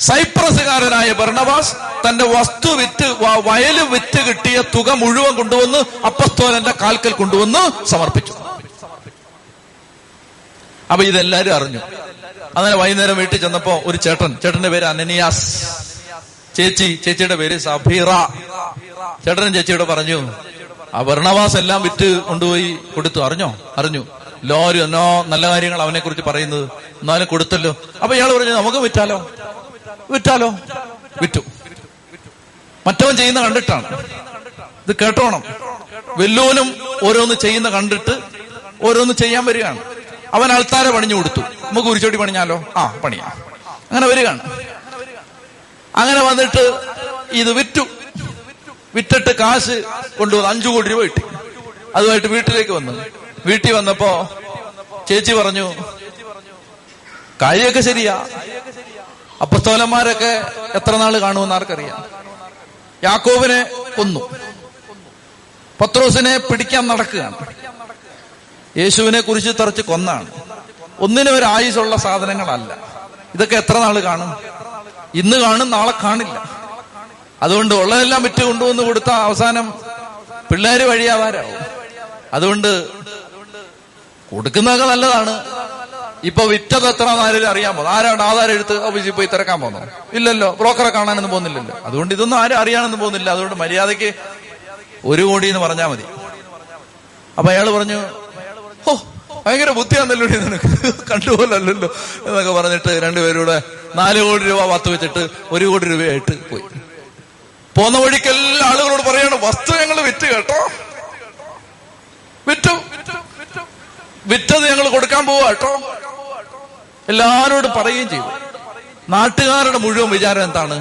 സൈപ്രസുകാരനായ ബർണബാസ് തന്റെ വസ്തു വിറ്റ് വയല് വിറ്റ് കിട്ടിയ തുക മുഴുവൻ കൊണ്ടുവന്ന് അപ്പസ്തോലന്റെ കാൽക്കൽ കൊണ്ടുവന്ന് സമർപ്പിച്ചു. അപ്പൊ ഇതെല്ലാരും അറിഞ്ഞു. അങ്ങനെ വൈകുന്നേരം വീട്ടിൽ ചെന്നപ്പോ ഒരു ചേട്ടന്റെ പേര് അനനിയാസ്, ചേച്ചിയുടെ പേര് സഫീറ. ചേട്ടനും ചേച്ചിയോട് പറഞ്ഞു, ആ ബർണബാസ് എല്ലാം വിറ്റ് കൊണ്ടുപോയി കൊടുത്തു. അറിഞ്ഞു എല്ലാവരും എന്നോ നല്ല കാര്യങ്ങൾ അവനെ കുറിച്ച് പറയുന്നത്, എന്നാലും കൊടുത്തല്ലോ. അപ്പൊ ഇയാൾ പറഞ്ഞു, നമുക്ക് വിറ്റാലോ. വിറ്റു. മറ്റവൻ ചെയ്യുന്ന കണ്ടിട്ടാണ്, ഇത് കേട്ടോണം, വെല്ലോനും ഓരോന്ന് ചെയ്യുന്ന കണ്ടിട്ട് ഓരോന്ന് ചെയ്യാൻ വരികയാണ്. അവൻ ആൾത്താര പണിഞ്ഞു കൊടുത്തു, നമുക്ക് ഉരിച്ചോടി പണിഞ്ഞാലോ, പണിയാ, അങ്ങനെ വരികയാണ്. അങ്ങനെ വന്നിട്ട് ഇത് വിറ്റു. വിറ്റിട്ട് കാശ് കൊണ്ടുവന്ന് 5 കോടി രൂപ കിട്ടി. അതുമായിട്ട് വീട്ടിലേക്ക് വന്നു. വീട്ടിൽ വന്നപ്പോ ചേച്ചി പറഞ്ഞു, കാര്യമൊക്കെ ശരിയാ, അപ്പസ്തോലന്മാരൊക്കെ എത്ര നാള് കാണുമെന്ന് ആർക്കറിയാം. യാക്കോബിനെ കൊന്നു, പത്രോസിനെ പിടിക്കാൻ നടക്കുകയാണ്, യേശുവിനെ കുറിച്ച് തറച്ച് കൊന്നാണ്. ഒന്നിനും ഒരു ആയുസുള്ള സാധനങ്ങളല്ല. ഇതൊക്കെ എത്ര നാള് കാണും? ഇന്ന് കാണും, നാളെ കാണില്ല. അതുകൊണ്ട് ഉള്ളതെല്ലാം വിറ്റ് കൊണ്ടുവന്ന് കൊടുത്ത അവസാനം പിള്ളേര് വഴിയാവാരാവും. അതുകൊണ്ട് കൊടുക്കുന്നതൊക്കെ നല്ലതാണ്. ഇപ്പൊ വിറ്റത് എത്രാന്ന് ആരും അറിയാൻ പോകുന്നു? ആരാണ് ആധാരം എടുത്ത് ഓഫീസിൽ പോയി തിരക്കാൻ പോകുന്നത്? ഇല്ലല്ലോ. ബ്രോക്കറെ കാണാനൊന്നും പോകുന്നില്ലല്ലോ. അതുകൊണ്ട് ഇതൊന്നും ആരും അറിയാനൊന്നും പോകുന്നില്ല. അതുകൊണ്ട് മര്യാദയ്ക്ക് 1 കോടി എന്ന് പറഞ്ഞാൽ മതി. അപ്പൊ അയാള് പറഞ്ഞു, ഓ ഭയങ്കര ബുദ്ധിയാന്നല്ലോ നിനക്ക്, കണ്ടുപോലല്ലോ എന്നൊക്കെ പറഞ്ഞിട്ട് രണ്ടുപേരൂടെ 4 കോടി രൂപ വത്ത് വെച്ചിട്ട് 1 കോടി രൂപയായിട്ട് പോയി. പോന്ന വഴിക്ക് എല്ലാ ആളുകളോട് പറയാണ്, വസ്തു ഞങ്ങൾ വിറ്റ് കേട്ടോ, വിറ്റത് ഞങ്ങൾ കൊടുക്കാൻ പോവാ കേട്ടോ. എല്ലാരോടും പറയുകയും ചെയ്തു. നാട്ടുകാരുടെ മുഴുവൻ വിചാരം എന്താണ്?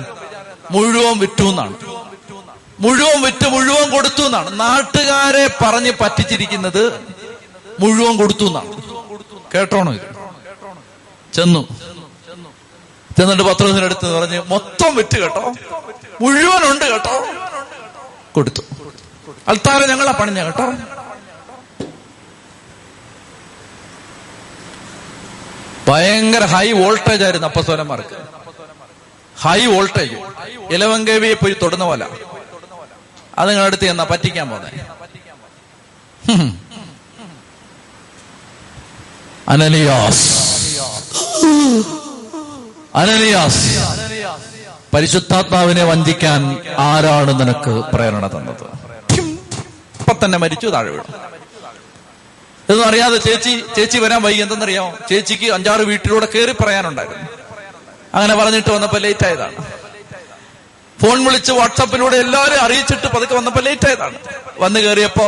മുഴുവൻ വിറ്റു എന്നാണ്, മുഴുവൻ കൊടുത്തു എന്നാണ്. നാട്ടുകാരെ പറഞ്ഞ് പറ്റിച്ചിരിക്കുന്നത് മുഴുവൻ കൊടുത്തു എന്നാണ്. കേട്ടോണോ? ഇത് ചെന്നു ചെന്നിട്ട് പത്രോസിനടുത്ത് പറഞ്ഞ്, മൊത്തം വിറ്റ് കേട്ടോ, മുഴുവനുണ്ട് കേട്ടോ, കൊടുത്തു, അൽത്താര ഞങ്ങളാ പണിഞ്ഞ കേട്ടോ. ഭയങ്കര ഹൈ വോൾട്ടേജ് ആയിരുന്നു അപ്പസ്തോലന്മാർക്ക്. ഹൈ വോൾട്ടേജ്, ഇലവൻ കവിയെ പോയി തൊടുന്ന പോലെ. അത് നിങ്ങളടുത്ത് എന്നാ പറ്റിക്കാൻ പോന്നെ. അനനിയാസ്, പരിശുദ്ധാത്മാവിനെ വഞ്ചിക്കാൻ ആരാണ് നിനക്ക് പ്രേരണ തന്നത്? ഇപ്പൊ തന്നെ മരിച്ചു, താഴെ വീണു. ഇതൊന്നും അറിയാതെ ചേച്ചി വരാൻ വൈകി. എന്തെന്നറിയാമോ? ചേച്ചിക്ക് 5-6 വീട്ടിലൂടെ കയറി പറയാനുണ്ടായിരുന്നു. അങ്ങനെ പറഞ്ഞിട്ട് വന്നപ്പോ ലേറ്റ് ആയതാണ്. ഫോൺ വിളിച്ച് വാട്സാപ്പിലൂടെ എല്ലാവരും അറിയിച്ചിട്ട് പതുക്കെ വന്നപ്പോ ലേറ്റ് ആയതാണ്. വന്ന് കയറിയപ്പോ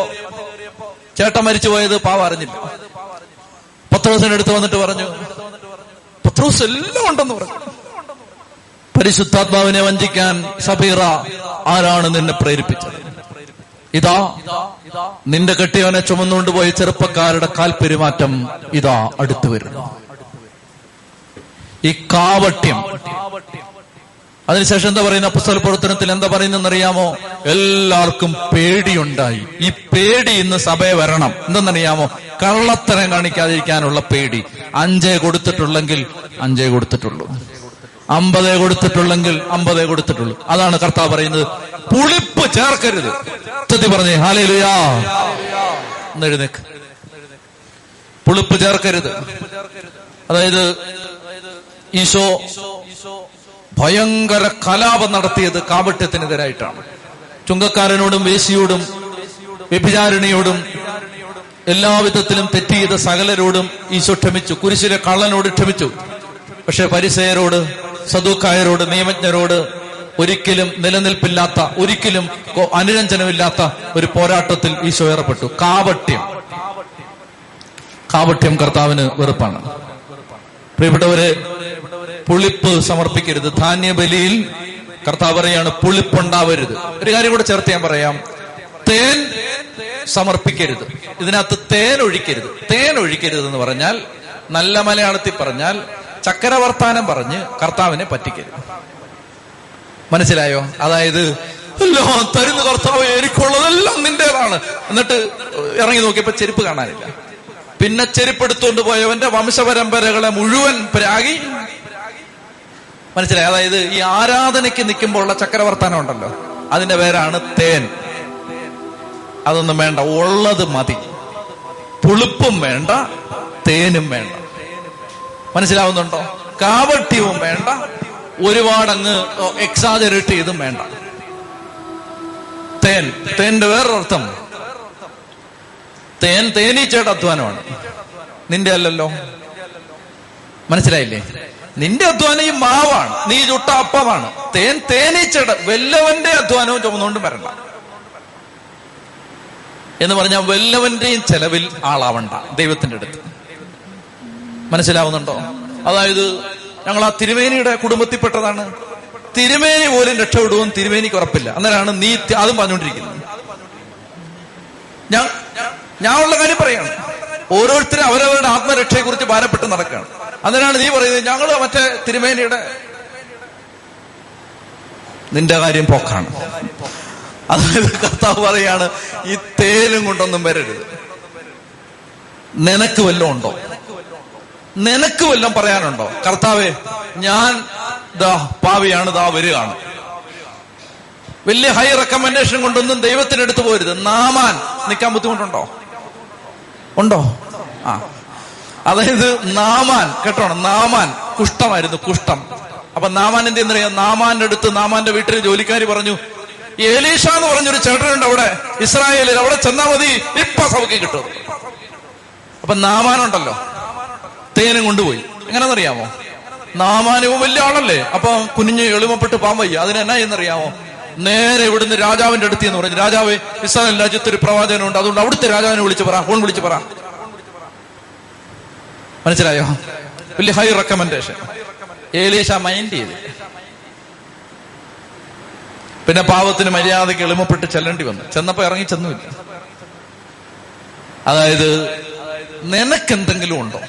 ചേട്ടൻ മരിച്ചു പോയത് പാവം അറിഞ്ഞില്ല. പത്രോസിനടുത്ത് വന്നിട്ട് പറഞ്ഞു, പത്രോസ് എല്ലാം ഉണ്ടെന്ന് പറഞ്ഞു. പരിശുദ്ധാത്മാവിനെ വഞ്ചിക്കാൻ സഫീറ ആരാണ് നിന്നെ പ്രേരിപ്പിച്ചത്? ഇതാ നിന്റെ കെട്ടിയവനെ ചുമന്നുകൊണ്ടുപോയ ചെറുപ്പക്കാരുടെ കാൽപെരുമാറ്റം ഇതാ അടുത്തു വരുന്നു. ഈ കാവട്യം. അതിനുശേഷം എന്താ പറയുന്ന? അപ്പോസ്തല പ്രവർത്തനത്തിൽ എന്താ പറയുന്നതെന്നറിയാമോ? എല്ലാവർക്കും പേടിയുണ്ടായി. ഈ പേടി ഇന്ന് സഭയെ വരണം. എന്തെന്നറിയാമോ? കള്ളത്തരം കാണിക്കാതിരിക്കാനുള്ള പേടി. 5 കൊടുത്തിട്ടുള്ളെങ്കിൽ 5 കൊടുത്തിട്ടുള്ളൂ, 50 കൊടുത്തിട്ടുള്ളെങ്കിൽ 50 കൊടുത്തിട്ടുള്ളൂ. അതാണ് കർത്താവ് പറയുന്നത്. പുളിപ്പ് ചേർക്കരുത്. പറഞ്ഞേ ഹല്ലേലൂയാ. എഴുന്നേക്ക്. പുളിപ്പ് ചേർക്കരുത്. അതായത് ഈശോ ഭയങ്കര കലാപം നടത്തിയത് കാപട്യത്തിനെതിരായിട്ടാണ്. ചുങ്കക്കാരനോടും വേശിയോടും വ്യഭിചാരിണിയോടും എല്ലാവിധത്തിലും തെറ്റ് ചെയ്ത സകലരോടും ഈശോ ക്ഷമിച്ചു. കുരിശിലെ കള്ളനോട് ക്ഷമിച്ചു. പക്ഷെ ഫരിസേയരോട്, സദൂക്കായരോട്, നിയമജ്ഞരോട് ഒരിക്കലും നിലനിൽപ്പില്ലാത്ത, ഒരിക്കലും അനുരഞ്ജനമില്ലാത്ത ഒരു പോരാട്ടത്തിൽ ഈശോ ഏർപ്പെട്ടു. കാപട്യം കർത്താവിന് വെറുപ്പാണ്. പ്രിയപ്പെട്ടവരെ, പുളിപ്പ് സമർപ്പിക്കരുത്. ധാന്യബലിയിൽ കർത്താവ് പറയാണ്, പുളിപ്പുണ്ടാവരുത്. ഒരു കാര്യം കൂടെ ചേർത്ത് ഞാൻ പറയാം, തേൻ സമർപ്പിക്കരുത്. ഇതിനകത്ത് തേൻ ഒഴിക്കരുത് എന്ന് പറഞ്ഞാൽ, നല്ല മലയാളത്തിൽ പറഞ്ഞാൽ, ചക്കരവർത്താനം പറഞ്ഞ് കർത്താവിനെ പറ്റിക്കരുത്. മനസ്സിലായോ? അതായത് എല്ലാം തരുന്ന കർത്താവ്, എനിക്കുള്ളതെല്ലാം നിന്റേതാണ്. എന്നിട്ട് ഇറങ്ങി നോക്കിയപ്പോ ചെരുപ്പ് കാണാനില്ല. പിന്നെ ചെരുപ്പെടുത്തുകൊണ്ട് പോയവന്റെ വംശപരമ്പരകളെ മുഴുവൻ പ്രാഗി മനസ്സിലായി? അതായത് ഈ ആരാധനയ്ക്ക് നിൽക്കുമ്പോൾ ഉള്ള ചക്രവർത്താനം ഉണ്ടല്ലോ, അതിന്റെ പേരാണ് തേൻ. അതൊന്നും വേണ്ട, ഉള്ളത് മതി. പുളിപ്പും വേണ്ട, തേനും വേണ്ട. മനസ്സിലാവുന്നുണ്ടോ? കാവട്യവും വേണ്ട, ഒരുപാടങ്ങ് എക്സാജറേറ്റ് ചെയ്തും വേണ്ട. തേൻ, തേന്റെ വേറൊരർത്ഥം, തേൻ തേനീച്ചയുടെ അധ്വാനമാണ്, നിന്റെ അല്ലല്ലോ. മനസ്സിലായില്ലേ? നിന്റെ അധ്വാനം ഈ മാവാണ്, നീ ചുട്ട അപ്പമാണ്. തേൻ തേനീച്ചയുടെ, വല്ലവന്റെ അധ്വാനവും ചുമന്നുകൊണ്ടും വരണ്ട എന്ന് പറഞ്ഞാൽ വല്ലവന്റെയും ചെലവിൽ ആളാവണ്ട ദൈവത്തിന്റെ അടുത്ത്. മനസ്സിലാവുന്നുണ്ടോ? അതായത് ഞങ്ങൾ ആ തിരുമേനിയുടെ കുടുംബത്തിൽപ്പെട്ടതാണ്. തിരുമേനി പോലും രക്ഷപ്പെടുവും തിരുമേനിക്ക് ഉറപ്പില്ല. അന്നേരമാണ് നീ അതും പറഞ്ഞുകൊണ്ടിരിക്കുന്നത്. ഞാൻ ഉള്ള കാര്യം പറയാണ്. ഓരോരുത്തരും അവരവരുടെ ആത്മരക്ഷയെ കുറിച്ച് ഭാരപ്പെട്ട് നടക്കുകയാണ്. അന്നേരമാണ് നീ പറയുന്നത് ഞങ്ങൾ മറ്റേ തിരുമേനിയുടെ. നിന്റെ കാര്യം പോക്കാണ്. അതായത് കർത്താവ് പറയാണ് ഈ തേലും കൊണ്ടൊന്നും വരരുത്. നിനക്ക് വല്ലതും ഉണ്ടോ? നിനക്ക് വല്ലതും പറയാനുണ്ടോ? കർത്താവേ, ഞാൻ ദാ പാവിയാണ്, ദാ വരികയാണ്. വലിയ ഹൈ റെക്കമെൻഡേഷൻ കൊണ്ടൊന്നും ദൈവത്തിനെടുത്ത് പോരുത്. നാമാൻ നിൽക്കാൻ ബുദ്ധിമുട്ടുണ്ടോ? ഉണ്ടോ? ആ, അതായത് നാമാൻ കേട്ടോണം. നാമാൻ കുഷ്ഠമായിരുന്നു, കുഷ്ഠം. അപ്പൊ നാമാനിന്റെ എന്തറിയാം? നാമാന്റെ അടുത്ത് നാമാന്റെ വീട്ടിൽ ജോലിക്കാരി പറഞ്ഞു, ഏലീഷ എന്ന് പറഞ്ഞൊരു ചേട്ടനുണ്ട് അവിടെ ഇസ്രായേലിൽ, അവിടെ ചെന്നാ മതി, ഇപ്പൊ സൗഖ്യം കിട്ടും. അപ്പൊ നാമാനുണ്ടല്ലോ, തേനും കൊണ്ടുപോയി. എങ്ങനെന്നറിയാമോ? നാമാനും വലിയ ആളല്ലേ, അപ്പൊ കുഞ്ഞ് എളിമപ്പെട്ട് പാമ്പയ്യ. അതിനെന്നാ എന്നറിയാമോ? നേരെ ഇവിടുന്ന് രാജാവിന്റെ അടുത്ത് എന്ന് പറഞ്ഞു, രാജാവേ, ഇസ്രായേൽ രാജ്യത്തൊരു പ്രവാചകനുണ്ട്, അതുകൊണ്ട് അവിടുത്തെ രാജാവിനെ വിളിച്ചു പറ, ഫോൺ വിളിച്ചു പറ. മനസ്സിലായോ? വലിയ ഹൈ റെക്കമെൻഡേഷൻ. ഏലീഷ മൈൻഡ് ചെയ്ത് പിന്നെ പാവത്തിന് മര്യാദയ്ക്ക് എളിമപ്പെട്ട് ചെല്ലേണ്ടി വന്നു. ചെന്നപ്പോ ഇറങ്ങി ചെന്നുമില്ല. അതായത് നിനക്കെന്തെങ്കിലും ഉണ്ടോ?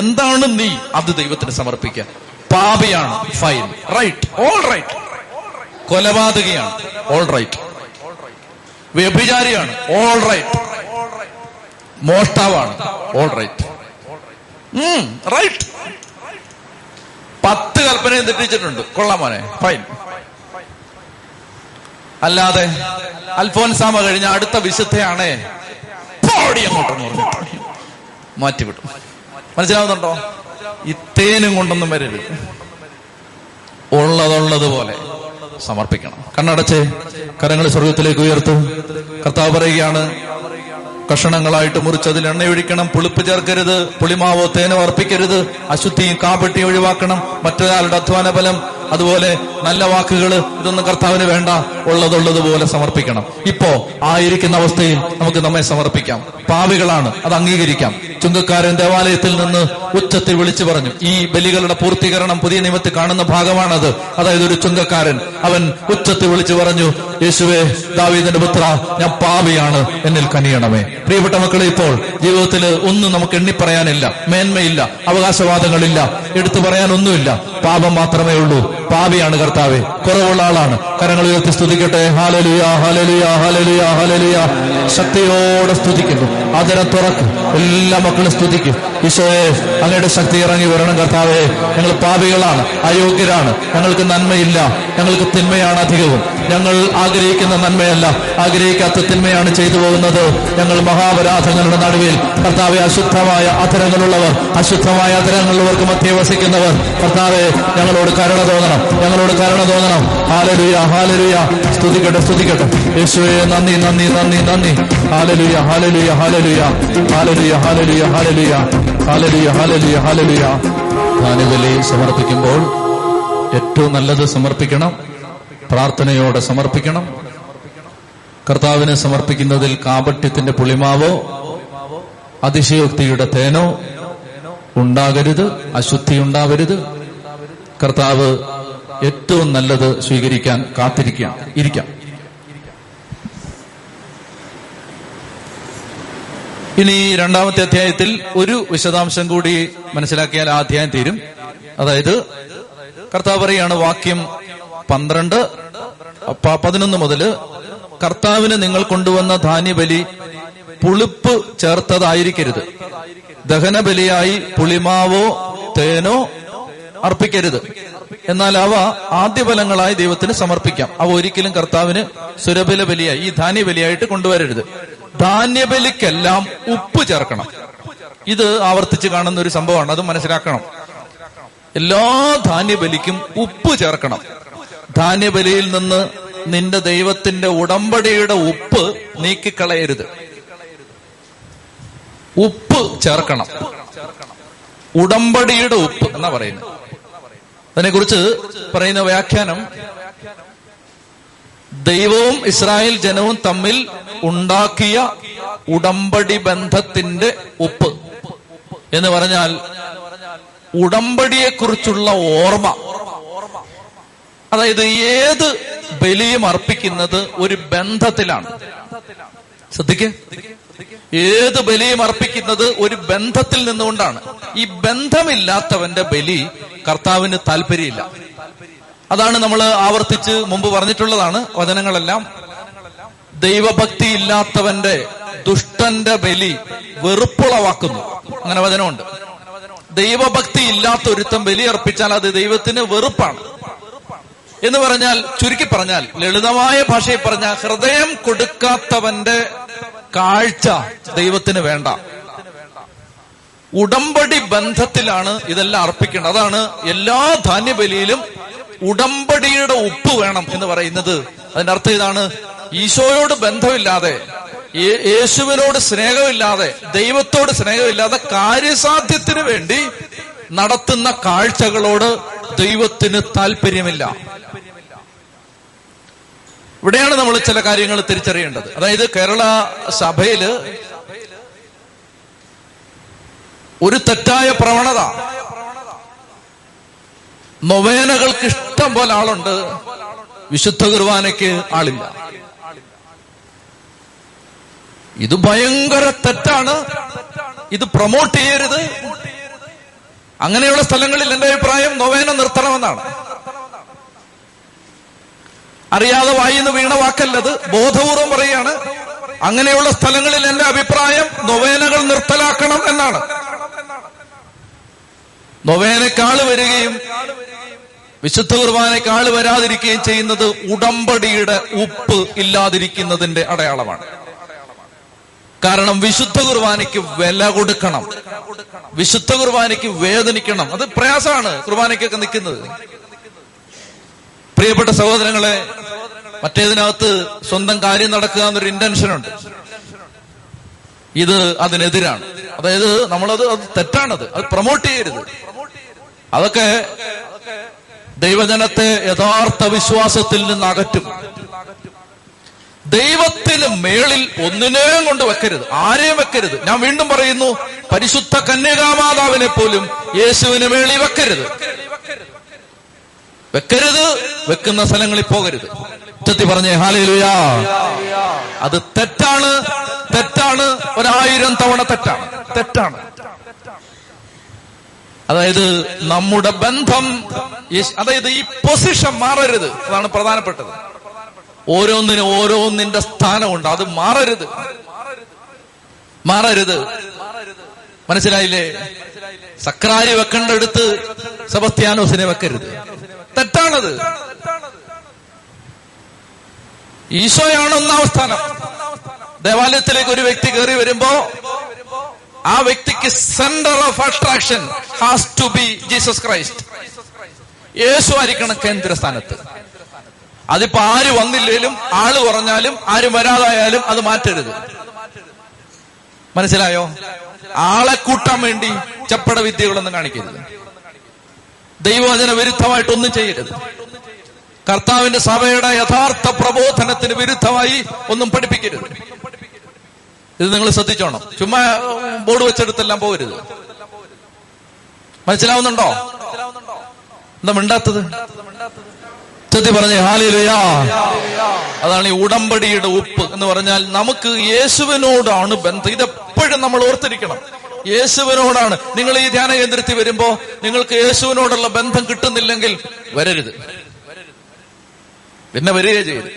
എന്താണ് നീ? അത് ദൈവത്തിന് സമർപ്പിക്കുക. പാപിയാണ്, ഫൈൻ, റൈറ്റ്, ഓൾ റൈറ്റ്. കൊലപാതകയാണ്, ഓൾ റൈറ്റ്. വ്യഭിചാരിയാണ്, ഓൾ റൈറ്റ്. മോഷ്ടാവാണ്, ഓൾ റൈറ്റ്. റൈറ്റ്. 10 കൽപ്പനയും തെറ്റിച്ചിട്ടുണ്ട്, കൊള്ളാമോനെ, ഫൈൻ. അല്ലാതെ അൽഫോൻസാമ കഴിഞ്ഞ അടുത്ത വിശുദ്ധയാണേ മാറ്റിവിടും. മനസ്സിലാവുന്നുണ്ടോ? ഇത്തേനും കൊണ്ടൊന്നും വരരുത്. ഉള്ളതുള്ളതുപോലെ സമർപ്പിക്കണം. കണ്ണടച്ച് കരങ്ങൾ സ്വർഗത്തിലേക്ക് ഉയർത്തും. കർത്താവ് പറയുകയാണ്, കഷണങ്ങളായിട്ട് മുറിച്ചതിൽ എണ്ണയൊഴിക്കണം, പുളിപ്പ് ചേർക്കരുത്, പുളിമാവോ തേനോ അർപ്പിക്കരുത്, അശുദ്ധിയും കാപട്യം ഒഴിവാക്കണം, മറ്റൊരാളുടെ അധ്വാന ഫലം, അതുപോലെ നല്ല വാക്കുകൾ, ഇതൊന്നും കർത്താവിന് വേണ്ട. ഉള്ളതുള്ളതുപോലെ സമർപ്പിക്കണം. ഇപ്പോ ആയിരിക്കുന്ന അവസ്ഥയിൽ നമുക്ക് നമ്മെ സമർപ്പിക്കാം. പാപികളാണ്, അത് അംഗീകരിക്കാം. ചുങ്കക്കാരൻ ദേവാലയത്തിൽ നിന്ന് ഉച്ചത്തിൽ വിളിച്ചു പറഞ്ഞു. ഈ ബലികളുടെ പൂർത്തീകരണം പുതിയ നിയമത്തിൽ കാണുന്ന ഭാഗമാണത്. അതായത് ഒരു ചുങ്കക്കാരൻ അവൻ ഉച്ചത്തിൽ വിളിച്ചു പറഞ്ഞു, യേശുവേ, ദാവീദിന്റെ പുത്രാ, ഞാൻ പാപിയാണ്, എന്നിൽ കനിയണമേ. പ്രിയപ്പെട്ട മക്കളെ, ഇപ്പോൾ ജീവിതത്തിൽ ഒന്നും നമുക്ക് എണ്ണിപ്പറയാനില്ല, മേന്മയില്ല, അവകാശവാദങ്ങളില്ല, എടുത്തു പറയാനൊന്നുമില്ല. പാപം മാത്രമേ ഉള്ളൂ. പാപിയാണ് കർത്താവേ, കുറവുള്ള ആളാണ്. കരങ്ങൾ ഉയർത്തി സ്തുതിക്കട്ടെ. Hallelujah, hallelujah, hallelujah, hallelujah. ശക്തിയോടെ സ്തുതിക്കുന്നു. അതിനെ തുറക്കും, എല്ലാ മക്കളും സ്തുതിക്കും. ഈശോയെ, അങ്ങയുടെ ശക്തി ഇറങ്ങി വരണം കർത്താവേ. ഞങ്ങൾ പാപികളാണ്, അയോഗ്യരാണ്, ഞങ്ങൾക്ക് നന്മയില്ല, ഞങ്ങൾക്ക് തിന്മയാണ് അധികവും. ഞങ്ങൾ ആഗ്രഹിക്കുന്ന നന്മയല്ല, ആഗ്രഹിക്കാത്ത തിന്മയാണ് ചെയ്തു പോകുന്നത്. ഞങ്ങൾ മഹാപരാധങ്ങളുടെ നടുവിൽ കർത്താവെ, അശുദ്ധമായ അധരങ്ങളുള്ളവർ, അശുദ്ധമായ അധരങ്ങളുള്ളവർക്ക് മധ്യേ വസിക്കുന്നവർ, കർത്താവെ, ഞങ്ങളോട് കരുണ തോന്നണം, ഞങ്ങളോട് കരുണ തോന്നണം. Hallelujah, hallelujah. സ്തുതിക്കട്ടെ, സ്തുതിക്കട്ടെ. യേശുവേ, നന്ദി, നന്ദി, നന്ദി, നന്ദി. Hallelujah, hallelujah, hallelujah, hallelujah, hallelujah, hallelujah, hallelujah, hallelujah, hallelujah. ഞാനിതിൽ സമർപ്പിക്കുമ്പോൾ ഏറ്റവും നല്ലത് സമർപ്പിക്കണം, പ്രാർത്ഥനയോടെ സമർപ്പിക്കണം. കർത്താവിനെ സമർപ്പിക്കുന്നതിൽ കാപട്യത്തിന്റെ പുളിമാവോ അതിശയോക്തിയുടെ തേനോ ഉണ്ടാകരുത്, അശുദ്ധി ഉണ്ടാവരുത്. കർത്താവ് ഏറ്റവും നല്ലത് സ്വീകരിക്കാൻ കാത്തിരിക്കാം. ഇനി രണ്ടാമത്തെ അധ്യായത്തിൽ ഒരു വിശദാംശം കൂടി മനസ്സിലാക്കിയാൽ ആ അധ്യായം തീരും. അതായത് കർത്താവ് പറയാണ്, വാക്യം 12-11 മുതൽ, കർത്താവിന് നിങ്ങൾ കൊണ്ടുവന്ന ധാന്യബലി പുളിപ്പ് ചേർത്തതായിരിക്കരുത്, ദഹനബലിയായി പുളിമാവോ തേനോ അർപ്പിക്കരുത്. എന്നാൽ അവ ആദ്യഫലങ്ങളായി ദൈവത്തിന് സമർപ്പിക്കാം. അവ ഒരിക്കലും കർത്താവിന് സുരബല ബലിയായി, ഈ ധാന്യബലിയായിട്ട് കൊണ്ടുവരരുത്. ധാന്യബലിക്കെല്ലാം ഉപ്പ് ചേർക്കണം. ഇത് ആവർത്തിച്ച് കാണുന്ന ഒരു സംഭവമാണ്, അത് മനസ്സിലാക്കണം. എല്ലാ ധാന്യബലിക്കും ഉപ്പ് ചേർക്കണം. ധാന്യബലിയിൽ നിന്ന് നിന്റെ ദൈവത്തിന്റെ ഉടമ്പടിയുടെ ഉപ്പ് നീക്കിക്കളയരുത്. ഉപ്പ് ചേർക്കണം. ഉടമ്പടിയുടെ ഉപ്പ് എന്നാ പറയുന്നത്. അതിനെക്കുറിച്ച് പറയുന്ന വ്യാഖ്യാനം, ദൈവവും ഇസ്രായേൽ ജനവും തമ്മിൽ ഉണ്ടാക്കിയ ഉടമ്പടി ബന്ധത്തിന്റെ ഉപ്പ് എന്ന് പറഞ്ഞാൽ ഉടമ്പടിയെക്കുറിച്ചുള്ള ഓർമ്മ. അതായത് ഏത് ബലിയും അർപ്പിക്കുന്നത് ഒരു ബന്ധത്തിലാണ്. ശ്രദ്ധിക്കേ, ഏത് ബലിയും അർപ്പിക്കുന്നത് ഒരു ബന്ധത്തിൽ നിന്നുകൊണ്ടാണ്. ഈ ബന്ധമില്ലാത്തവന്റെ ബലി കർത്താവിന് താല്പര്യമില്ല. അതാണ് നമ്മൾ ആവർത്തിച്ച് മുമ്പ് പറഞ്ഞിട്ടുള്ളതാണ് വചനങ്ങളെല്ലാം. ദൈവഭക്തി ഇല്ലാത്തവന്റെ, ദുഷ്ടന്റെ ബലി വെറുപ്പുളവാക്കുന്നു, അങ്ങനെ വചനമുണ്ട്. ദൈവഭക്തി ഇല്ലാത്ത ഒരുത്തൻ ബലി അർപ്പിച്ചാൽ അത് ദൈവത്തിന് വെറുപ്പാണ് എന്ന് പറഞ്ഞാൽ, ചുരുക്കി പറഞ്ഞാൽ, ലളിതമായ ഭാഷയിൽ പറഞ്ഞാൽ, ഹൃദയം കൊടുക്കാത്തവന്റെ കാഴ്ച ദൈവത്തിന് വേണ്ട. ഉടമ്പടി ബന്ധത്തിലാണ് ഇതെല്ലാം അർപ്പിക്കേണ്ടത്. അതാണ് എല്ലാ ധാന്യബലിയിലും ഉടമ്പടിയുടെ ഉപ്പ് വേണം എന്ന് പറയുന്നത്. അതിന്റെ അർത്ഥം ഇതാണ്, ഈശോയോട് ബന്ധമില്ലാതെ, യേശുവിനോട് സ്നേഹമില്ലാതെ, ദൈവത്തോട് സ്നേഹമില്ലാതെ കാര്യസാധ്യത്തിന് വേണ്ടി നടത്തുന്ന കാഴ്ചകളോട് ദൈവത്തിന് താല്പര്യമില്ല. ഇവിടെയാണ് നമ്മൾ ചില കാര്യങ്ങൾ തിരിച്ചറിയേണ്ടത്. അതായത് കേരള സഭയില് ഒരു തെറ്റായ പ്രവണത, നൊവേനകൾക്ക് ഇഷ്ടം പോലെ ആളുണ്ട്, വിശുദ്ധ കുർബാനയ്ക്ക് ആളില്ല. ഇത് ഭയങ്കര തെറ്റാണ്, ഇത് പ്രൊമോട്ട് ചെയ്യരുത്. അങ്ങനെയുള്ള സ്ഥലങ്ങളിൽ എന്റെ അഭിപ്രായം നൊവേന നിർത്തണമെന്നാണ്. അറിയാതെ വായിന്ന് വീണ വാക്കല്ലത്, ബോധപൂർവം പറയുകയാണ്. അങ്ങനെയുള്ള സ്ഥലങ്ങളിൽ എന്റെ അഭിപ്രായം നൊവേനകൾ നിർത്തലാക്കണം എന്നാണ്. നൊവേനക്കാള് വരികയും വിശുദ്ധ കുർബാനക്കാള് വരാതിരിക്കുകയും ചെയ്യുന്നത് ഉടമ്പടിയുടെ ഉപ്പ് ഇല്ലാതിരിക്കുന്നതിന്റെ അടയാളമാണ്. കാരണം വിശുദ്ധ കുർബാനയ്ക്ക് വില കൊടുക്കണം, വിശുദ്ധ കുർബാനയ്ക്ക് വേദനിക്കണം. അത് പ്രയാസമാണ് കുർബാനയ്ക്കൊക്കെ നിൽക്കുന്നത്. പ്രിയപ്പെട്ട സഹോദരങ്ങളെ, മറ്റേതിനകത്ത് സ്വന്തം കാര്യം നടക്കുക എന്നൊരു ഇന്റൻഷനുണ്ട്, ഇത് അതിനെതിരാണ്. അതായത് നമ്മളത് തെറ്റാണത്, അത് പ്രൊമോട്ട് ചെയ്യരുത്. അതൊക്കെ ദൈവജനത്തെ യഥാർത്ഥ വിശ്വാസത്തിൽ നിന്ന് അകറ്റും. ദൈവത്തിന് മേളിൽ ഒന്നിനെയും കൊണ്ട് വെക്കരുത്, ആരെയും വെക്കരുത്. ഞാൻ വീണ്ടും പറയുന്നു, പരിശുദ്ധ കന്യകാമാതാവിനെ പോലും യേശുവിന് മേളിൽ വെക്കരുത്. വെക്കുന്ന സ്ഥലങ്ങളിൽ പോകരുത്. ചത്തി പറഞ്ഞേ ഹല്ലേലൂയ. അത് തെറ്റാണ്, തെറ്റാണ്, 1000 തവണ തെറ്റാണ്, തെറ്റാണ്. അതായത് നമ്മുടെ ബന്ധം, അതായത് ഈ പൊസിഷൻ മാറരുത്. അതാണ് പ്രധാനപ്പെട്ടത്. ഓരോന്നിനും ഓരോന്നിന്റെ സ്ഥാനമുണ്ട്, അത് മാറരുത്, മാറരുത്. മനസ്സിലായില്ലേ? സക്രാരി വെക്കേണ്ടടുത്ത് സെബസ്ത്യാനോസിനെ വെക്കരുത്, തെറ്റാണത്. ഈശോയാണ് ഒന്നാം സ്ഥാനം. ദേവാലയത്തിലേക്ക് ഒരു വ്യക്തി കയറി വരുമ്പോ ആ വ്യക്തിക്ക് centre of attraction has to be Jesus Christ. യേശു ആയിരിക്കണം കേന്ദ്രസ്ഥാനത്ത്. അതിപ്പോ ആര് വന്നില്ലേലും, ആള് കുറഞ്ഞാലും, ആരും വരാതായാലും അത് മാറ്റരുത്. മനസ്സിലായോ? ആളെ കൂട്ടാൻ വേണ്ടി ചപ്പട വിദ്യകളൊന്നും കാണിക്കരുത്. ദൈവവചന വിരുദ്ധമായിട്ടൊന്നും ചെയ്യരുത്. കർത്താവിന്റെ സഭയുടെ യഥാർത്ഥ പ്രബോധനത്തിന് വിരുദ്ധമായി ഒന്നും പഠിപ്പിക്കരുത്. ഇത് നിങ്ങൾ ശ്രദ്ധിച്ചോണം. ചുമ്മാ ബോർഡ് വെച്ചെടുത്തെല്ലാം പോകരുത്. മനസ്സിലാവുന്നുണ്ടോ? എന്താ മിണ്ടാത്തത്? സത്യ പറഞ്ഞേ ഹല്ലേലൂയാ. അതാണ് ഈ ഉടമ്പടിയുടെ ഉപ്പ് എന്ന് പറഞ്ഞാൽ. നമുക്ക് യേശുവിനോടാണ് ബന്ധം, ഇതെപ്പോഴും നമ്മൾ ഓർത്തിരിക്കണം. യേശുവിനോടാണ്. നിങ്ങൾ ഈ ധ്യാന കേന്ദ്രത്തിൽ വരുമ്പോ നിങ്ങൾക്ക് യേശുവിനോടുള്ള ബന്ധം കിട്ടുന്നില്ലെങ്കിൽ വരരുത്, പിന്നെ വരികയേ ചെയ്യരുത്.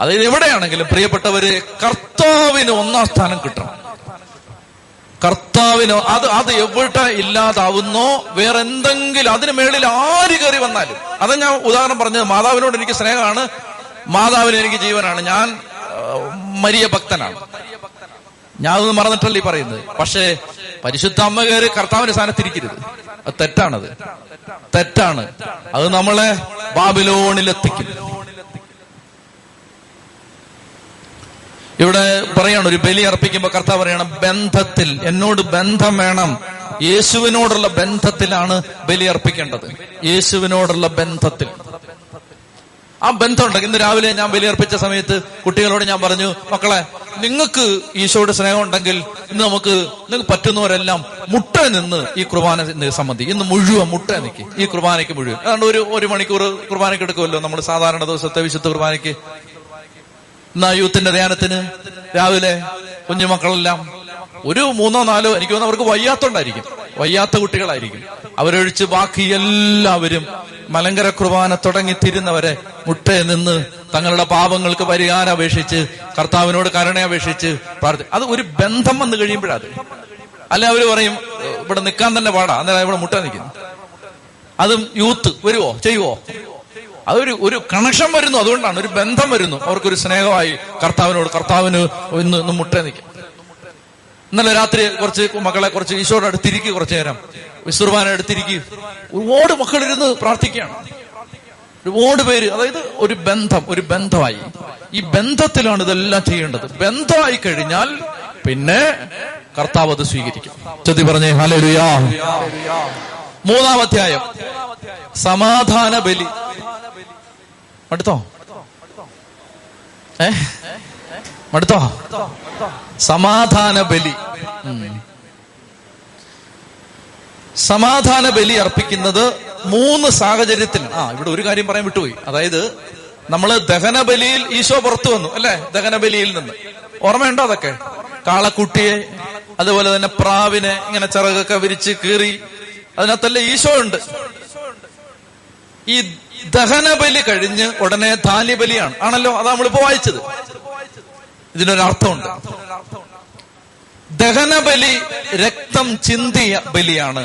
അതായത് എവിടെയാണെങ്കിലും പ്രിയപ്പെട്ടവര്, കർത്താവിന് ഒന്നാം സ്ഥാനം കിട്ടണം. കർത്താവിനോ അത് എവിടെ ഇല്ലാതാവുന്നോ വേറെന്തെങ്കിലും അതിന് മേളിൽ ആര് കയറി വന്നാലും. അതാ ഞാൻ ഉദാഹരണം പറഞ്ഞത്, മാതാവിനോട് എനിക്ക് സ്നേഹമാണ്, മാതാവിന് എനിക്ക് ജീവനാണ്, ഞാൻ മരിയ ഭക്തനാണ്. ഞാൻ അതൊന്നും മറന്നിട്ടല്ലേ ഈ പറയുന്നത്. പക്ഷേ പരിശുദ്ധ അമ്മ കയറി കർത്താവിന്റെ സ്ഥാനത്തിരിക്കരുത്, അത് തെറ്റാണത്, തെറ്റാണ്. അത് നമ്മളെ ബാബിലോണിലെത്തിക്കും. ഇവിടെ പറയണം, ഒരു ബലി അർപ്പിക്കുമ്പോൾ കർത്താവ് പറയണം, ബന്ധത്തിൽ എന്നോട് ബന്ധം വേണം. യേശുവിനോടുള്ള ബന്ധത്തിലാണ് ബലി അർപ്പിക്കേണ്ടത്, യേശുവിനോടുള്ള ബന്ധത്തിൽ. ആ ബന്ധമുണ്ട്. ഇന്ന് രാവിലെ ഞാൻ ബലി അർപ്പിച്ച സമയത്ത് കുട്ടികളോട് ഞാൻ പറഞ്ഞു, മക്കളെ, നിങ്ങൾക്ക് ഈശോയുടെ സ്നേഹം ഉണ്ടെങ്കിൽ ഇന്ന് നിങ്ങൾക്ക് പറ്റുന്നവരെല്ലാം മുട്ട നിന്ന് ഈ കുർബാന സംബന്ധി, ഇന്ന് മുഴുവൻ മുട്ട നിൽക്കി ഈ കുർബാനയ്ക്ക് മുഴുവൻ. അതുകൊണ്ട് ഒരു മണിക്കൂർ കുർബാനയ്ക്ക് എടുക്കുമല്ലോ നമ്മൾ സാധാരണ ദിവസത്തെ വിശുദ്ധ കുർബാനയ്ക്ക്. ഇന്ന് യൂത്തിന്റെ ധ്യാനത്തിന് രാവിലെ കുഞ്ഞുമക്കളെല്ലാം ഒരു 3 or 4, എനിക്ക് തോന്നുന്നു അവർക്ക് വയ്യാത്തോണ്ടായിരിക്കും, വയ്യാത്ത കുട്ടികളായിരിക്കും, അവരൊഴിച്ച് ബാക്കി എല്ലാവരും മലങ്കര കുർബാന തുടങ്ങിത്തിരുന്നവരെ മുട്ടയെ നിന്ന് തങ്ങളുടെ പാപങ്ങൾക്ക് പരിഹാരം അപേക്ഷിച്ച് കർത്താവിനോട് കരുണയപേക്ഷിച്ച് പ്രാർത്ഥി. അത് ഒരു ബന്ധം വന്നു കഴിയുമ്പോഴത്. അല്ലെ അവര് പറയും, ഇവിടെ നിൽക്കാൻ തന്നെ പാടാ, അന്നേരം ഇവിടെ മുട്ട നിൽക്കുന്നു. അതും യൂത്ത് വരുവോ ചെയ്യുവോ? അതൊരു കണക്ഷൻ വരുന്നു, അതുകൊണ്ടാണ് ഒരു ബന്ധം വരുന്നു, അവർക്കൊരു സ്നേഹമായി കർത്താവിനോട്. കർത്താവിന് ഇന്ന് മുട്ട നിൽക്കും. ഇന്നലെ രാത്രി കുറച്ച് മക്കളെ ഈശോയുടെ അടുത്തിരിക്കുക, കുറച്ചു നേരം വിശ്രുവാനെ അടുത്തിരിക്കുക. ഒരുപാട് മക്കളിരുന്ന് പ്രാർത്ഥിക്കുകയാണ്, ഒരുപാട് പേര്. അതായത് ഒരു ബന്ധമായി ഈ ബന്ധത്തിലാണ് ഇതെല്ലാം ചെയ്യേണ്ടത്. ബന്ധമായി കഴിഞ്ഞാൽ പിന്നെ കർത്താവ് അത് സ്വീകരിക്കും. ചൊല്ലി പറഞ്ഞേ ഹല്ലേലൂയാ. 3ാം അധ്യായം സമാധാന ബലി. അടുത്തോ സമാധാന ബലി. സമാധാന ബലി അർപ്പിക്കുന്നത് 3 സാഹചര്യത്തിലാണ്. ഇവിടെ ഒരു കാര്യം പറയാൻ വിട്ടുപോയി. അതായത് നമ്മള് ദഹനബലിയിൽ ഈശോ പുറത്തു വന്നു അല്ലെ, ദഹനബലിയിൽ നിന്ന് ഓർമ്മയുണ്ടോ? അതൊക്കെ കാളക്കുട്ടിയെ, അതുപോലെ തന്നെ പ്രാവിനെ ഇങ്ങനെ ചിറകൊക്കെ വിരിച്ച് കീറി, അതിനകത്തല്ലേ ഈശോ ഉണ്ട്. ഈ ദഹനബലി കഴിഞ്ഞ് ഉടനെ ധാന്യബലിയാണ്, ആണല്ലോ? അതാ നമ്മളിപ്പോ വായിച്ചത്. ഇതിനൊരർത്ഥമുണ്ട്. ദഹനബലി രക്തം ചിന്തിയ ബലിയാണ്,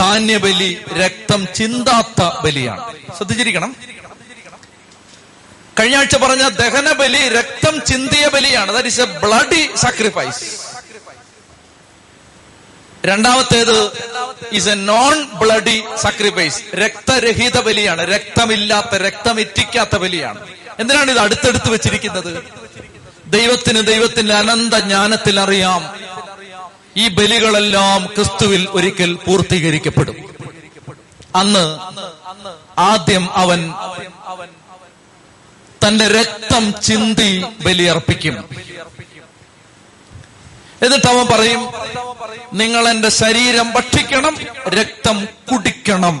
ധാന്യബലി രക്തം ചിന്താത്ത ബലിയാണ്. ശ്രദ്ധിച്ചിരിക്കണം. കഴിഞ്ഞ ആഴ്ച പറഞ്ഞ ദഹനബലി രക്തം ചിന്തിയ ബലിയാണ്, that is a bloody sacrifice. രണ്ടാമത്തേത് is a non bloody sacrifice, രക്തരഹിത ബലിയാണ്, രക്തമില്ലാത്ത, രക്തമിറ്റിക്കാത്ത ബലിയാണ്. എന്തിനാണ് ഇത് അടുത്തടുത്ത് വെച്ചിരിക്കുന്നത്? ദൈവത്തിന്റെ അനന്ത ജ്ഞാനത്തിൽ അറിയാം, ഈ ബലികളെല്ലാം ക്രിസ്തുവിൽ ഒരിക്കൽ പൂർത്തീകരിക്കപ്പെടും. അന്ന് ആദ്യം അവൻ തന്റെ രക്തം ചിന്തി ബലിയർപ്പിക്കും. എന്നിട്ട് അവൻ പറയും, നിങ്ങൾ എന്റെ ശരീരം ഭക്ഷിക്കണം, രക്തം കുടിക്കണം.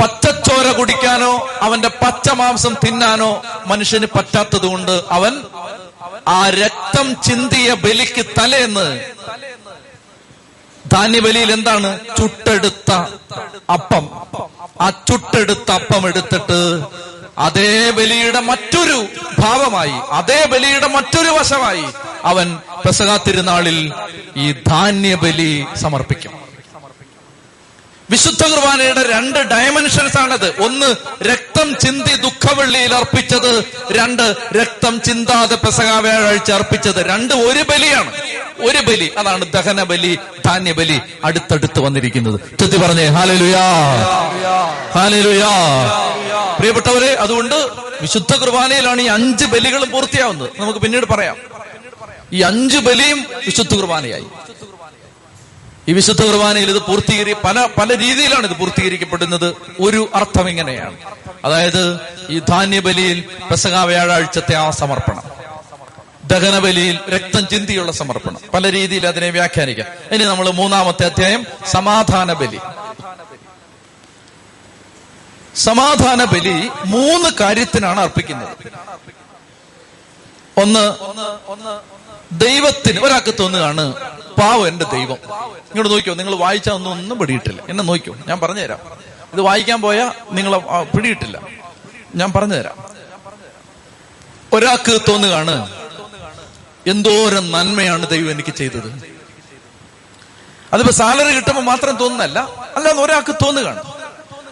പച്ചച്ചോര കുടിക്കാനോ അവന്റെ പച്ചമാംസം തിന്നാനോ മനുഷ്യന് പറ്റാത്തത് കൊണ്ട് അവൻ ആ രക്തം ചിന്തിയ ബലിക്ക് തലേന്ന്, ധാന്യബലിയിൽ എന്താണ്? ചുട്ടെടുത്ത അപ്പം. ആ ചുട്ടെടുത്ത അപ്പം എടുത്തിട്ട് അതേ ബലിയുടെ മറ്റൊരു ഭാവമായി, അതേ ബലിയുടെ മറ്റൊരു വശമായി അവൻ പെസഹാ തിരുനാളിൽ ഈ ധാന്യബലി സമർപ്പിക്കും. വിശുദ്ധ കുർബാനയുടെ 2 ഡയമെൻഷൻസ് ആണത്. ഒന്ന്, രക്തം ചിന്തി ദുഃഖവെള്ളിയിൽ അർപ്പിച്ചത്. 2, രക്തം ചിന്താതെ പെസഹാ വ്യാഴാഴ്ച അർപ്പിച്ചത്. 2 ഒരു ബലിയാണ്, ഒരു ബലി. അതാണ് ദഹനബലി ധാന്യബലി അടുത്തടുത്ത് വന്നിരിക്കുന്നത്. ചൊല്ലി പറഞ്ഞേ ഹല്ലേലൂയാ, ഹല്ലേലൂയാ. പ്രിയപ്പെട്ടവരെ, അതുകൊണ്ട് വിശുദ്ധ കുർബാനയിലാണ് ഈ 5 ബലികളും പൂർത്തിയാവുന്നത്. നമുക്ക് പിന്നീട് പറയാം. ഈ 5 ബലിയും വിശുദ്ധ കുർബാനയായി. ഈ വിശുദ്ധ കുർബാനയിൽ ഇത് പല രീതിയിലാണ് ഇത് പൂർത്തീകരിക്കപ്പെടുന്നത്. ഒരു അർത്ഥം ഇങ്ങനെയാണ്, അതായത് ഈ ധാന്യബലിയിൽ പെസഹാ വ്യാഴാഴ്ചത്തെ ആ സമർപ്പണം, ദഹനബലിയിൽ രക്തം ചിന്തിയുള്ള സമർപ്പണം. പല രീതിയിൽ അതിനെ വ്യാഖ്യാനിക്കാം. ഇനി നമ്മൾ 3ാം അധ്യായം സമാധാന ബലി. സമാധാന ബലി 3 കാര്യത്തിനാണ് അർപ്പിക്കുന്നത്. ഒന്ന്, ദൈവത്തിന് ഒരാൾക്ക് തോന്നുകയാണ് പാവം എന്റെ ദൈവം. ഇങ്ങോട്ട് നോക്കിയോ, നിങ്ങൾ വായിച്ചാൽ ഒന്നും പിടിയിട്ടില്ല. എന്നെ നോക്കിയോ, ഞാൻ പറഞ്ഞുതരാം. ഇത് വായിക്കാൻ പോയാൽ നിങ്ങൾ പിടിയിട്ടില്ല, ഞാൻ പറഞ്ഞുതരാം. ഒരാൾക്ക് തോന്നുകയാണ് എന്തോരം നന്മയാണ് ദൈവം എനിക്ക് ചെയ്തത്. അതിപ്പോ സാലറി കിട്ടുമ്പോൾ മാത്രം തോന്നുന്നല്ല, അല്ലാതെ ഒരാൾക്ക് തോന്നുകയാണ്.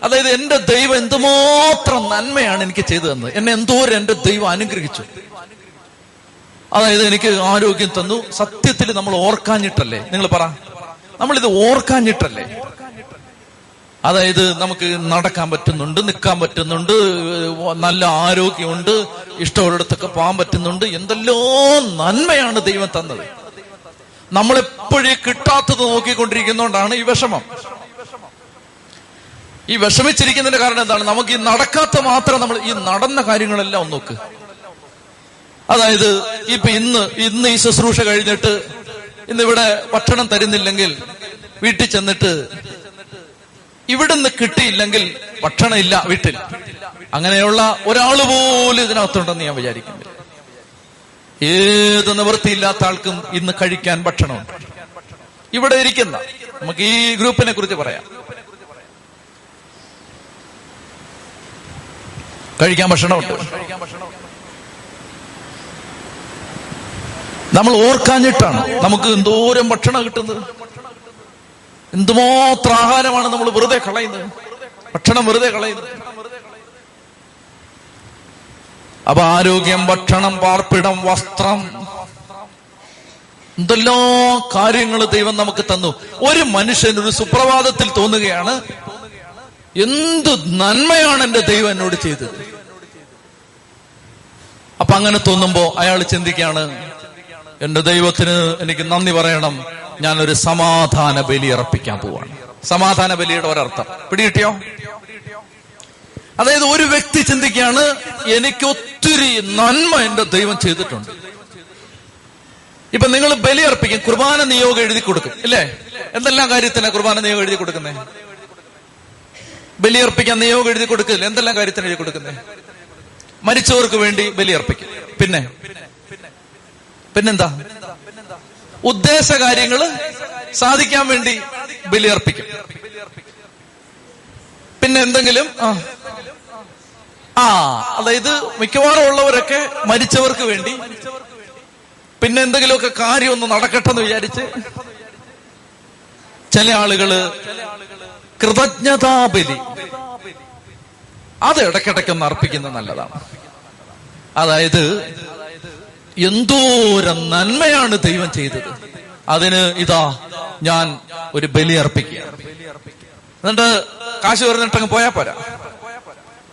അതായത് എന്റെ ദൈവം എന്തുമാത്രം നന്മയാണ് എനിക്ക് ചെയ്തു തന്നത്, എന്നെ എന്തോരം എന്റെ ദൈവം അനുഗ്രഹിച്ചു. അതായത് എനിക്ക് ആരോഗ്യം തന്നു. സത്യത്തിൽ നമ്മൾ ഓർക്കാഞ്ഞിട്ടല്ലേ, നിങ്ങൾ പറ, നമ്മളിത് ഓർക്കാഞ്ഞിട്ടല്ലേ. അതായത് നമുക്ക് നടക്കാൻ പറ്റുന്നുണ്ട്, നിൽക്കാൻ പറ്റുന്നുണ്ട്, നല്ല ആരോഗ്യമുണ്ട്, ഇഷ്ടമുള്ളിടത്തൊക്കെ പോകാൻ പറ്റുന്നുണ്ട്. എന്തെല്ലോ നന്മയാണ് ദൈവം തന്നത്. നമ്മളെപ്പോഴും കിട്ടാത്തത് നോക്കിക്കൊണ്ടിരിക്കുന്നോണ്ടാണ് ഈ വിഷമം. ഈ വിഷമിച്ചിരിക്കുന്നതിന്റെ കാരണം എന്താണ്? നമുക്ക് ഈ നടക്കാത്ത മാത്രം, നമ്മൾ ഈ നടന്ന കാര്യങ്ങളെല്ലാം ഒന്ന് നോക്ക്. അതായത് ഇപ്പൊ ഇന്ന് ഈ ശുശ്രൂഷ കഴിഞ്ഞിട്ട് ഇന്നിവിടെ ഭക്ഷണം തരുന്നില്ലെങ്കിൽ വീട്ടിൽ ചെന്നിട്ട് ഇവിടുന്ന് കിട്ടിയില്ലെങ്കിൽ ഭക്ഷണം ഇല്ല വീട്ടിൽ, അങ്ങനെയുള്ള ഒരാൾ പോലും ഇതിനകത്തുണ്ടെന്ന് ഞാൻ വിചാരിക്കുന്നില്ല. ഏത് നിവൃത്തിയില്ലാത്ത ആൾക്കും ഇന്ന് കഴിക്കാൻ ഭക്ഷണമുണ്ട്. ഇവിടെ ഇരിക്കുന്ന നമുക്ക് ഈ ഗ്രൂപ്പിനെ കുറിച്ച് പറയാം. കഴിക്കാൻ ഭക്ഷണമുണ്ട്. നമ്മൾ ഓർക്കാഞ്ഞിട്ടാണ് നമുക്ക് എന്തോരം ഭക്ഷണം കിട്ടുന്നത്. എന്തുമാത്ര ആഹാരമാണ് നമ്മൾ വെറുതെ കളയുന്നത്, ഭക്ഷണം വെറുതെ കളയുന്നത്. അപ്പൊ ആരോഗ്യം, ഭക്ഷണം, പാർപ്പിടം, വസ്ത്രം, എന്തെല്ലാം കാര്യങ്ങൾ ദൈവം നമുക്ക് തന്നു. ഒരു മനുഷ്യൻ ഒരു സുപ്രഭാതത്തിൽ തോന്നുകയാണ്, എന്ത് നന്മയാണ് എന്റെ ദൈവം എന്നോട് ചെയ്തത്. അപ്പൊ അങ്ങനെ തോന്നുമ്പോ അയാൾ ചിന്തിക്കുകയാണ്, എന്റെ ദൈവത്തിന് എനിക്ക് നന്ദി പറയണം, ഞാനൊരു സമാധാന ബലി അർപ്പിക്കാൻ പോവാണ്. സമാധാന ബലിയുടെ ഒരർത്ഥം പിടികിട്ടിയോ? അതായത് ഒരു വ്യക്തി ചിന്തിക്കുകയാണ്, എനിക്ക് ഒത്തിരി നന്മ എന്റെ ദൈവം ചെയ്തിട്ടുണ്ട്. ഇപ്പൊ നിങ്ങൾ ബലി അർപ്പിക്കും, കുർബാന നിയോഗം എഴുതി കൊടുക്കും ഇല്ലേ? എന്തെല്ലാം കാര്യത്തിനാണ് കുർബാന നിയോഗം എഴുതി കൊടുക്കുന്നത്? ബലിയർപ്പിക്കാൻ നിയോഗം എഴുതി കൊടുക്കില്ല. എന്തെല്ലാം കാര്യത്തിന് എഴുതി കൊടുക്കുന്നത്? മരിച്ചവർക്ക് വേണ്ടി ബലിയർപ്പിക്കും. പിന്നെന്താ? ഉദ്ദേശ കാര്യങ്ങൾ സാധിക്കാൻ വേണ്ടി ബലിയർപ്പിക്കും. പിന്നെ എന്തെങ്കിലും അതായത് മിക്കവാറും ഉള്ളവരൊക്കെ മരിച്ചവർക്ക് വേണ്ടി പിന്നെ എന്തെങ്കിലുമൊക്കെ കാര്യം ഒന്ന് നടക്കട്ടെ എന്ന് വിചാരിച്ച് ചില ആളുകള് കൃതജ്ഞതാബലി, അത് ഇടയ്ക്കിടയ്ക്കൊന്ന് അർപ്പിക്കുന്നത് നല്ലതാണ്. അതായത് എന്തോരം നന്മയാണ് ദൈവം ചെയ്തത്, അതിന് ഇതാ ഞാൻ ഒരു ബലി അർപ്പിക്കുക. എന്നിട്ട് കാശ് പറഞ്ഞിട്ടങ്ങ് പോയാ പോരാ,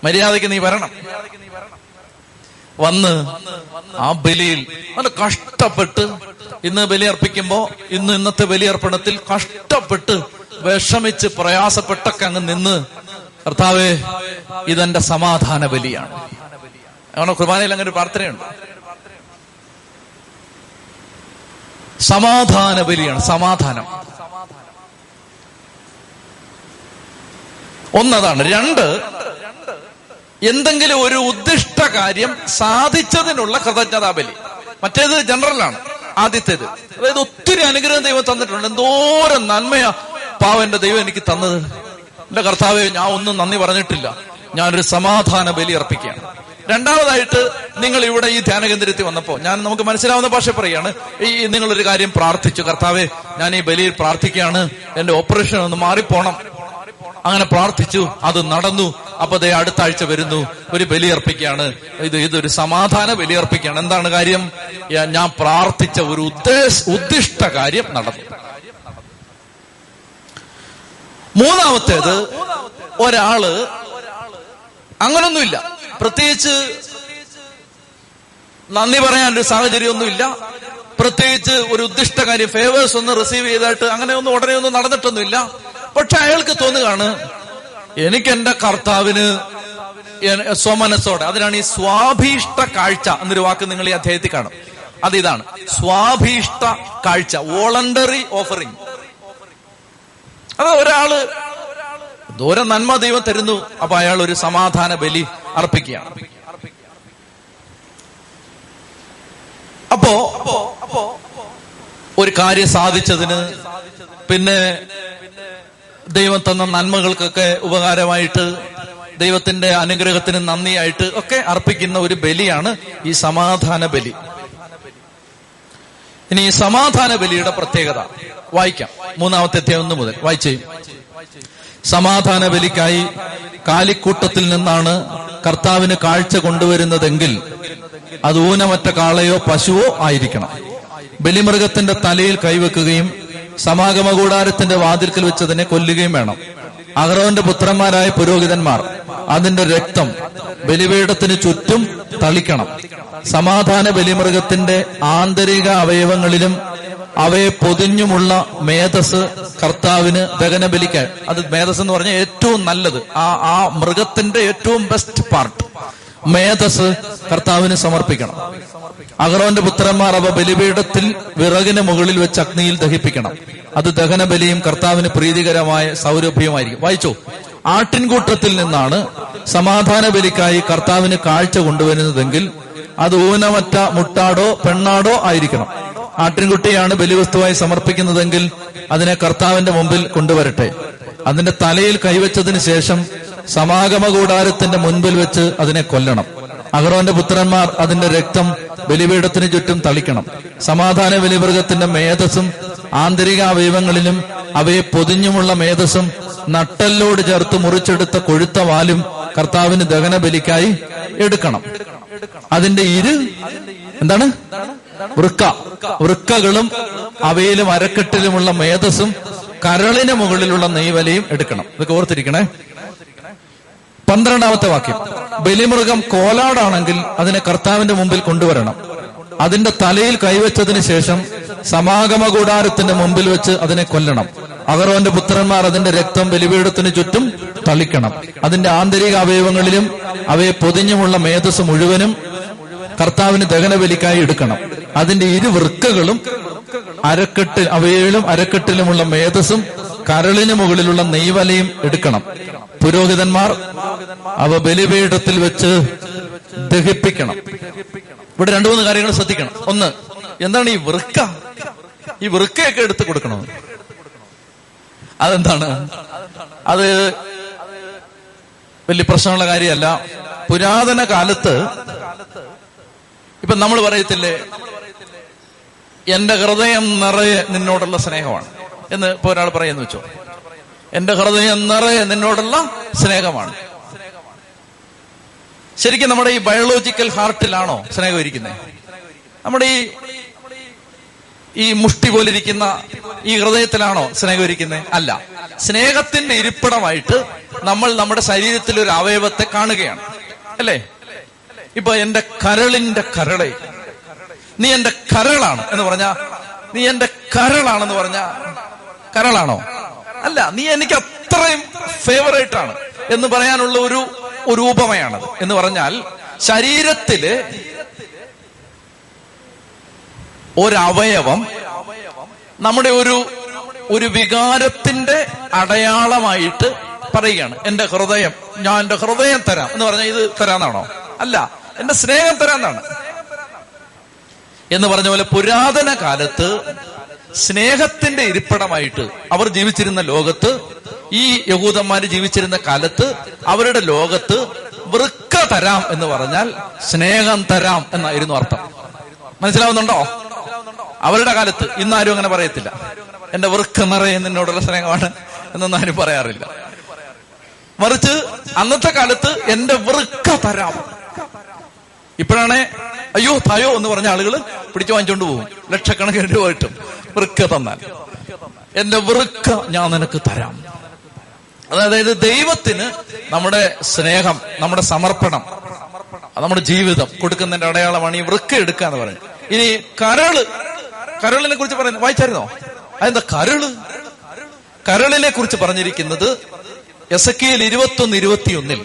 മര്യാദയ്ക്ക് നീ വരണം. വന്ന് ആ ബലിയിൽ നല്ല കഷ്ടപ്പെട്ട് ഇന്ന് ബലി അർപ്പിക്കുമ്പോ, ഇന്നത്തെ ബലിയർപ്പണത്തിൽ കഷ്ടപ്പെട്ട് വിഷമിച്ച് പ്രയാസപ്പെട്ടൊക്കെ അങ്ങ് നിന്ന്, കർത്താവേ ഇതെന്റെ സമാധാന ബലിയാണ്. അങ്ങനെ കുർബാനയിൽ അങ്ങനെ ഒരു പ്രാർത്ഥനയുണ്ട്, സമാധാന ബലിയാണ്. സമാധാനം ഒന്നതാണ്. രണ്ട്, എന്തെങ്കിലും ഒരു ഉദ്ദിഷ്ട കാര്യം സാധിച്ചതിനുള്ള കൃതജ്ഞതാ ബലി. മറ്റേത് ജനറലാണ്. ആദ്യത്തേത് അതായത് ഒത്തിരി അനുഗ്രഹം ദൈവം തന്നിട്ടുണ്ട്, എന്തോരം നന്മയാ പാവന്റെ ദൈവം എനിക്ക് തന്നത്. എന്റെ കർത്താവെ ഞാൻ ഒന്നും നന്ദി പറഞ്ഞിട്ടില്ല, ഞാനൊരു സമാധാന ബലി അർപ്പിക്കുകയാണ്. രണ്ടാമതായിട്ട്, നിങ്ങൾ ഇവിടെ ഈ ധ്യാനകേന്ദ്രത്തിൽ വന്നപ്പോൾ ഞാൻ നമുക്ക് മനസ്സിലാവുന്ന ഭാഷ പറയാണ്, ഈ നിങ്ങളൊരു കാര്യം പ്രാർത്ഥിച്ചു, കർത്താവെ ഞാൻ ഈ ബലിയിൽ പ്രാർത്ഥിക്കുകയാണ്, എന്റെ ഓപ്പറേഷൻ ഒന്ന് മാറിപ്പോണം. അങ്ങനെ പ്രാർത്ഥിച്ചു, അത് നടന്നു. അപ്പൊ ദേ അടുത്ത ആഴ്ച വരുന്നു, ഒരു ബലിയർപ്പിക്കുകയാണ്. ഇതൊരു സമാധാന ബലിയർപ്പിക്കുകയാണ്. എന്താണ് കാര്യം? ഞാൻ പ്രാർത്ഥിച്ച ഒരു ഉദ്ദിഷ്ട കാര്യം നടന്നു. മൂന്നാമത്തേത്, ഒരാള് അങ്ങനൊന്നുമില്ല, പ്രത്യേകിച്ച് നന്ദി പറയാനൊരു സാഹചര്യമൊന്നുമില്ല, പ്രത്യേകിച്ച് ഒരു ഉദ്ദിഷ്ട കാര്യം ഫേവേഴ്സ് ഒന്ന് റിസീവ് ചെയ്തായിട്ട് അങ്ങനെയൊന്നും ഉടനെ ഒന്നും നടന്നിട്ടൊന്നുമില്ല. പക്ഷെ അയാൾക്ക് തോന്നുകയാണ്, എനിക്ക് എന്റെ കർത്താവിന് സ്വമനസ്സോടെ, അതിനാണ് ഈ സ്വാഭീഷ്ട കാഴ്ച എന്നൊരു വാക്ക് നിങ്ങൾ ഈ അധ്യായത്തിൽ കാണും, അത് ഇതാണ് സ്വാഭീഷ്ട കാഴ്ച, വോളണ്ടറി ഓഫറിങ്. അത് ഒരാള് ദൂരം നന്മ ദൈവം തരുന്നു, അപ്പൊ അയാൾ ഒരു സമാധാന ബലി അർപ്പിക്കുകയാണ്. അപ്പോ ഒരു കാര്യം സാധിച്ചതിന്, പിന്നെ ദൈവം തന്ന നന്മകൾക്കൊക്കെ ഉപകാരമായിട്ട്, ദൈവത്തിന്റെ അനുഗ്രഹത്തിന് നന്ദിയായിട്ട് ഒക്കെ അർപ്പിക്കുന്ന ഒരു ബലിയാണ് ഈ സമാധാന ബലി. ഇനി സമാധാന ബലിയുടെ പ്രത്യേകത വായിക്കാം. 3:1 വായിച്ചേ. സമാധാന ബലിക്കായി കാലിക്കൂട്ടത്തിൽ നിന്നാണ് കർത്താവിന് കാഴ്ച കൊണ്ടുവരുന്നതെങ്കിൽ അത് ഊനമറ്റ കാളയോ പശുവോ ആയിരിക്കണം. ബലിമൃഗത്തിന്റെ തലയിൽ കൈവെക്കുകയും സമാഗമ കൂടാരത്തിന്റെ വാതിൽക്കൽ വെച്ച് അതിനെ കൊല്ലുകയും വേണം. അഹരോന്റെ പുത്രന്മാരായ പുരോഹിതന്മാർ അതിന്റെ രക്തം ബലിപീഠത്തിന് ചുറ്റും തളിക്കണം. സമാധാന ബലിമൃഗത്തിന്റെ ആന്തരിക അവയവങ്ങളിലും അവയെ പൊതിഞ്ഞുമുള്ള മേധസ് കർത്താവിന് ദഹന ബലിക്കാൻ. അത് മേധസ് എന്ന് പറഞ്ഞാൽ ഏറ്റവും നല്ലത്, ആ മൃഗത്തിന്റെ ഏറ്റവും ബെസ്റ്റ് പാർട്ട് മേധസ് കർത്താവിന് സമർപ്പിക്കണം. അഹരോന്റെ പുത്രന്മാർ അവ ബലിപീഠത്തിൽ വിറകിന് മുകളിൽ വെച്ച് അഗ്നിയിൽ ദഹിപ്പിക്കണം. അത് ദഹന ബലിയും കർത്താവിന് പ്രീതികരമായ സൗരഭ്യമായിരിക്കും. വായിച്ചോ. ആട്ടിൻകൂട്ടത്തിൽ നിന്നാണ് സമാധാന ബലിക്കായി കർത്താവിന് കാഴ്ച കൊണ്ടുവരുന്നതെങ്കിൽ അത് ഊനമറ്റ മുട്ടാടോ പെണ്ണാടോ ആയിരിക്കണം. ആട്ടിൻകുട്ടിയാണ് ബലിവസ്തുവായി സമർപ്പിക്കുന്നതെങ്കിൽ അതിനെ കർത്താവിന്റെ മുമ്പിൽ കൊണ്ടുവരട്ടെ. അതിന്റെ തലയിൽ കൈവച്ചതിന് ശേഷം സമാഗമ കൂടാരത്തിന്റെ മുൻപിൽ വെച്ച് അതിനെ കൊല്ലണം. അഹരോന്റെ പുത്രന്മാർ അതിന്റെ രക്തം ബലിപീഠത്തിന് ചുറ്റും തളിക്കണം. സമാധാന ബലിമൃഗത്തിന്റെ മേധസ്സും ആന്തരിക അവയവങ്ങളിലും അവയെ പൊതിഞ്ഞുമുള്ള മേധസ്സും നട്ടെല്ലോട് ചേർത്ത് മുറിച്ചെടുത്ത കൊഴുത്ത വാലും കർത്താവിന് ദഹന ബലിക്കായി എടുക്കണം. അതിന്റെ എന്താണ് വൃക്കകളും അവയിലും അരക്കെട്ടിലുമുള്ള മേധസ്സും കരളിന് മുകളിലുള്ള നെയ്വലയും എടുക്കണം. ഇതൊക്കെ ഓർത്തിരിക്കണേ. 12-ാമത്തെ വാക്യം. ബലിമൃഗം കോലാടാണെങ്കിൽ അതിനെ കർത്താവിന്റെ മുമ്പിൽ കൊണ്ടുവരണം. അതിന്റെ തലയിൽ കൈവച്ചതിന് ശേഷം സമാഗമ കൂടാരത്തിന്റെ മുമ്പിൽ വെച്ച് അതിനെ കൊല്ലണം. അഹരോന്റെ പുത്രന്മാർ അതിന്റെ രക്തം ബലിപീഠത്തിന് ചുറ്റും തളിക്കണം. അതിന്റെ ആന്തരിക അവയവങ്ങളിലും അവയെ പൊതിഞ്ഞുമുള്ള മേധസ് മുഴുവനും കർത്താവിന് ദഹന ബലിക്കായി എടുക്കണം. അതിന്റെ ഇരുവൃക്കകളും അവയിലും അരക്കെട്ടിലുമുള്ള മേധസ്സും കരളിന് മുകളിലുള്ള നെയ്വലയും എടുക്കണം. പുരോഹിതന്മാർ അവ ബലിപീഠത്തിൽ വെച്ച് ദഹിപ്പിക്കണം. ഇവിടെ 2-3 കാര്യങ്ങൾ ശ്രദ്ധിക്കണം. ഒന്ന്, എന്താണ് ഈ വൃക്ക? ഈ വൃക്കയൊക്കെ എടുത്ത് കൊടുക്കണോ? അതെന്താണ്? അത് വലിയ പ്രശ്നമുള്ള കാര്യമല്ല. പുരാതന കാലത്ത് ഇപ്പൊ നമ്മൾ പറയത്തില്ലേ, എന്റെ ഹൃദയം നിറയെ നിന്നോടുള്ള സ്നേഹമാണ് എന്ന് ഇപ്പൊ ഒരാൾ പറയുന്നു വെച്ചോ. എന്റെ ഹൃദയം നിറയെ നിന്നോടുള്ള സ്നേഹമാണ്. ശരിക്കും നമ്മുടെ ഈ ബയോളജിക്കൽ ഹാർട്ടിലാണോ സ്നേഹം ഇരിക്കുന്നത്? നമ്മുടെ ഈ മുഷ്ടി പോലിരിക്കുന്ന ഈ ഹൃദയത്തിലാണോ സ്നേഹം ഇരിക്കുന്നത്? അല്ല. സ്നേഹത്തിന്റെ ഇരിപ്പിടമായിട്ട് നമ്മൾ നമ്മുടെ ശരീരത്തിൽ ഒരു അവയവത്തെ കാണുകയാണ്, അല്ലേ? ഇപ്പൊ എന്റെ കരളിന്റെ കരളെ, നീ എന്റെ കരളാണ് എന്ന് പറഞ്ഞ, നീ എന്റെ കരളാണെന്ന് പറഞ്ഞ കരളാണോ? അല്ല, നീ എനിക്ക് അത്രയും ഫേവറേറ്റ് ആണ് എന്ന് പറയാനുള്ള ഒരു ഉപമയാണത്. എന്ന് പറഞ്ഞാൽ ശരീരത്തില് ഒരവയവം നമ്മുടെ ഒരു വികാരത്തിന്റെ അടയാളമായിട്ട് പറയുകയാണ്. എന്റെ ഹൃദയം, ഞാൻ എന്റെ ഹൃദയം തരാം എന്ന് പറഞ്ഞാൽ ഇത് തരാന്നാണോ? അല്ല, എന്റെ സ്നേഹം തരാന്നാണ്. എന്ന് പറഞ്ഞ പോലെ പുരാതന കാലത്ത് സ്നേഹത്തിന്റെ ഇരിപ്പിടമായിട്ട് അവർ ജീവിച്ചിരുന്ന ലോകത്ത്, ഈ യഹൂദന്മാര് ജീവിച്ചിരുന്ന കാലത്ത്, അവരുടെ ലോകത്ത് വൃക്ക തരാം എന്ന് പറഞ്ഞാൽ സ്നേഹം തരാം എന്നായിരുന്നു അർത്ഥം. മനസ്സിലാവുന്നുണ്ടോ? അവരുടെ കാലത്ത്. ഇന്നാരും അങ്ങനെ പറയത്തില്ല. എന്റെ വൃക്ക നിറയെ നിന്നോടുള്ള സ്നേഹമാണ് എന്നൊന്നും ആരും പറയാറില്ല. മറിച്ച് അന്നത്തെ കാലത്ത് എന്റെ വൃക്ക തരാം. ഇപ്പോഴാണേ അയ്യോ തായോ എന്ന് പറഞ്ഞ ആളുകൾ പിടിച്ചു വാങ്ങിച്ചോണ്ട് പോകും, ലക്ഷക്കണക്കിന് രൂപ കിട്ടും വൃക്ക തന്നാൽ. എന്റെ വൃക്ക ഞാൻ നിനക്ക് തരാം. അതായത് ദൈവത്തിന് നമ്മുടെ സ്നേഹം, നമ്മുടെ സമർപ്പണം, നമ്മുടെ ജീവിതം കൊടുക്കുന്നതിന്റെ അടയാളമാണ് ഈ വൃക്ക എടുക്കുക എന്ന് പറയുന്നത്. ഇനി കരളിനെ കുറിച്ച് പറയുന്നത് വായിച്ചായിരുന്നോ? അതെന്താ കരളിനെ കുറിച്ച് പറഞ്ഞിരിക്കുന്നത് എസക്കിയൽ 21:21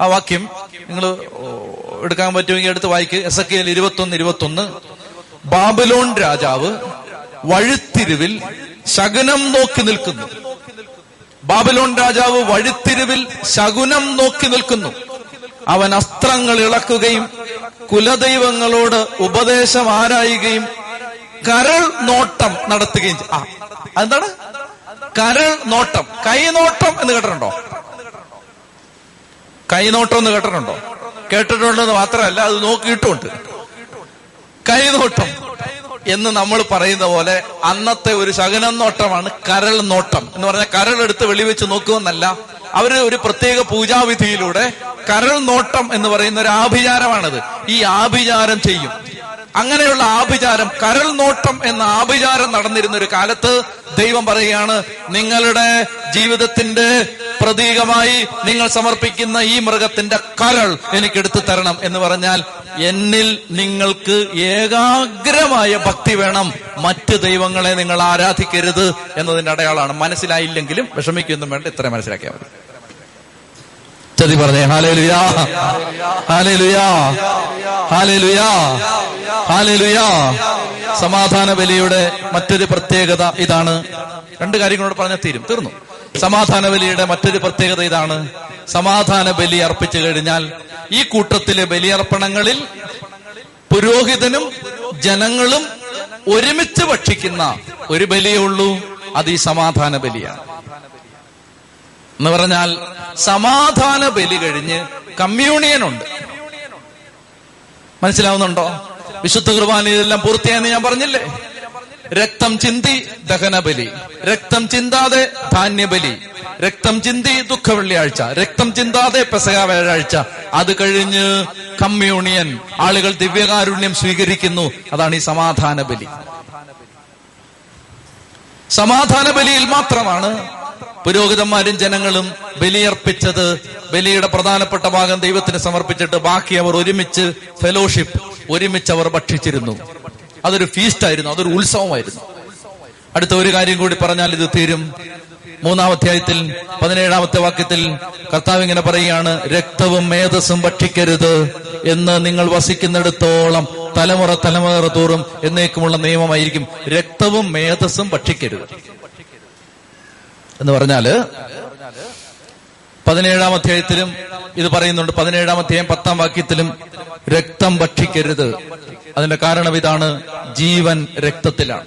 ആ വാക്യം നിങ്ങൾ എടുക്കാൻ പറ്റുമെങ്കിൽ എടുത്ത് വായിക്കുക. എസക്കിയൽ 21:21. ബാബിലോൺ രാജാവ് വഴിത്തിരിവിൽ ശകുനം നോക്കി നിൽക്കുന്നു. ബാബിലോൺ രാജാവ് വഴിത്തിരിവിൽ ശകുനം നോക്കി നിൽക്കുന്നു. അവൻ അസ്ത്രങ്ങൾ ഇളക്കുകയും കുലദൈവങ്ങളോട് ഉപദേശം ആരായുകയും കരൾ നോട്ടം നടത്തുകയും ചെയ്യും. എന്താണ് കരൾ നോട്ടം? കൈനോട്ടം എന്ന് കേട്ടിട്ടുണ്ടോ? കൈനോട്ടം എന്ന് കേട്ടിട്ടുണ്ടോ? കേട്ടിട്ടുണ്ടെന്ന് മാത്രമല്ല, അത് നോക്കിയിട്ടുമുണ്ട്. കൈനോട്ടം എന്ന് നമ്മൾ പറയുന്ന പോലെ അന്നത്തെ ഒരു ശകനം നോട്ടമാണ് കരൾ നോട്ടം എന്ന് പറഞ്ഞാൽ കരളെടുത്ത് വെളിവെച്ച് നോക്കുമെന്നല്ല. അവര് ഒരു പ്രത്യേക പൂജാവിധിയിലൂടെ കരൾ നോട്ടം എന്ന് പറയുന്ന ഒരു ആഭിചാരമാണത്. ഈ ആഭിചാരം ചെയ്യും. അങ്ങനെയുള്ള ആഭിചാരം, കരൾ നോട്ടം എന്ന ആഭിചാരം നടന്നിരുന്ന ഒരു കാലത്ത് ദൈവം പറയുകയാണ്, നിങ്ങളുടെ ജീവിതത്തിന്റെ പ്രതീകമായി നിങ്ങൾ സമർപ്പിക്കുന്ന ഈ മൃഗത്തിന്റെ കരൾ എനിക്കെടുത്തു തരണം എന്ന് പറഞ്ഞാൽ എന്നിൽ നിങ്ങൾക്ക് ഏകാഗ്രമായ ഭക്തി വേണം, മറ്റ് ദൈവങ്ങളെ നിങ്ങൾ ആരാധിക്കരുത് എന്നതിന്റെ അടയാളമാണ്. മനസ്സിലായില്ലെങ്കിലും വിഷമിക്കൊന്നും വേണ്ട, ഇത്ര മനസ്സിലാക്കിയാൽ മതി. ചതി പറഞ്ഞേ ഹല്ലേലൂയ, ഹല്ലേലൂയ, ഹല്ലേലൂയ, ഹല്ലേലൂയ. സമാധാന ബലിയുടെ മറ്റൊരു പ്രത്യേകത ഇതാണ്. രണ്ട് കാര്യങ്ങളോട് പറഞ്ഞാൽ തീരും, തീർന്നു. സമാധാന ബലിയുടെ മറ്റൊരു പ്രത്യേകത ഇതാണ്. സമാധാന ബലി അർപ്പിച്ചു കഴിഞ്ഞാൽ ഈ കൂട്ടത്തിലെ ബലിയർപ്പണങ്ങളിൽ പുരോഹിതനും ജനങ്ങളും ഒരുമിച്ച് ഭക്ഷിക്കുന്ന ഒരു ബലിയേ ഉള്ളൂ, അത് ഈ സമാധാന ബലിയാണ്. എന്ന് പറഞ്ഞാൽ സമാധാന ബലി കഴിഞ്ഞ് കമ്മ്യൂണിയൻ ഉണ്ട്. മനസ്സിലാവുന്നുണ്ടോ? വിശുദ്ധ കുർബാന ഇതെല്ലാം പൂർത്തിയായെന്ന് ഞാൻ പറഞ്ഞില്ലേ. രക്തം ചിന്തി ദഹനബലി, രക്തം ചിന്താതെ ധാന്യബലി, രക്തം ചിന്തി ദുഃഖ വെള്ളിയാഴ്ച, രക്തം ചിന്താതെ പെസക വ്യാഴാഴ്ച. അത് കഴിഞ്ഞ് കമ്മ്യൂണിയൻ, ആളുകൾ ദിവ്യകാരുണ്യം സ്വീകരിക്കുന്നു. അതാണ് ഈ സമാധാന ബലി. സമാധാന ബലിയിൽ മാത്രമാണ് പുരോഹിതന്മാരും ജനങ്ങളും ബലിയർപ്പിച്ചത്. ബലിയുടെ പ്രധാനപ്പെട്ട ഭാഗം ദൈവത്തിന് സമർപ്പിച്ചിട്ട് ബാക്കി അവർ ഒരുമിച്ച് ഫെലോഷിപ്പ്, ഒരുമിച്ച് അവർ ഭക്ഷിച്ചിരുന്നു. അതൊരു ഫീസ്റ്റായിരുന്നു, അതൊരു ഉത്സവമായിരുന്നു. അടുത്ത ഒരു കാര്യം കൂടി പറഞ്ഞാൽ ഇത് തീരും. 3-ാം അധ്യായത്തിൽ 17-മത്തെ വാക്യത്തിൽ കർത്താവ് ഇങ്ങനെ പറയുകയാണ്, രക്തവും മേധസ്സും ഭക്ഷിക്കരുത് എന്ന് നിങ്ങൾ വസിക്കുന്നിടത്തോളം തലമുറ തലമുറ തോറും എന്നേക്കുമുള്ള നിയമമായിരിക്കും. രക്തവും മേധസ്സും ഭക്ഷിക്കരുത് എന്ന് പറഞ്ഞാല് 17-ാം അധ്യായത്തിലും ഇത് പറയുന്നുണ്ട്. 17-ാം അധ്യായം 10-ാം വാക്യത്തിലും രക്തം ഭക്ഷിക്കരുത്. അതിന്റെ കാരണം ഇതാണ്, ജീവൻ രക്തത്തിലാണ്.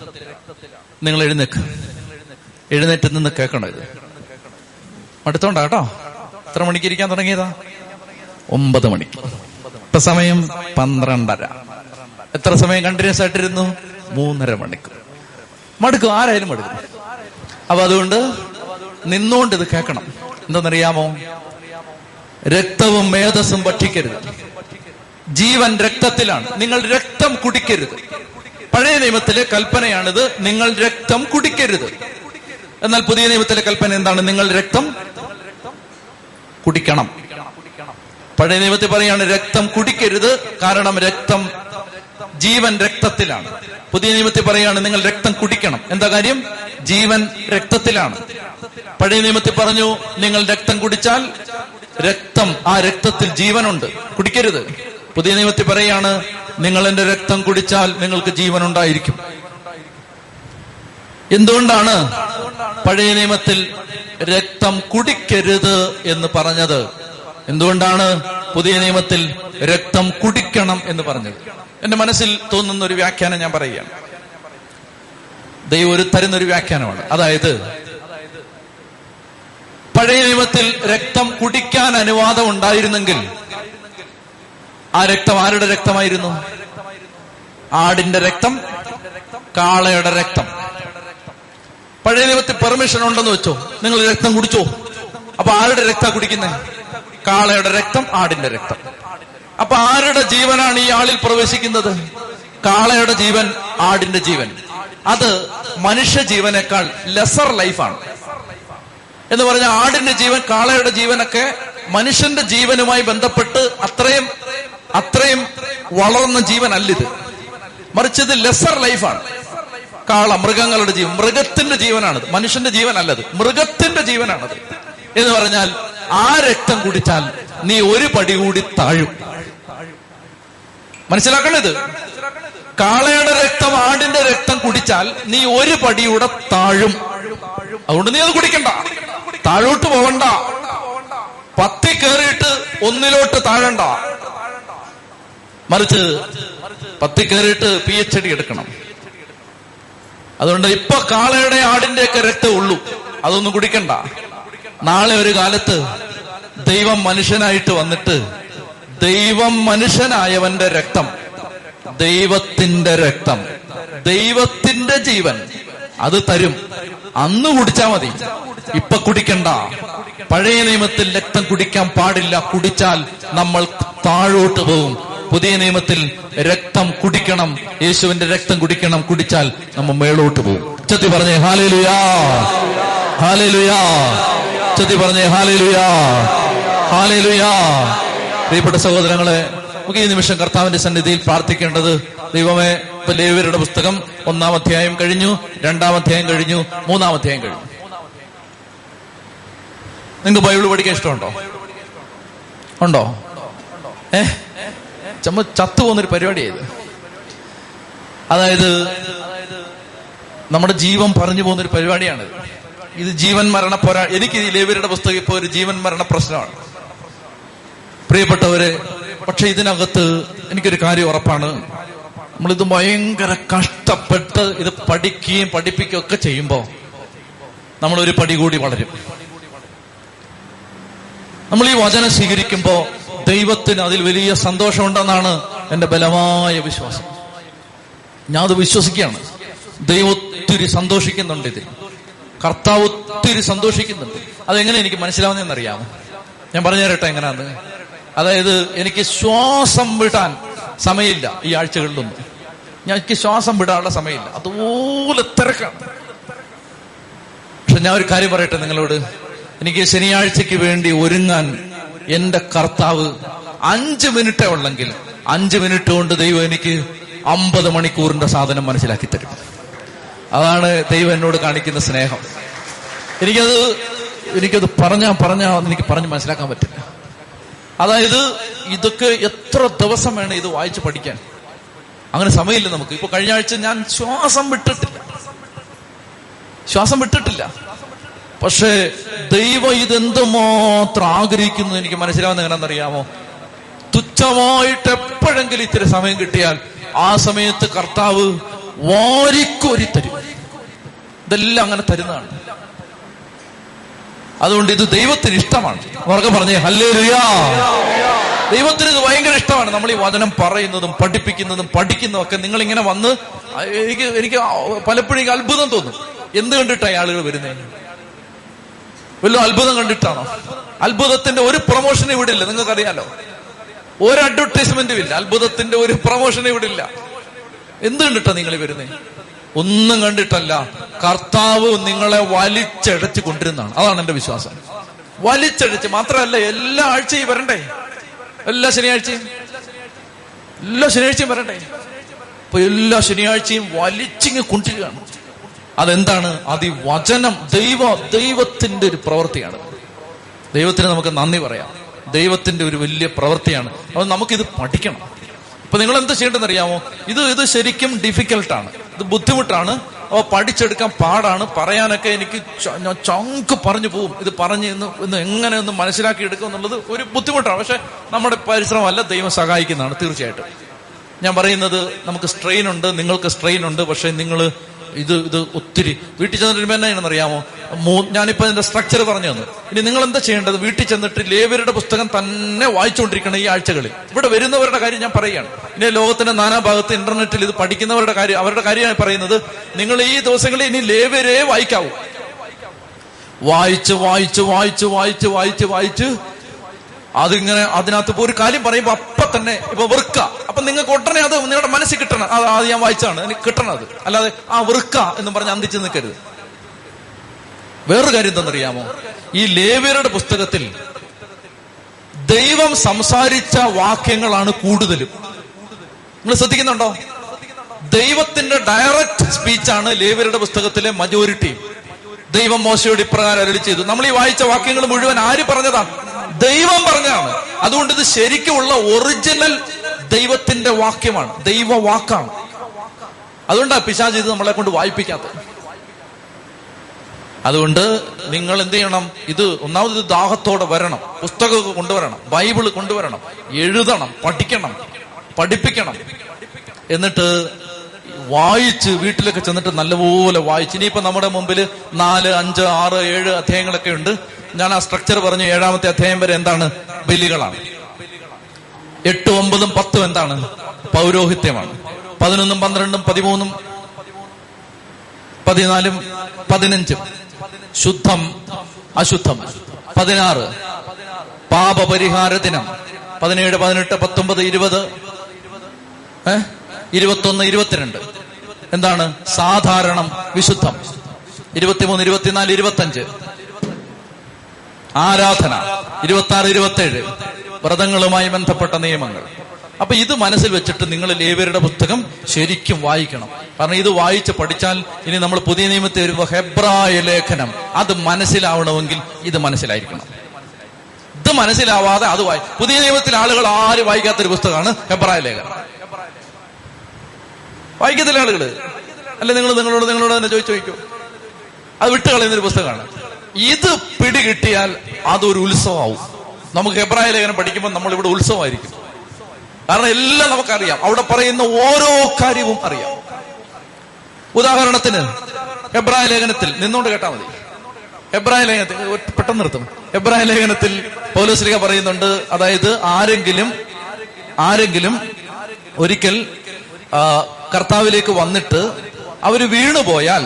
നിങ്ങൾ എഴുന്നേക്ക്, എഴുന്നേറ്റ് നിന്ന് കേൾക്കണം. ഇത് അടുത്തോണ്ടാ കേട്ടോ. എത്ര മണിക്ക് ഇരിക്കാൻ തുടങ്ങിയതാ? 9 മണിക്ക്. ഇപ്പൊ സമയം 12:30. എത്ര സമയം കണ്ടിന്യൂസ് ആയിട്ടിരുന്നു? 3.5 മണിക്കൂർ. മടുക്കും, ആരായാലും മടുക്കും. അപ്പൊ അതുകൊണ്ട് നിന്നുകൊണ്ട് ഇത് കേൾക്കണം. എന്തെന്നറിയാമോ? രക്തവും മേധസ്സും ഭക്ഷിക്കരുത്. ജീവൻ രക്തത്തിലാണ്. നിങ്ങൾ രക്തം കുടിക്കരുത്. പഴയ നിയമത്തിലെ കൽപ്പനയാണിത്, നിങ്ങൾ രക്തം കുടിക്കരുത്. എന്നാൽ പുതിയ നിയമത്തിലെ കൽപ്പന എന്താണ്? നിങ്ങൾ രക്തം കുടിക്കണം. പഴയ നിയമത്തിൽ പറയാണ് രക്തം കുടിക്കരുത്, കാരണം രക്തം, ജീവൻ രക്തത്തിലാണ്. പുതിയ നിയമത്തിൽ പറയാണ് നിങ്ങൾ രക്തം കുടിക്കണം. എന്താ കാര്യം? ജീവൻ രക്തത്തിലാണ്. പഴയ നിയമത്തിൽ പറഞ്ഞു നിങ്ങൾ രക്തം കുടിച്ചാൽ രക്തം, ആ രക്തത്തിൽ ജീവനുണ്ട്, കുടിക്കരുത്. പുതിയ നിയമത്തിൽ പറയാണ് നിങ്ങൾ എന്റെ രക്തം കുടിച്ചാൽ നിങ്ങൾക്ക് ജീവനുണ്ടായിരിക്കും. എന്തുകൊണ്ടാണ് പഴയ നിയമത്തിൽ രക്തം കുടിക്കരുത് എന്ന് പറഞ്ഞത്? എന്തുകൊണ്ടാണ് പുതിയ നിയമത്തിൽ രക്തം കുടിക്കണം എന്ന് പറഞ്ഞത്? എന്റെ മനസ്സിൽ തോന്നുന്ന ഒരു വ്യാഖ്യാനം ഞാൻ പറയുകയാണ്. ദൈവം ഒരു തരുന്നൊരു വ്യാഖ്യാനമാണ്. അതായത് പഴയ നിയമത്തിൽ രക്തം കുടിക്കാൻ അനുവാദം ഉണ്ടായിരുന്നെങ്കിൽ ആ രക്തം ആരുടെ രക്തമായിരുന്നു? ആടിന്റെ രക്തം, കാളയുടെ രക്തം. പഴയ നിയമത്തിൽ പെർമിഷൻ ഉണ്ടെന്ന് വെച്ചോ, നിങ്ങൾ രക്തം കുടിച്ചോ. അപ്പൊ ആരുടെ രക്താ കുടിക്കുന്നേ? കാളയുടെ രക്തം, ആടിന്റെ രക്തം. അപ്പൊ ആരുടെ ജീവനാണ് ഈ ആളിൽ പ്രവേശിക്കുന്നത്? കാളയുടെ ജീവൻ, ആടിന്റെ ജീവൻ. അത് മനുഷ്യ ജീവനേക്കാൾ ലെസർ ലൈഫാണ്. എന്ന് പറഞ്ഞാൽ ആടിന്റെ ജീവൻ, കാളയുടെ ജീവനൊക്കെ മനുഷ്യന്റെ ജീവനുമായി ബന്ധപ്പെട്ട് അത്രയും വളർന്ന ജീവനല്ലിത്, മറിച്ച് ഇത് ലെസർ ലൈഫാണ്. കാള മൃഗങ്ങളുടെ ജീവൻ, മൃഗത്തിന്റെ ജീവനാണിത്, മനുഷ്യന്റെ ജീവനല്ലത്, മൃഗത്തിന്റെ ജീവനാണത്. എന്ന് പറഞ്ഞാൽ ആ രക്തം കുടിച്ചാൽ നീ ഒരു പടി കൂടി താഴും. മനസ്സിലാക്കണത്? കാളയുടെ രക്തം, ആടിന്റെ രക്തം കുടിച്ചാൽ നീ ഒരു പടിയൂടെ താഴും. അതുകൊണ്ട് നീ അത് കുടിക്കണ്ട, താഴോട്ട് പോകണ്ട, 10 കയറിയിട്ട് 1 താഴണ്ട. മറിച്ച് 10 കയറിയിട്ട് PhD എടുക്കണം. അതുകൊണ്ട് ഇപ്പൊ കാളയുടെ, ആടിന്റെ ഒക്കെ രക്തം ഉള്ളൂ, അതൊന്നും കുടിക്കണ്ട. നാളെ ഒരു കാലത്ത് ദൈവം മനുഷ്യനായിട്ട് വന്നിട്ട് ദൈവം മനുഷ്യനായവന്റെ രക്തം, ദൈവത്തിന്റെ രക്തം, ദൈവത്തിന്റെ ജീവൻ അത് തരും. അന്ന് കുടിച്ചാൽ മതി, ഇപ്പൊ കുടിക്കണ്ട. പഴയ നിയമത്തിൽ രക്തം കുടിക്കാൻ പാടില്ല, കുടിച്ചാൽ നമ്മൾ താഴോട്ട് പോകും. പുതിയ നിയമത്തിൽ രക്തം കുടിക്കണം, യേശുവിന്റെ രക്തം കുടിക്കണം, കുടിച്ചാൽ നമ്മൾ മേളോട്ട് പോകും. ചെത്തി പറഞ്ഞേ ഹല്ലേലൂയാ, ഹല്ലേലൂയാ. ചെത്തി പറഞ്ഞേ ഹല്ലേലൂയാ, ഹല്ലേലൂയാ. പ്രിയപ്പെട്ട സഹോദരങ്ങളെ, നമുക്ക് ഈ നിമിഷം കർത്താവിന്റെ സന്നിധിയിൽ പ്രാർത്ഥിക്കേണ്ടത്. ദൈവമേ, ഇപ്പൊ ലേവ്യരുടെ പുസ്തകം 1-ാം അധ്യായം കഴിഞ്ഞു, 2-ാം അധ്യായം കഴിഞ്ഞു, 3-ാം അധ്യായം കഴിഞ്ഞു. നിങ്ങൾക്ക് ബൈബിൾ പഠിക്കാൻ ഇഷ്ടമുണ്ടോ? ഉണ്ടോ? നമ്മൾ ചത്തു പോകുന്നൊരു പരിപാടിയായത്. അതായത് നമ്മുടെ ജീവൻ പറഞ്ഞു പോകുന്നൊരു പരിപാടിയാണിത്. ഇത് ജീവൻ മരണ പോരാട്ടം. എനിക്ക് ഈ ലേവ്യരുടെ പുസ്തകം ഇപ്പോൾ ഒരു ജീവൻ മരണ പ്രശ്നമാണ് പ്രിയപ്പെട്ടവരെ. പക്ഷെ ഇതിനകത്ത് എനിക്കൊരു കാര്യം ഉറപ്പാണ്, നമ്മളിത് ഭയങ്കര കഷ്ടപ്പെട്ട് ഇത് പഠിക്കുകയും പഠിപ്പിക്കുകയും ഒക്കെ ചെയ്യുമ്പോൾ നമ്മളൊരു പടി കൂടി വളരും. നമ്മൾ ഈ വചനം സ്വീകരിക്കുമ്പോൾ ദൈവത്തിന് അതിൽ വലിയ സന്തോഷമുണ്ടെന്നാണ് എൻ്റെ ബലമായ വിശ്വാസം. ഞാനത് വിശ്വസിക്കുകയാണ്. ദൈവം ഒത്തിരി സന്തോഷിക്കുന്നുണ്ട് ഇതിൽ. കർത്താവ് ഒത്തിരി സന്തോഷിക്കുന്നുണ്ട്. അതെങ്ങനെ എനിക്ക് മനസ്സിലാവുന്നതെന്നറിയാമോ? ഞാൻ പറഞ്ഞു തരട്ടെ എങ്ങനെയാന്ന്. അതായത് എനിക്ക് ശ്വാസം വിടാൻ സമയമില്ല ഈ ആഴ്ചകളിലൊന്നും. എനിക്ക് ശ്വാസം വിടാനുള്ള സമയമില്ല, അതുപോലെ തിരക്കാണ്. പക്ഷെ ഞാൻ ഒരു കാര്യം പറയട്ടെ നിങ്ങളോട്, എനിക്ക് ശനിയാഴ്ചക്ക് വേണ്ടി ഒരുങ്ങാൻ എന്റെ കർത്താവ് 5 മിനിറ്റേ ഉള്ളെങ്കിൽ 5 മിനിറ്റ് കൊണ്ട് ദൈവം എനിക്ക് 50 മണിക്കൂറിന്റെ സാധനം മനസ്സിലാക്കി തരും. അതാണ് ദൈവം എന്നോട് കാണിക്കുന്ന സ്നേഹം. എനിക്കത് പറഞ്ഞാൽ എനിക്ക് പറഞ്ഞ് മനസ്സിലാക്കാൻ പറ്റില്ല. അതായത് ഇതൊക്കെ എത്ര ദിവസം വേണം ഇത് വായിച്ച് പഠിക്കാൻ? അങ്ങനെ സമയമില്ല നമുക്ക്. ഇപ്പൊ കഴിഞ്ഞ ആഴ്ച ഞാൻ ശ്വാസം വിട്ടിട്ടില്ല. പക്ഷേ ദൈവം ഇതെന്തുമാത്രം ആഗ്രഹിക്കുന്നു എനിക്ക് മനസ്സിലാവുന്ന എങ്ങനെയാണെന്നറിയാമോ? തുച്ഛമായിട്ട് എപ്പോഴെങ്കിലും ഇത്തിരി സമയം കിട്ടിയാൽ ആ സമയത്ത് കർത്താവ് വാരിക്കോരി തരും. ഇതെല്ലാം അങ്ങനെ തരുന്നതാണ്. അതുകൊണ്ട് ഇത് ദൈവത്തിന് ഇഷ്ടമാണ്. ഉറക്കെ പറഞ്ഞേ ഹല്ലേലൂയാ. ദൈവത്തിന് ഇത് ഭയങ്കര ഇഷ്ടമാണ്. നമ്മൾ ഈ വചനം പറയുന്നതും പഠിപ്പിക്കുന്നതും പഠിക്കുന്നതൊക്കെ നിങ്ങൾ ഇങ്ങനെ വന്ന് എനിക്ക് പലപ്പോഴും അത്ഭുതം തോന്നും. എന്ത് കണ്ടിട്ടാണ് ആളുകൾ വരുന്നത്? വല്ല അത്ഭുതം കണ്ടിട്ടാണോ? അത്ഭുതത്തിന്റെ ഒരു പ്രൊമോഷൻ ഇവിടെ ഇല്ല, നിങ്ങൾക്കറിയാലോ. ഒരു അഡ്വർടൈസ്മെന്റും ഇല്ല, അത്ഭുതത്തിന്റെ ഒരു പ്രൊമോഷൻ ഇവിടെ ഇല്ല. എന്ത് കണ്ടിട്ടാ നിങ്ങൾ വരുന്നേ? ഒന്നും കണ്ടിട്ടല്ല, കർത്താവ് നിങ്ങളെ വലിച്ചഴച്ച് കൊണ്ടിരുന്നതാണ്. അതാണ് എന്റെ വിശ്വാസം. വലിച്ചഴച്ച് മാത്രമല്ല, എല്ലാ ആഴ്ചയും വരണ്ടേ, എല്ലാ ശനിയാഴ്ചയും വരണ്ടേ. അപ്പൊ എല്ലാ ശനിയാഴ്ചയും വലിച്ചിങ്ങ് കൊണ്ടിരിക്കുകയാണ്. അതെന്താണ്? അതിവചനം. ദൈവത്തിന്റെ ഒരു പ്രവൃത്തിയാണ്. ദൈവത്തിന് നമുക്ക് നന്ദി പറയാം. ദൈവത്തിന്റെ ഒരു വലിയ പ്രവൃത്തിയാണ്. അപ്പൊ നമുക്കിത് പഠിക്കണം. അപ്പൊ നിങ്ങൾ എന്ത് ചെയ്യേണ്ടതെന്ന് അറിയാമോ? ഇത് ശരിക്കും ഡിഫിക്കൽട്ടാണ്, ഇത് ബുദ്ധിമുട്ടാണ്, അപ്പോൾ പഠിച്ചെടുക്കാൻ പാടാണ്. പറയാനൊക്കെ എനിക്ക് ചങ്ക് പറഞ്ഞു പോവും. ഇത് പറഞ്ഞ് ഇന്ന് എങ്ങനെ ഒന്ന് മനസ്സിലാക്കി എടുക്കുക എന്നുള്ളത് ഒരു ബുദ്ധിമുട്ടാണ്. പക്ഷെ നമ്മുടെ പരിശ്രമമല്ല, ദൈവം സഹായിക്കുന്നതാണ് തീർച്ചയായിട്ടും. ഞാൻ പറയുന്നത്, നമുക്ക് സ്ട്രെയിൻ ഉണ്ട്, നിങ്ങൾക്ക് സ്ട്രെയിൻ ഉണ്ട്. പക്ഷെ നിങ്ങൾ ഇത് ഒത്തിരി വീട്ടിൽ ചെന്നിട്ട് എന്നാണെന്നറിയാമോ? ഞാനിപ്പോ ഇതിന്റെ സ്ട്രക്ചർ പറഞ്ഞു തന്നു. ഇനി നിങ്ങൾ എന്താ ചെയ്യേണ്ടത്? വീട്ടിൽ ചെന്നിട്ട് ലേവ്യരുടെ പുസ്തകം തന്നെ വായിച്ചുകൊണ്ടിരിക്കണം ഈ ആഴ്ചകളിൽ. ഇവിടെ വരുന്നവരുടെ കാര്യം ഞാൻ പറയുകയാണ്. ഇനി ലോകത്തിന്റെ നാനാഭാഗത്ത് ഇന്റർനെറ്റിൽ ഇത് പഠിക്കുന്നവരുടെ കാര്യം, അവരുടെ കാര്യമാണ് പറയുന്നത്. നിങ്ങൾ ഈ ദിവസങ്ങളിൽ ഇനി ലേവ്യരെ വായിക്കാവൂ. വായിച്ച് അതിങ്ങനെ അതിനകത്ത് ഇപ്പൊ ഒരു കാര്യം പറയുമ്പോ അപ്പൊ തന്നെ ഇപ്പൊ വൃക്ക, അപ്പൊ നിങ്ങൾക്ക് ഉടനെ അത് നിങ്ങളുടെ മനസ്സിൽ കിട്ടണം. അത് ഞാൻ വായിച്ചാണ്, എനിക്ക് കിട്ടണത്. അല്ലാതെ ആ വൃക്ക എന്ന് പറഞ്ഞ് അന്തിച്ച് നിൽക്കരുത്. വേറൊരു കാര്യം എന്താണെന്നറിയാമോ? ഈ ലേവ്യരുടെ പുസ്തകത്തിൽ ദൈവം സംസാരിച്ച വാക്യങ്ങളാണ് കൂടുതലും. നിങ്ങൾ ശ്രദ്ധിക്കുന്നുണ്ടോ? ദൈവത്തിന്റെ ഡയറക്റ്റ് സ്പീച്ചാണ് ലേവ്യരുടെ പുസ്തകത്തിലെ മജോറിറ്റി. ദൈവം മോശയോട് ഇപ്രകാരം അരുളി ചെയ്തു. നമ്മൾ ഈ വായിച്ച വാക്യങ്ങൾ മുഴുവൻ ആര് പറഞ്ഞതാണ്? ദൈവം പറഞ്ഞതാണ്. അതുകൊണ്ട് ഇത് ശരിക്കുമുള്ള ഒറിജിനൽ ദൈവത്തിന്റെ വാക്യമാണ്, ദൈവവാക്കാണ്. അതുകൊണ്ടാണ് പിശാച് ഇത് നമ്മളെ കൊണ്ട് വായിപ്പിക്കാത്തത്. അതുകൊണ്ട് നിങ്ങൾ എന്ത് ചെയ്യണം? ഇത് ഒന്നാമത് ദാഹത്തോടെ വരണം, പുസ്തകമൊക്കെ കൊണ്ടുവരണം, ബൈബിള് കൊണ്ടുവരണം, എഴുതണം, പഠിക്കണം, പഠിപ്പിക്കണം. എന്നിട്ട് വായിച്ച് വീട്ടിലൊക്കെ ചെന്നിട്ട് നല്ലപോലെ വായിച്ച്. ഇനിയിപ്പോ നമ്മുടെ മുമ്പിൽ 4, 5, 6, 7 അധ്യായങ്ങളൊക്കെ ഉണ്ട്. ഞാൻ ആ സ്ട്രക്ചർ പറഞ്ഞു. 7-ാമത്തെ അധ്യായം വരെ എന്താണ്? ബലികളാണ്. 8, 9, 10 എന്താണ്? പൗരോഹിത്യമാണ്. 11, 12, 13 14 15 ശുദ്ധം അശുദ്ധം 16 പാപപരിഹാര ദിനം 17, 18, 19, 20 21, 22 എന്താണ് സാധാരണം വിശുദ്ധം 23, 24, 25 ആരാധന 26, 27 വ്രതങ്ങളുമായി ബന്ധപ്പെട്ട നിയമങ്ങൾ. അപ്പൊ ഇത് മനസ്സിൽ വെച്ചിട്ട് നിങ്ങൾ ലേവ്യരുടെ പുസ്തകം ശരിക്കും വായിക്കണം. കാരണം ഇത് വായിച്ച് പഠിച്ചാൽ ഇനി നമ്മൾ പുതിയ നിയമത്തിൽ വരുമ്പോൾ ഹെബ്രായ ലേഖനം അത് മനസ്സിലാവണമെങ്കിൽ ഇത് മനസ്സിലായിരിക്കണം. ഇത് മനസ്സിലാവാതെ അത് പുതിയ നിയമത്തിൽ ആളുകൾ ആരും വായിക്കാത്തൊരു പുസ്തകമാണ് ഹെബ്രായ ലേഖനം. വായിക്കത്തില്ല ആളുകൾ. അല്ലെ നിങ്ങളോട് തന്നെ ചോദിച്ചു അത് വിട്ടുകളയുന്നൊരു പുസ്തകമാണ്. ഇത് പിടികിട്ടിയാൽ അതൊരു ഉത്സവമാവും. നമുക്ക് ഹെബ്രായ ലേഖനം പഠിക്കുമ്പോൾ നമ്മളിവിടെ ഉത്സവമായിരിക്കും. കാരണം എല്ലാം നമുക്കറിയാം, അവിടെ പറയുന്ന ഓരോ കാര്യവും അറിയാം. ഉദാഹരണത്തിന് ഹെബ്രായ ലേഖനത്തിൽ നിന്നോണ്ട് കേട്ടാൽ മതി. ഹെബ്രായ ലേഖനത്തിൽ പെട്ടെന്ന് നിർത്തും. ഹെബ്രായ ലേഖനത്തിൽ പൗലോസ്ലീഹ പറയുന്നുണ്ട്, അതായത് ആരെങ്കിലും ഒരിക്കൽ കർത്താവിലേക്ക് വന്നിട്ട് അവര് വീണുപോയാൽ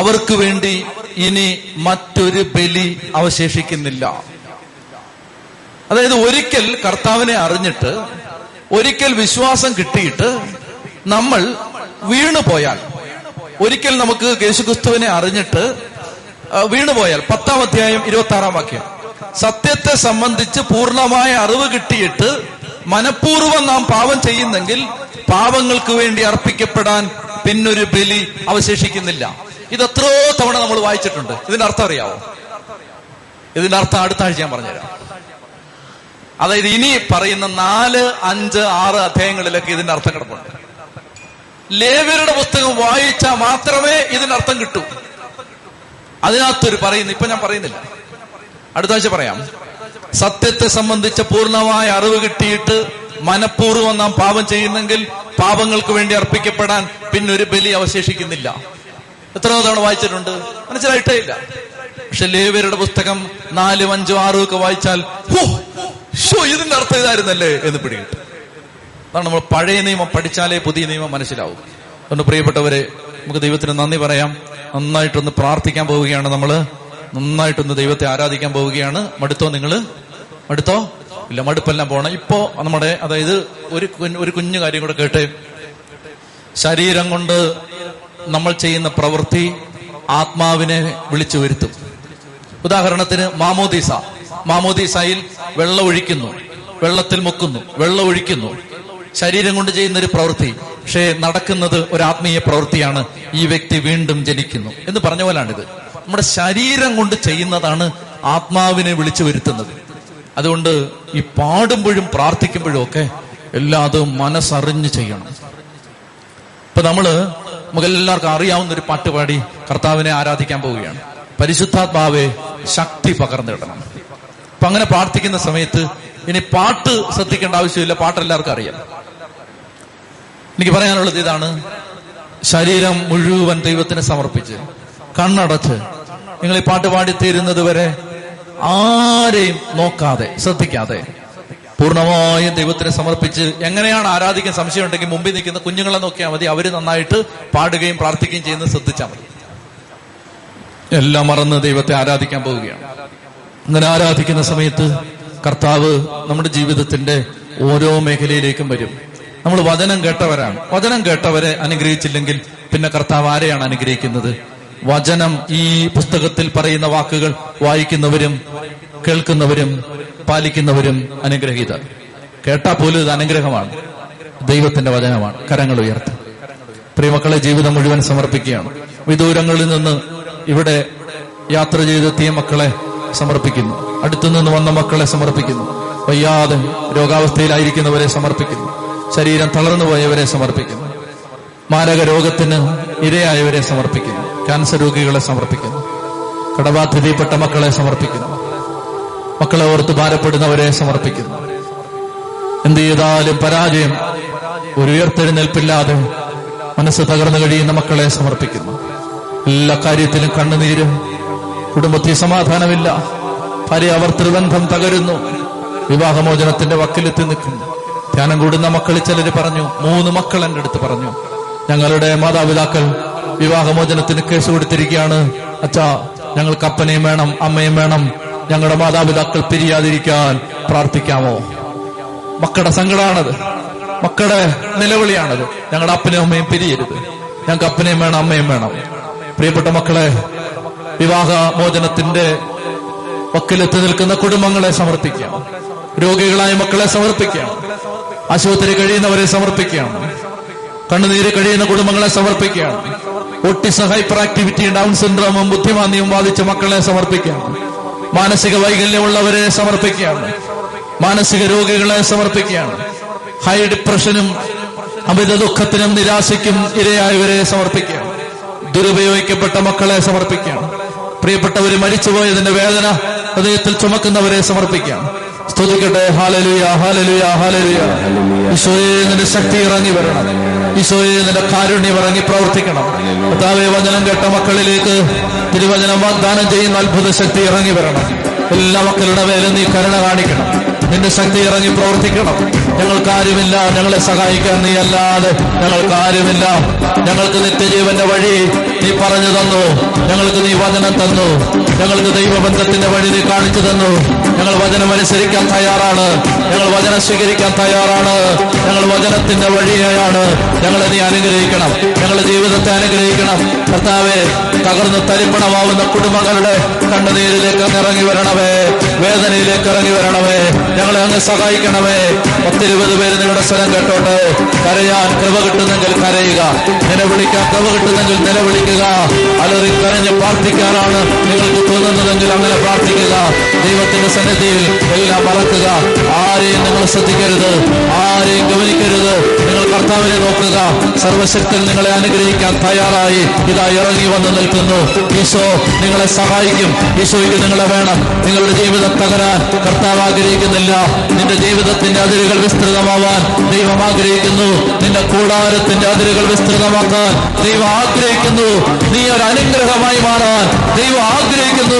അവർക്ക് വേണ്ടി ഇനി മറ്റൊരു ബലി അവശേഷിക്കുന്നില്ല. അതായത് ഒരിക്കൽ കർത്താവിനെ അറിഞ്ഞിട്ട്, ഒരിക്കൽ വിശ്വാസം കിട്ടിയിട്ട് നമ്മൾ വീണുപോയാൽ, ഒരിക്കൽ നമുക്ക് യേശുക്രിസ്തുവിനെ അറിഞ്ഞിട്ട് വീണുപോയാൽ 10 അധ്യായം 26 വാക്യം സത്യത്തെ സംബന്ധിച്ച് പൂർണ്ണമായ അറിവ് കിട്ടിയിട്ട് മനഃപൂർവ്വം നാം പാപം ചെയ്യുന്നെങ്കിൽ പാപങ്ങൾക്ക് വേണ്ടി അർപ്പിക്കപ്പെടാൻ പിന്നൊരു ബലി അവശേഷിക്കുന്നില്ല. ഇത് എത്രയോ തവണ നമ്മൾ വായിച്ചിട്ടുണ്ട്. ഇതിന്റെ അർത്ഥം അറിയാവോ? ഇതിന്റെ അർത്ഥം അടുത്ത ആഴ്ച ഞാൻ പറഞ്ഞുതരാം. അതായത് ഇനി പറയുന്ന 4, 5, 6 അധ്യായങ്ങളിലൊക്കെ ഇതിന്റെ അർത്ഥം കിടപ്പുണ്ട്. ലേവ്യരുടെ പുസ്തകം വായിച്ചാൽ മാത്രമേ ഇതിന്റെ അർത്ഥം കിട്ടൂ. അതിനകത്തൊരു പറയുന്നു, ഇപ്പൊ ഞാൻ പറയുന്നില്ല, അടുത്ത ആഴ്ച പറയാം. സത്യത്തെ സംബന്ധിച്ച പൂർണ്ണമായ അറിവ് കിട്ടിയിട്ട് മനഃപൂർവ്വം നാം പാപം ചെയ്യുന്നെങ്കിൽ പാപങ്ങൾക്ക് വേണ്ടി അർപ്പിക്കപ്പെടാൻ പിന്നൊരു ബലി അവശേഷിക്കുന്നില്ല. എത്രയോ തവണ വായിച്ചിട്ടുണ്ട്, മനസ്സിലായിട്ടേ ഇല്ല. പക്ഷെ ലേവ്യരുടെ പുസ്തകം 4, 5, 6 ഒക്കെ വായിച്ചാൽ ഇതിന്റെ അർത്ഥം ഇതായിരുന്നല്ലേ എന്ന് പിടികിട്ടും. അതാണ് നമ്മൾ പഴയ നിയമം പഠിച്ചാലേ പുതിയ നിയമം മനസ്സിലാവും. അതുകൊണ്ട് പ്രിയപ്പെട്ടവരെ, നമുക്ക് ദൈവത്തിന് നന്ദി പറയാം. നന്നായിട്ടൊന്ന് പ്രാർത്ഥിക്കാൻ പോവുകയാണ് നമ്മള്. നന്നായിട്ടൊന്ന് ദൈവത്തെ ആരാധിക്കാൻ പോവുകയാണ്. മടുത്തോ? നിങ്ങൾ മടുത്തോ? ഇല്ല, മടുപ്പെല്ലാം പോകണം. ഇപ്പോ നമ്മുടെ അതായത് ഒരു കുഞ്ഞു കാര്യം കൂടെ കേട്ടെ. ശരീരം കൊണ്ട് നമ്മൾ ചെയ്യുന്ന പ്രവൃത്തി ആത്മാവിനെ വിളിച്ചു വരുത്തും. ഉദാഹരണത്തിന് മാമോദീസയിൽ വെള്ളം ഒഴിക്കുന്നു, വെള്ളത്തിൽ മുക്കുന്നു, വെള്ളം ഒഴിക്കുന്നു. ശരീരം കൊണ്ട് ചെയ്യുന്ന ഒരു പ്രവൃത്തി, പക്ഷേ നടക്കുന്നത് ഒരു ആത്മീയ പ്രവൃത്തിയാണ്. ഈ വ്യക്തി വീണ്ടും ജനിക്കുന്നു എന്ന് പറഞ്ഞ പോലാണിത്. നമ്മുടെ ശരീരം കൊണ്ട് ചെയ്യുന്നതാണ് ആത്മാവിനെ വിളിച്ചു വരുത്തുന്നത്. അതുകൊണ്ട് ഈ പാടുമ്പോഴും പ്രാർത്ഥിക്കുമ്പോഴും ഒക്കെ എല്ലാം അത് മനസ്സറിഞ്ഞ് ചെയ്യണം. ഇപ്പൊ നമുക്കെല്ലാവർക്കും അറിയാവുന്ന ഒരു പാട്ടുപാടി കർത്താവിനെ ആരാധിക്കാൻ പോവുകയാണ്. പരിശുദ്ധാത്മാവെ ശക്തി പകർന്നു കിട്ടണം. അപ്പൊ അങ്ങനെ പ്രാർത്ഥിക്കുന്ന സമയത്ത് ഇനി പാട്ട് ശ്രദ്ധിക്കേണ്ട ആവശ്യമില്ല, പാട്ടെല്ലാവർക്കും അറിയാം. എനിക്ക് പറയാനുള്ളത് ഇതാണ്, ശരീരം മുഴുവൻ ദൈവത്തിന് സമർപ്പിച്ച് കണ്ണടച്ച് നിങ്ങൾ ഈ പാട്ട് പാടിത്തീരുന്നത് വരെ ആരെയും നോക്കാതെ ശ്രദ്ധിക്കാതെ പൂർണ്ണമായും ദൈവത്തിന് സമർപ്പിച്ച് എങ്ങനെയാണ് ആരാധിക്കാൻ സംശയം ഉണ്ടെങ്കിൽ മുമ്പിൽ നിൽക്കുന്ന കുഞ്ഞുങ്ങളെ നോക്കിയാൽ മതി. അവര് നന്നായിട്ട് പാടുകയും പ്രാർത്ഥിക്കുകയും ചെയ്യുന്നത് ശ്രദ്ധിച്ചാൽ മതി. എല്ലാം മറന്ന് ദൈവത്തെ ആരാധിക്കാൻ പോവുകയാണ്. അങ്ങനെ ആരാധിക്കുന്ന സമയത്ത് കർത്താവ് നമ്മുടെ ജീവിതത്തിന്റെ ഓരോ മേഖലയിലേക്കും വരും. നമ്മൾ വചനം കേട്ടവരാണ്. വചനം കേട്ടവരെ അനുഗ്രഹിച്ചില്ലെങ്കിൽ പിന്നെ കർത്താവ് ആരെയാണ് അനുഗ്രഹിക്കുന്നത്? വചനം, ഈ പുസ്തകത്തിൽ പറയുന്ന വാക്കുകൾ വായിക്കുന്നവരും കേൾക്കുന്നവരും പാലിക്കുന്നവരും അനുഗ്രഹീത. കേട്ടാൽ പോലും ഇത് അനുഗ്രഹമാണ്, ദൈവത്തിന്റെ വചനമാണ്. കരങ്ങൾ ഉയർത്തും. പ്രിയമക്കളെ, ജീവിതം മുഴുവൻ സമർപ്പിക്കുകയാണ്. വിദൂരങ്ങളിൽ നിന്ന് ഇവിടെ യാത്ര ചെയ്തെത്തിയ മക്കളെ സമർപ്പിക്കുന്നു, അടുത്തുനിന്ന് വന്ന മക്കളെ സമർപ്പിക്കുന്നു, വയ്യാതെ രോഗാവസ്ഥയിലായിരിക്കുന്നവരെ സമർപ്പിക്കുന്നു, ശരീരം തളർന്നുപോയവരെ സമർപ്പിക്കുന്നു, മാരക രോഗത്തിന് ഇരയായവരെ സമർപ്പിക്കുന്നു, ക്യാൻസർ രോഗികളെ സമർപ്പിക്കുന്നു, കടബാധിതപ്പെട്ട മക്കളെ സമർപ്പിക്കുന്നു, മക്കളെ ഓർത്ത് ഭാരപ്പെടുന്നവരെ സമർപ്പിക്കുന്നു. എന്ത് ചെയ്താലും പരാജയം, ഒരു ഉയർത്തെഴുന്നേൽപ്പില്ലാതെ മനസ്സ് തകർന്നു കഴിയുന്ന മക്കളെ സമർപ്പിക്കുന്നു. എല്ലാ കാര്യത്തിലും കണ്ണുനീരും, കുടുംബത്തിൽ സമാധാനമില്ല, ഭാര്യ ബന്ധം തകരുന്നു, വിവാഹമോചനത്തിന്റെ വക്കിലെത്തി നിൽക്കുന്നു. ധ്യാനം കൂടുന്ന മക്കളിൽ ചിലര് പറഞ്ഞു, 3 മക്കൾ എൻ്റെ അടുത്ത് പറഞ്ഞു, ഞങ്ങളുടെ മാതാപിതാക്കൾ വിവാഹമോചനത്തിന് കേസ് കൊടുത്തിരിക്കുകയാണ്. അച്ഛാ, ഞങ്ങൾക്ക് അപ്പനെയും വേണം അമ്മയും വേണം, ഞങ്ങളുടെ മാതാപിതാക്കൾ പിരിയാതിരിക്കാൻ പ്രാർത്ഥിക്കാമോ? മക്കളുടെ സങ്കടമാണത്, മക്കളുടെ നിലവിളിയാണത്. ഞങ്ങളുടെ അപ്പനെയും അമ്മയും പിരിയരുത്, ഞങ്ങൾക്ക് അപ്പനെയും വേണം അമ്മയും വേണം. പ്രിയപ്പെട്ട മക്കളെ, വിവാഹമോചനത്തിന്റെ വക്കിലെത്തി നിൽക്കുന്ന കുടുംബങ്ങളെ സമർപ്പിക്കാം, രോഗികളായ മക്കളെ സമർപ്പിക്കാം, ആശുപത്രി കഴിയുന്നവരെ സമർപ്പിക്കാം, കണ്ണുനീര് കഴിയുന്ന കുടുംബങ്ങളെ സമർപ്പിക്കാം, ഓട്ടിസം, ഹൈപ്പർ ആക്ടിവിറ്റി, ഡൗൺ സിൻഡ്രോമും ബുദ്ധിമാന്ദ്യവും ബാധിച്ച മക്കളെ സമർപ്പിക്കാം, മാനസിക വൈകല്യമുള്ളവരെ സമർപ്പിക്കാം, മാനസിക രോഗികളെ സമർപ്പിക്കാം, ഹൈ ഡിപ്രഷനും അമിത ദുഃഖത്തിനും നിരാശയ്ക്കും ഇരയായവരെ സമർപ്പിക്കാം, ദുരുപയോഗിക്കപ്പെട്ട മക്കളെ സമർപ്പിക്കാം, പ്രിയപ്പെട്ടവര് മരിച്ചുപോയതിന്റെ വേദന ഹൃദയത്തിൽ ചുമക്കുന്നവരെ സമർപ്പിക്കാം. സ്തുതിക്കട്ടെ. Hallelujah, hallelujah, hallelujah. ഈശോയെ, നിന്റെ ശക്തി ഇറങ്ങി വരണം. ഈശോയെ, നിന്റെ കാരുണ്യം ഇറങ്ങി പ്രവർത്തിക്കണം. കർത്താവേ, വചനം കേട്ട മക്കളിലേക്ക് തിരുവചനം വാഗ്ദാനം ചെയ്യുന്ന അത്ഭുത ശക്തി ഇറങ്ങി വരണം. എല്ലാ മക്കളുടെ മേലും നീ കരുണ കാണിക്കണം, നിന്റെ ശക്തി ഇറങ്ങി പ്രവർത്തിക്കണം. ഞങ്ങൾക്കാരുമില്ല, ഞങ്ങളെ സഹായിക്കാൻ നീ അല്ലാതെ ഞങ്ങൾക്കാരുമില്ല. ഞങ്ങൾക്ക് നിത്യജീവന്റെ വഴി നീ പറഞ്ഞു തന്നു, ഞങ്ങൾക്ക് നീ വചനം തന്നു, ഞങ്ങൾക്ക് ദൈവബന്ധത്തിന്റെ വഴി നീ കാണിച്ചു തന്നു. ഞങ്ങൾ വചനമനുസരിക്കാൻ തയ്യാറാണ്, ഞങ്ങൾ വചനം സ്വീകരിക്കാൻ തയ്യാറാണ്, ഞങ്ങൾ വചനത്തിന്റെ വഴിയാണ്. ഞങ്ങളെ നീ അനുഗ്രഹിക്കണം, ഞങ്ങളുടെ ജീവിതത്തെ അനുഗ്രഹിക്കണം. കർത്താവേ, തകർന്ന് തരിപ്പണമാവുന്ന കുടുംബങ്ങളുടെ കണ്ണുനീരിലേക്ക് അങ്ങ് ഇറങ്ങി വരണമേ, വേദനയിലേക്ക് ഇറങ്ങി വരണമേ, ഞങ്ങളെ അങ്ങ് സഹായിക്കണമേ. 120 പേര് നിങ്ങളുടെ സ്വരം കേട്ടോട്ടെ. കരയാൻ കൃപ കിട്ടുന്നെങ്കിൽ കരയുക, നിലവിളിക്കാൻ കൃപ കിട്ടുന്നെങ്കിൽ നിലവിളിക്കുക. അലറി കരഞ്ഞ് പ്രാർത്ഥിക്കാനാണ് നിങ്ങൾക്ക് തോന്നുന്നതെങ്കിൽ അങ്ങനെ പ്രാർത്ഥിക്കുക. ദൈവത്തിന്റെ സന്നിധിയിൽ എല്ലാം മറക്കുക, ആരെയും നിങ്ങൾ ശ്രദ്ധിക്കരുത്, ആരെയും ഗവനിക്കരുത്. നിങ്ങൾ കർത്താവിനെ നോക്കുക. സർവശക്തൻ നിങ്ങളെ അനുഗ്രഹിക്കാൻ തയ്യാറായി ഇതാ ഇറങ്ങി വന്ന് നിൽക്കുന്നു. ഈശോ നിങ്ങളെ സഹായിക്കും, ഈശോയ്ക്ക് നിങ്ങളെ വേണം. നിങ്ങളുടെ ജീവിതം തകരാൻ കർത്താവ് ആഗ്രഹിക്കുന്നില്ല, നിന്റെ ജീവിതത്തിന്റെ അതിരുകൾ വിസ്തൃതമാവാൻ ദൈവം ആഗ്രഹിക്കുന്നു, നിന്റെ കൂടാരത്തിന്റെ അതിരുകൾ വിസ്തൃതമാക്കാൻ ദൈവം ആഗ്രഹിക്കുന്നു, നീ ഒരു അനുഗ്രഹമായി മാറാൻ ദൈവം ആഗ്രഹിക്കുന്നു.